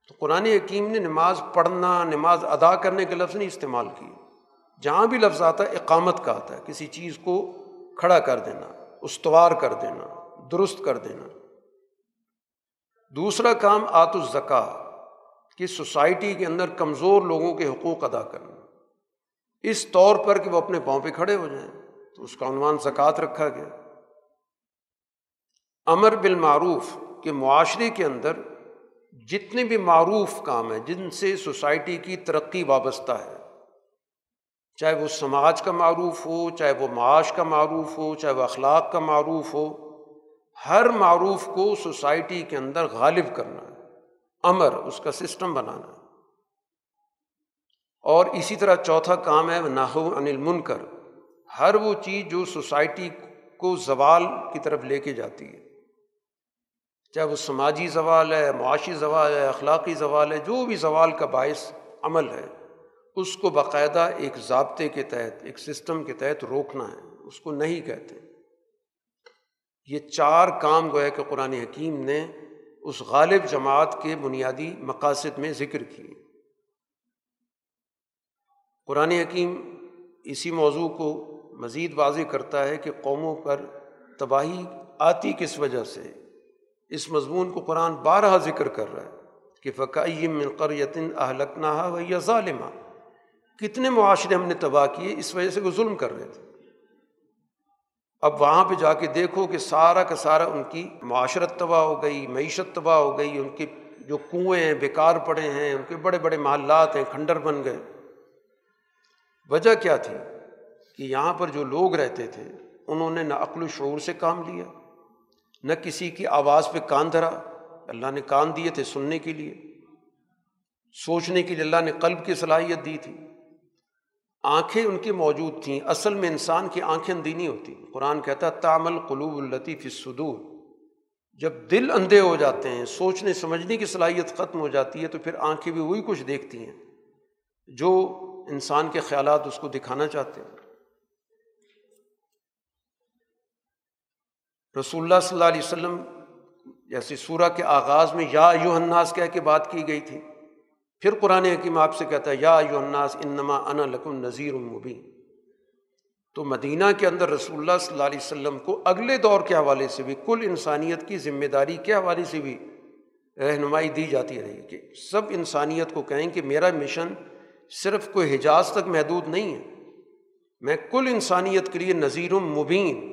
تو قرآن حکیم نے نماز پڑھنا، نماز ادا کرنے کے لفظ نہیں استعمال کیے، جہاں بھی لفظ آتا ہے اقامت کا آتا ہے، کسی چیز کو کھڑا کر دینا، استوار کر دینا، درست کر دینا۔ دوسرا کام آت الزکاۃ، کہ سوسائٹی کے اندر کمزور لوگوں کے حقوق ادا کرنا اس طور پر کہ وہ اپنے پاؤں پہ کھڑے ہو جائیں، تو اس کا عنوان زکوٰۃ رکھا گیا۔ امر بالمعروف، کہ معاشرے کے اندر جتنے بھی معروف کام ہیں جن سے سوسائٹی کی ترقی وابستہ ہے، چاہے وہ سماج کا معروف ہو، چاہے وہ معاش کا معروف ہو، چاہے وہ اخلاق کا معروف ہو، ہر معروف کو سوسائٹی کے اندر غالب کرنا ہے، امر، اس کا سسٹم بنانا ہے۔ اور اسی طرح چوتھا کام ہے نہی عن المنکر، ہر وہ چیز جو سوسائٹی کو زوال کی طرف لے کے جاتی ہے، چاہے وہ سماجی زوال ہے، معاشی زوال ہے، اخلاقی زوال ہے، جو بھی زوال کا باعث عمل ہے، اس کو باقاعدہ ایک ضابطے کے تحت، ایک سسٹم کے تحت روکنا ہے، اس کو نہیں کہتے۔ یہ 4 کام گویا کہ قرآن حکیم نے اس غالب جماعت کے بنیادی مقاصد میں ذکر کیے۔ قرآن حکیم اسی موضوع کو مزید واضح کرتا ہے کہ قوموں پر تباہی آتی کس وجہ سے، اس مضمون کو قرآن بارہا ذکر کر رہا ہے کہ فَكَأَيٍّ مِّن قَرْيَةٍ أَهْلَكْنَاهَا وَهِيَ ظَالِمَةٌ، کتنے معاشرے ہم نے تباہ کیے اس وجہ سے وہ ظلم کر رہے تھے۔ اب وہاں پہ جا کے دیکھو کہ سارا کا سارا ان کی معاشرت تباہ ہو گئی، معیشت تباہ ہو گئی، ان کے جو کنویں ہیں بیکار پڑے ہیں، ان کے بڑے بڑے محلات ہیں کھنڈر بن گئے۔ وجہ کیا تھی کہ یہاں پر جو لوگ رہتے تھے انہوں نے نہ عقل و شعور سے کام لیا، نہ کسی کی آواز پہ کان دھرا، اللہ نے کان دیے تھے سننے کے لیے، سوچنے کے لیے اللہ نے قلب کی صلاحیت دی تھی، آنکھیں ان کی موجود تھیں۔ اصل میں انسان کی آنکھیں اندھی نہیں ہوتی، قرآن کہتا ہے تعمل قلوب اللتی فی الصدور، جب دل اندھے ہو جاتے ہیں، سوچنے سمجھنے کی صلاحیت ختم ہو جاتی ہے، تو پھر آنکھیں بھی وہی کچھ دیکھتی ہیں جو انسان کے خیالات اس کو دکھانا چاہتے ہیں۔ رسول اللہ صلی اللہ علیہ وسلم جیسے سورہ کے آغاز میں یا ایھا الناس کہہ کے بات کی گئی تھی، پھر قرآن حکیم آپ سے کہتا ہے یا ایھا الناس انما انا لکم نذیر مبین۔ تو مدینہ کے اندر رسول اللہ صلی اللہ علیہ وسلم کو اگلے دور کے حوالے سے بھی، کل انسانیت کی ذمہ داری کے حوالے سے بھی رہنمائی دی جاتی رہی کہ سب انسانیت کو کہیں کہ میرا مشن صرف کوئی حجاز تک محدود نہیں ہے، میں کل انسانیت کے لیے نذیر مبین،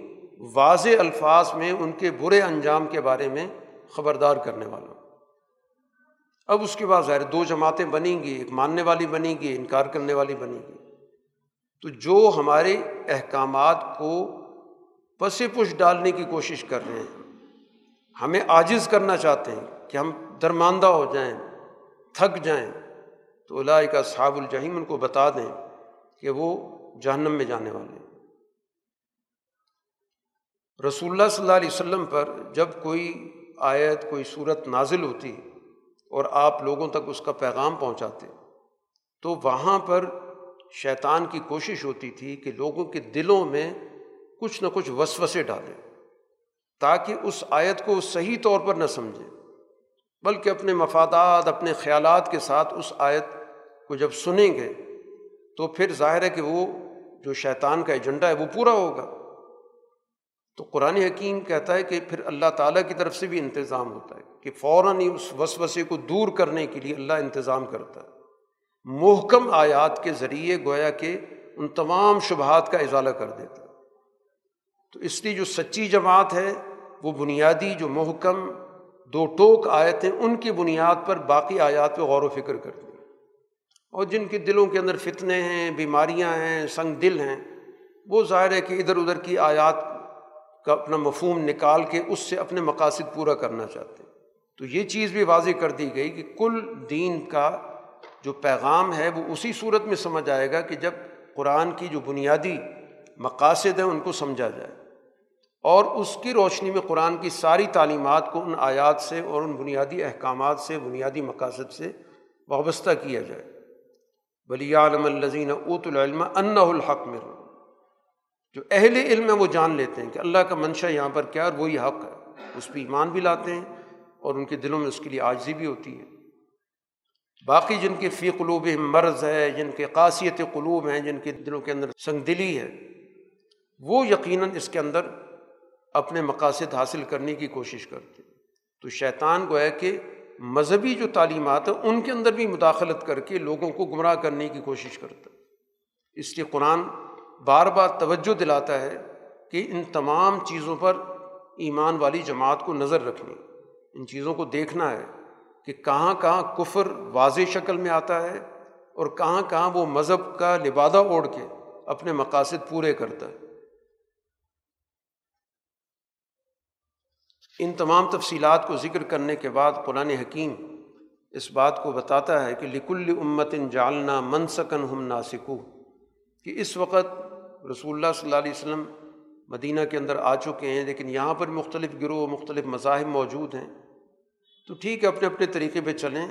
واضح الفاظ میں ان کے برے انجام کے بارے میں خبردار کرنے والا ہوں۔ اب اس کے بعد ظاہر 2 جماعتیں بنیں گی، ایک ماننے والی بنے گی، انکار کرنے والی بنے گی۔ تو جو ہمارے احکامات کو پس پش ڈالنے کی کوشش کر رہے ہیں، ہمیں عاجز کرنا چاہتے ہیں کہ ہم درماندہ ہو جائیں، تھک جائیں، تو اولئک اصحاب الجحیم، ان کو بتا دیں کہ وہ جہنم میں جانے والے ہیں۔ رسول اللہ صلی اللہ علیہ وسلم پر جب کوئی آیت کوئی صورت نازل ہوتی اور آپ لوگوں تک اس کا پیغام پہنچاتے تو وہاں پر شیطان کی کوشش ہوتی تھی کہ لوگوں کے دلوں میں کچھ نہ کچھ وسوسے ڈالے تاکہ اس آیت کو صحیح طور پر نہ سمجھیں، بلکہ اپنے مفادات اپنے خیالات کے ساتھ اس آیت کو جب سنیں گے تو پھر ظاہر ہے کہ وہ جو شیطان کا ایجنڈا ہے وہ پورا ہوگا۔ تو قرآن حکیم کہتا ہے کہ پھر اللہ تعالیٰ کی طرف سے بھی انتظام ہوتا ہے کہ فوراً ہی اس وسوسے کو دور کرنے کے لیے اللہ انتظام کرتا ہے، محکم آیات کے ذریعے گویا کہ ان تمام شبہات کا ازالہ کر دیتا ہے۔ تو اس لیے جو سچی جماعت ہے وہ بنیادی جو محکم دو ٹوک آیتیں ان کی بنیاد پر باقی آیات پہ غور و فکر کرتی ہیں، اور جن کے دلوں کے اندر فتنے ہیں، بیماریاں ہیں، سنگ دل ہیں، وہ ظاہر ہے کہ ادھر ادھر کی آیات کا اپنا مفہوم نکال کے اس سے اپنے مقاصد پورا کرنا چاہتے ہیں۔ تو یہ چیز بھی واضح کر دی گئی کہ کل دین کا جو پیغام ہے وہ اسی صورت میں سمجھ آئے گا کہ جب قرآن کی جو بنیادی مقاصد ہیں ان کو سمجھا جائے، اور اس کی روشنی میں قرآن کی ساری تعلیمات کو ان آیات سے اور ان بنیادی احکامات سے بنیادی مقاصد سے وابستہ کیا جائے۔ وَلِيَعْلَمَ الَّذِينَ أُوتُوا الْعِلْمَ أَنَّهُ الْحَقُّ مِنْ رَبِّهِمْ، جو اہل علم ہیں وہ جان لیتے ہیں کہ اللہ کا منشا یہاں پر کیا اور وہی حق ہے، اس پہ ایمان بھی لاتے ہیں اور ان کے دلوں میں اس کے لیے عاجزی بھی ہوتی ہے۔ باقی جن کے فی قلوبہم مرض ہے، جن کے قاسیت قلوب ہیں، جن کے دلوں کے اندر سنگ دلی ہے، وہ یقیناً اس کے اندر اپنے مقاصد حاصل کرنے کی کوشش کرتے۔ تو شیطان گویا کہ مذہبی جو تعلیمات ہیں ان کے اندر بھی مداخلت کر کے لوگوں کو گمراہ کرنے کی کوشش کرتا ہے۔ اس لیے قرآن بار بار توجہ دلاتا ہے کہ ان تمام چیزوں پر ایمان والی جماعت کو نظر رکھنی، ان چیزوں کو دیکھنا ہے کہ کہاں کہاں کفر واضح شکل میں آتا ہے اور کہاں کہاں وہ مذہب کا لبادہ اوڑھ کے اپنے مقاصد پورے کرتا ہے۔ ان تمام تفصیلات کو ذکر کرنے کے بعد قرآن حکیم اس بات کو بتاتا ہے کہ لکل امت جعلنا منسکن ہم ناسکو، کہ اس وقت رسول اللہ صلی اللہ علیہ وسلم مدینہ کے اندر آ چکے ہیں، لیکن یہاں پر مختلف گروہ مختلف مذاہب موجود ہیں، تو ٹھیک ہے اپنے اپنے طریقے پہ چلیں،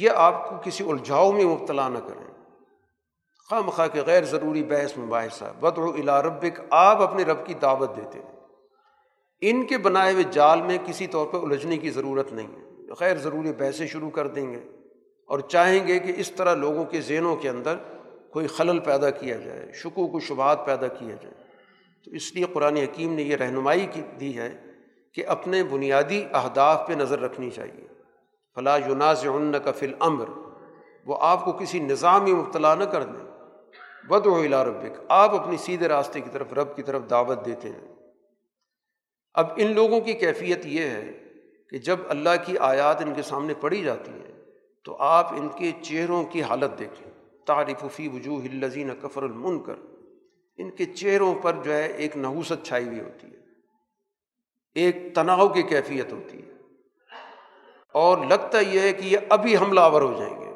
یہ آپ کو کسی الجھاؤ میں مبتلا نہ کریں، خواہ مخواہ کے غیر ضروری بحث مباحثہ، بدعو الی ربک، آپ اپنے رب کی دعوت دیتے ہیں، ان کے بنائے ہوئے جال میں کسی طور پر الجھنے کی ضرورت نہیں ہے، غیر ضروری بحثیں شروع کر دیں گے اور چاہیں گے کہ اس طرح لوگوں کے ذہنوں کے اندر کوئی خلل پیدا کیا جائے، شکوک و شبہات پیدا کیا جائے۔ تو اس لیے قرآن حکیم نے یہ رہنمائی دی ہے کہ اپنے بنیادی اہداف پہ نظر رکھنی چاہیے۔ فلا ینازعنک فی الامر، وہ آپ کو کسی نظام میں مبتلا نہ کر دیں، ودع الی ربک، آپ اپنی سیدھے راستے کی طرف رب کی طرف دعوت دیتے ہیں۔ اب ان لوگوں کی کیفیت یہ ہے کہ جب اللہ کی آیات ان کے سامنے پڑھی جاتی ہیں تو آپ ان کے چہروں کی حالت دیکھیں، تعرف فی وجوہ الذین کفروا المنکر، ان کے چہروں پر جو ہے ایک نحوست چھائی ہوئی ہوتی ہے، ایک تناؤ کی کیفیت ہوتی ہے، اور لگتا یہ ہے کہ یہ ابھی حملہ آور ہو جائیں گے،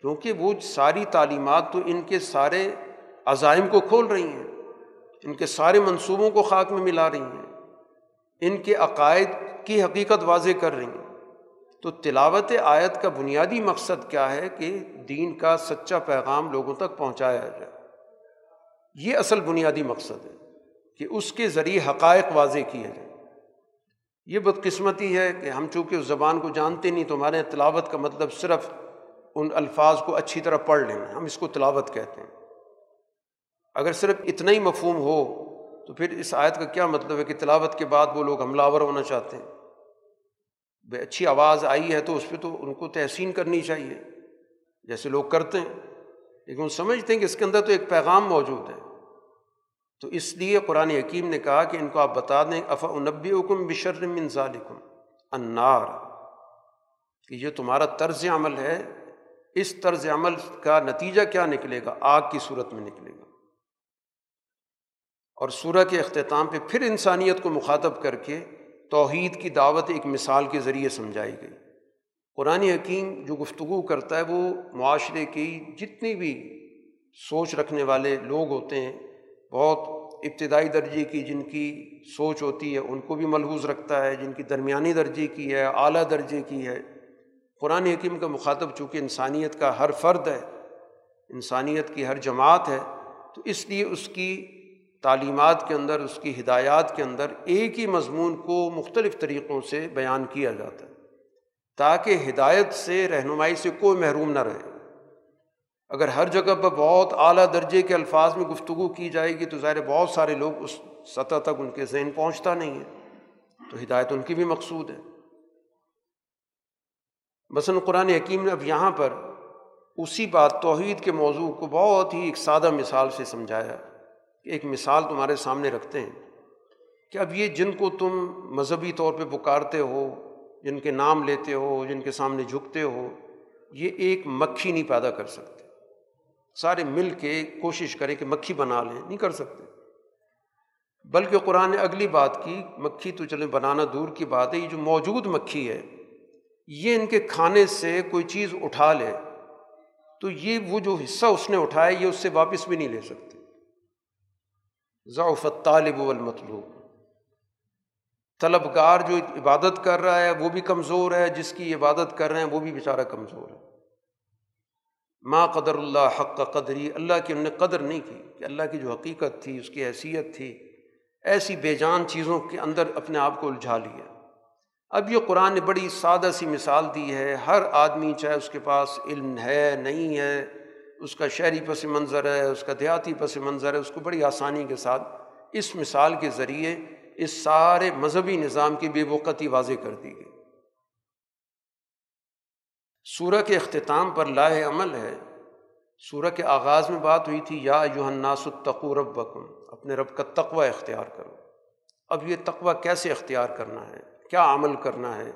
کیونکہ وہ ساری تعلیمات تو ان کے سارے عزائم کو کھول رہی ہیں، ان کے سارے منصوبوں کو خاک میں ملا رہی ہیں، ان کے عقائد کی حقیقت واضح کر رہی ہیں۔ تو تلاوت آیت کا بنیادی مقصد کیا ہے کہ دین کا سچا پیغام لوگوں تک پہنچایا جائے، یہ اصل بنیادی مقصد ہے کہ اس کے ذریعے حقائق واضح کیے جائیں۔ یہ بدقسمتی ہے کہ ہم چونکہ اس زبان کو جانتے نہیں تو ہمارے تلاوت کا مطلب صرف ان الفاظ کو اچھی طرح پڑھ لینا، ہم اس کو تلاوت کہتے ہیں۔ اگر صرف اتنا ہی مفہوم ہو تو پھر اس آیت کا کیا مطلب ہے کہ تلاوت کے بعد وہ لوگ حملہ آور ہونا چاہتے ہیں؟ بے اچھی آواز آئی ہے تو اس پہ تو ان کو تحسین کرنی چاہیے جیسے لوگ کرتے ہیں، لیکن وہ سمجھتے ہیں کہ اس کے اندر تو ایک پیغام موجود ہے۔ تو اس لیے قرآن حکیم نے کہا کہ ان کو آپ بتا دیں، افا انبئکم بشر من ذالکم النار، کہ یہ تمہارا طرز عمل ہے، اس طرز عمل کا نتیجہ کیا نکلے گا؟ آگ کی صورت میں نکلے گا۔ اور سورہ کے اختتام پہ پھر انسانیت کو مخاطب کر کے توحید کی دعوت ایک مثال کے ذریعے سمجھائی گئی۔ قرآن حکیم جو گفتگو کرتا ہے وہ معاشرے کی جتنی بھی سوچ رکھنے والے لوگ ہوتے ہیں، بہت ابتدائی درجے کی جن کی سوچ ہوتی ہے ان کو بھی ملحوظ رکھتا ہے، جن کی درمیانی درجے کی ہے، اعلیٰ درجے کی ہے۔ قرآن حکیم کا مخاطب چونکہ انسانیت کا ہر فرد ہے، انسانیت کی ہر جماعت ہے، تو اس لیے اس کی تعلیمات کے اندر، اس کی ہدایات کے اندر ایک ہی مضمون کو مختلف طریقوں سے بیان کیا جاتا ہے تاکہ ہدایت سے، رہنمائی سے کوئی محروم نہ رہے۔ اگر ہر جگہ پر بہت اعلیٰ درجے کے الفاظ میں گفتگو کی جائے گی تو ظاہر بہت سارے لوگ اس سطح تک ان کے ذہن پہنچتا نہیں ہے، تو ہدایت ان کی بھی مقصود ہے۔ مثلاً قرآن حکیم نے اب یہاں پر اسی بات توحید کے موضوع کو بہت ہی ایک سادہ مثال سے سمجھایا کہ ایک مثال تمہارے سامنے رکھتے ہیں کہ اب یہ جن کو تم مذہبی طور پہ پکارتے ہو، جن کے نام لیتے ہو، جن کے سامنے جھکتے ہو، یہ ایک مکھی نہیں پیدا کر سکتے۔ سارے مل کے کوشش کریں کہ مکھی بنا لیں، نہیں کر سکتے۔ بلکہ قرآن نے اگلی بات کی، مکھی تو چلیں بنانا دور کی بات ہے، یہ جو موجود مکھی ہے یہ ان کے کھانے سے کوئی چیز اٹھا لے تو یہ وہ جو حصہ اس نے اٹھایا یہ اس سے واپس بھی نہیں لے سکتے۔ ضعف الطالب والمطلوب، طلبگار جو عبادت کر رہا ہے وہ بھی کمزور ہے، جس کی عبادت کر رہے ہیں وہ بھی بیچارہ کمزور ہے۔ ما قدر اللہ حق قدری، اللہ کی انہوں نے قدر نہیں کی کہ اللہ کی جو حقیقت تھی، اس کی حیثیت تھی، ایسی بے جان چیزوں کے اندر اپنے آپ کو الجھا لیا۔ اب یہ قرآن نے بڑی سادہ سی مثال دی ہے، ہر آدمی چاہے اس کے پاس علم ہے نہیں ہے، اس کا شہری پس منظر ہے، اس کا دیہاتی پس منظر ہے، اس کو بڑی آسانی کے ساتھ اس مثال کے ذریعے اس سارے مذہبی نظام کی بے وقتی واضح کر دی گئی۔ سورہ کے اختتام پر لاہ عمل ہے۔ سورہ کے آغاز میں بات ہوئی تھی یا ایھا الناس اتقوا ربکم، اپنے رب کا تقوی اختیار کرو۔ اب یہ تقوی کیسے اختیار کرنا ہے، کیا عمل کرنا ہے،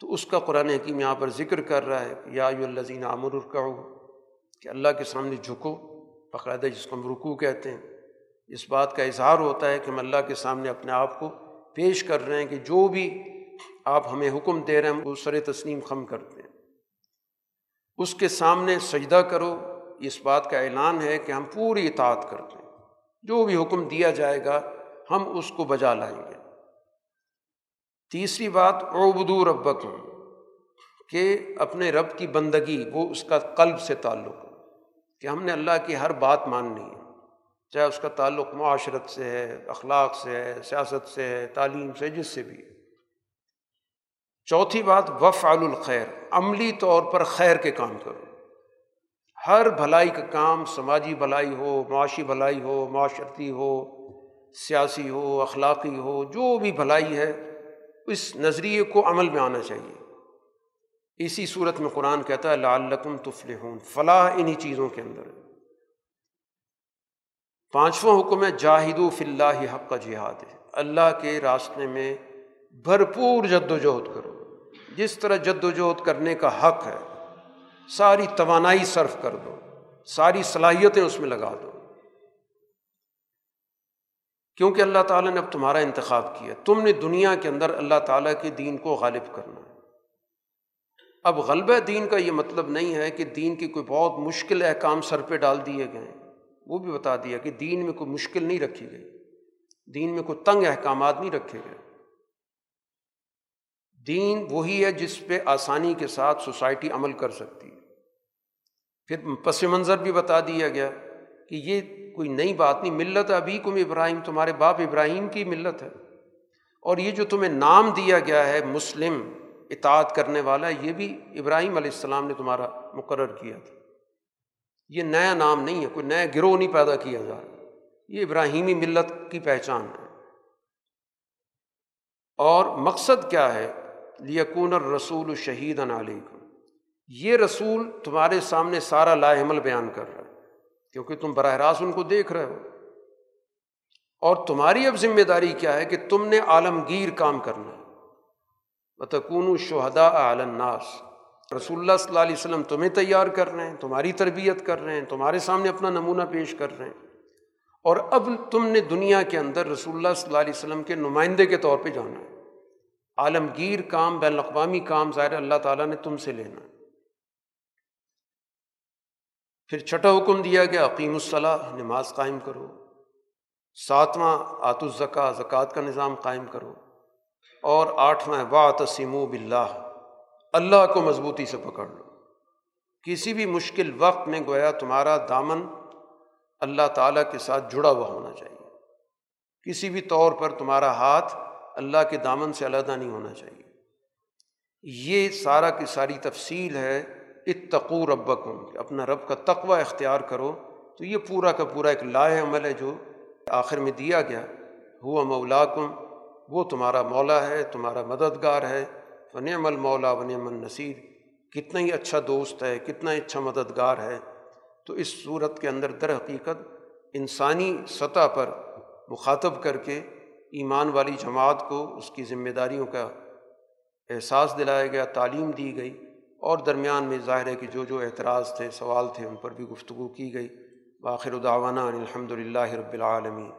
تو اس کا قرآن حکیم یہاں پر ذکر کر رہا ہے یا ایھا الذین آمنوا ارکعوا، کہ اللہ کے سامنے جھکو، باقاعدہ جس کو ہم رکوع کہتے ہیں۔ اس بات کا اظہار ہوتا ہے کہ ہم اللہ کے سامنے اپنے آپ کو پیش کر رہے ہیں کہ جو بھی آپ ہمیں حکم دے رہے ہیں ہم وہ سر تسلیم خم کرتے ہیں، اس کے سامنے سجدہ کرو۔ اس بات کا اعلان ہے کہ ہم پوری اطاعت کرتے ہیں، جو بھی حکم دیا جائے گا ہم اس کو بجا لائیں گے۔ تیسری بات اعبدوا ربکم، کہ اپنے رب کی بندگی، وہ اس کا قلب سے تعلق ہے کہ ہم نے اللہ کی ہر بات ماننی ہے، چاہے اس کا تعلق معاشرت سے ہے، اخلاق سے ہے، سیاست سے ہے، تعلیم سے، جس سے بھی۔ چوتھی بات وفعل الخیر، عملی طور پر خیر کے کام کرو، ہر بھلائی کا کام، سماجی بھلائی ہو، معاشی بھلائی ہو، معاشرتی ہو، سیاسی ہو، اخلاقی ہو، جو بھی بھلائی ہے اس نظریے کو عمل میں آنا چاہیے۔ اسی صورت میں قرآن کہتا ہے لعلکم تفلحون، فلاح انہی چیزوں کے اندر ہے۔ پانچواں حکم ہے جاہدوا فی اللہ حق جہاد، اللہ کے راستے میں بھرپور جد و جہد کرو، جس طرح جد و جہد کرنے کا حق ہے ساری توانائی صرف کر دو، ساری صلاحیتیں اس میں لگا دو، کیونکہ اللہ تعالیٰ نے اب تمہارا انتخاب کیا، تم نے دنیا کے اندر اللہ تعالیٰ کے دین کو غالب کرنا ہے۔ اب غلبہ دین کا یہ مطلب نہیں ہے کہ دین کے کوئی بہت مشکل احکام سر پہ ڈال دیے گئے ہیں، وہ بھی بتا دیا کہ دین میں کوئی مشکل نہیں رکھی گئی، دین میں کوئی تنگ احکامات نہیں رکھے گئے۔ دین وہی ہے جس پہ آسانی کے ساتھ سوسائٹی عمل کر سکتی ہے۔ پھر پس منظر بھی بتا دیا گیا کہ یہ کوئی نئی بات نہیں، ملت ابیکم ابراہیم، تمہارے باپ ابراہیم کی ملت ہے، اور یہ جو تمہیں نام دیا گیا ہے مسلم، اطاعت کرنے والا، یہ بھی ابراہیم علیہ السلام نے تمہارا مقرر کیا تھا، یہ نیا نام نہیں ہے، کوئی نیا گروہ نہیں پیدا کیا جا رہا، یہ ابراہیمی ملت کی پہچان ہے۔ اور مقصد کیا ہے لیکون الرسول شہیدا علیکم، یہ رسول تمہارے سامنے سارا لاہ عمل بیان کر رہا ہے کیونکہ تم براہ راست ان کو دیکھ رہے ہو، اور تمہاری اب ذمہ داری کیا ہے کہ تم نے عالمگیر کام کرنا ہے۔ وتکونوا شہداء علی الناس، رسول اللہ صلی اللہ علیہ وسلم تمہیں تیار کر رہے ہیں، تمہاری تربیت کر رہے ہیں، تمہارے سامنے اپنا نمونہ پیش کر رہے ہیں، اور اب تم نے دنیا کے اندر رسول اللہ صلی اللہ علیہ وسلم کے نمائندے کے طور پہ جانا ہے، عالمگیر کام، بین الاقوامی کام ظاہر اللہ تعالیٰ نے تم سے لینا۔ پھر چھٹا حکم دیا کہ اقیم الصلاۃ، نماز قائم کرو۔ ساتواں آتو الزکاۃ، زکوٰۃ کا نظام قائم کرو۔ اور آٹھواں واعتصموا باللہ، اللہ کو مضبوطی سے پکڑ لو۔ کسی بھی مشکل وقت میں گویا تمہارا دامن اللہ تعالیٰ کے ساتھ جڑا ہوا ہونا چاہیے، کسی بھی طور پر تمہارا ہاتھ اللہ کے دامن سے علیحدہ نہیں ہونا چاہیے۔ یہ سارا کی ساری تفصیل ہے اتقوا ربکم، اپنا رب کا تقوی اختیار کرو۔ تو یہ پورا کا پورا ایک لائح عمل ہے جو آخر میں دیا گیا، ہوا مولاکم، وہ تمہارا مولا ہے، تمہارا مددگار ہے، فنعم المولا ونعم النصیر، کتنا ہی اچھا دوست ہے، کتنا ہی اچھا مددگار ہے۔ تو اس صورت کے اندر در حقیقت انسانی سطح پر مخاطب کر کے ایمان والی جماعت کو اس کی ذمہ داریوں کا احساس دلایا گیا، تعلیم دی گئی، اور درمیان میں ظاہر ہے کہ جو جو اعتراض تھے، سوال تھے، ان پر بھی گفتگو کی گئی۔ وآخر دعوانا الحمد للہ رب العالمین۔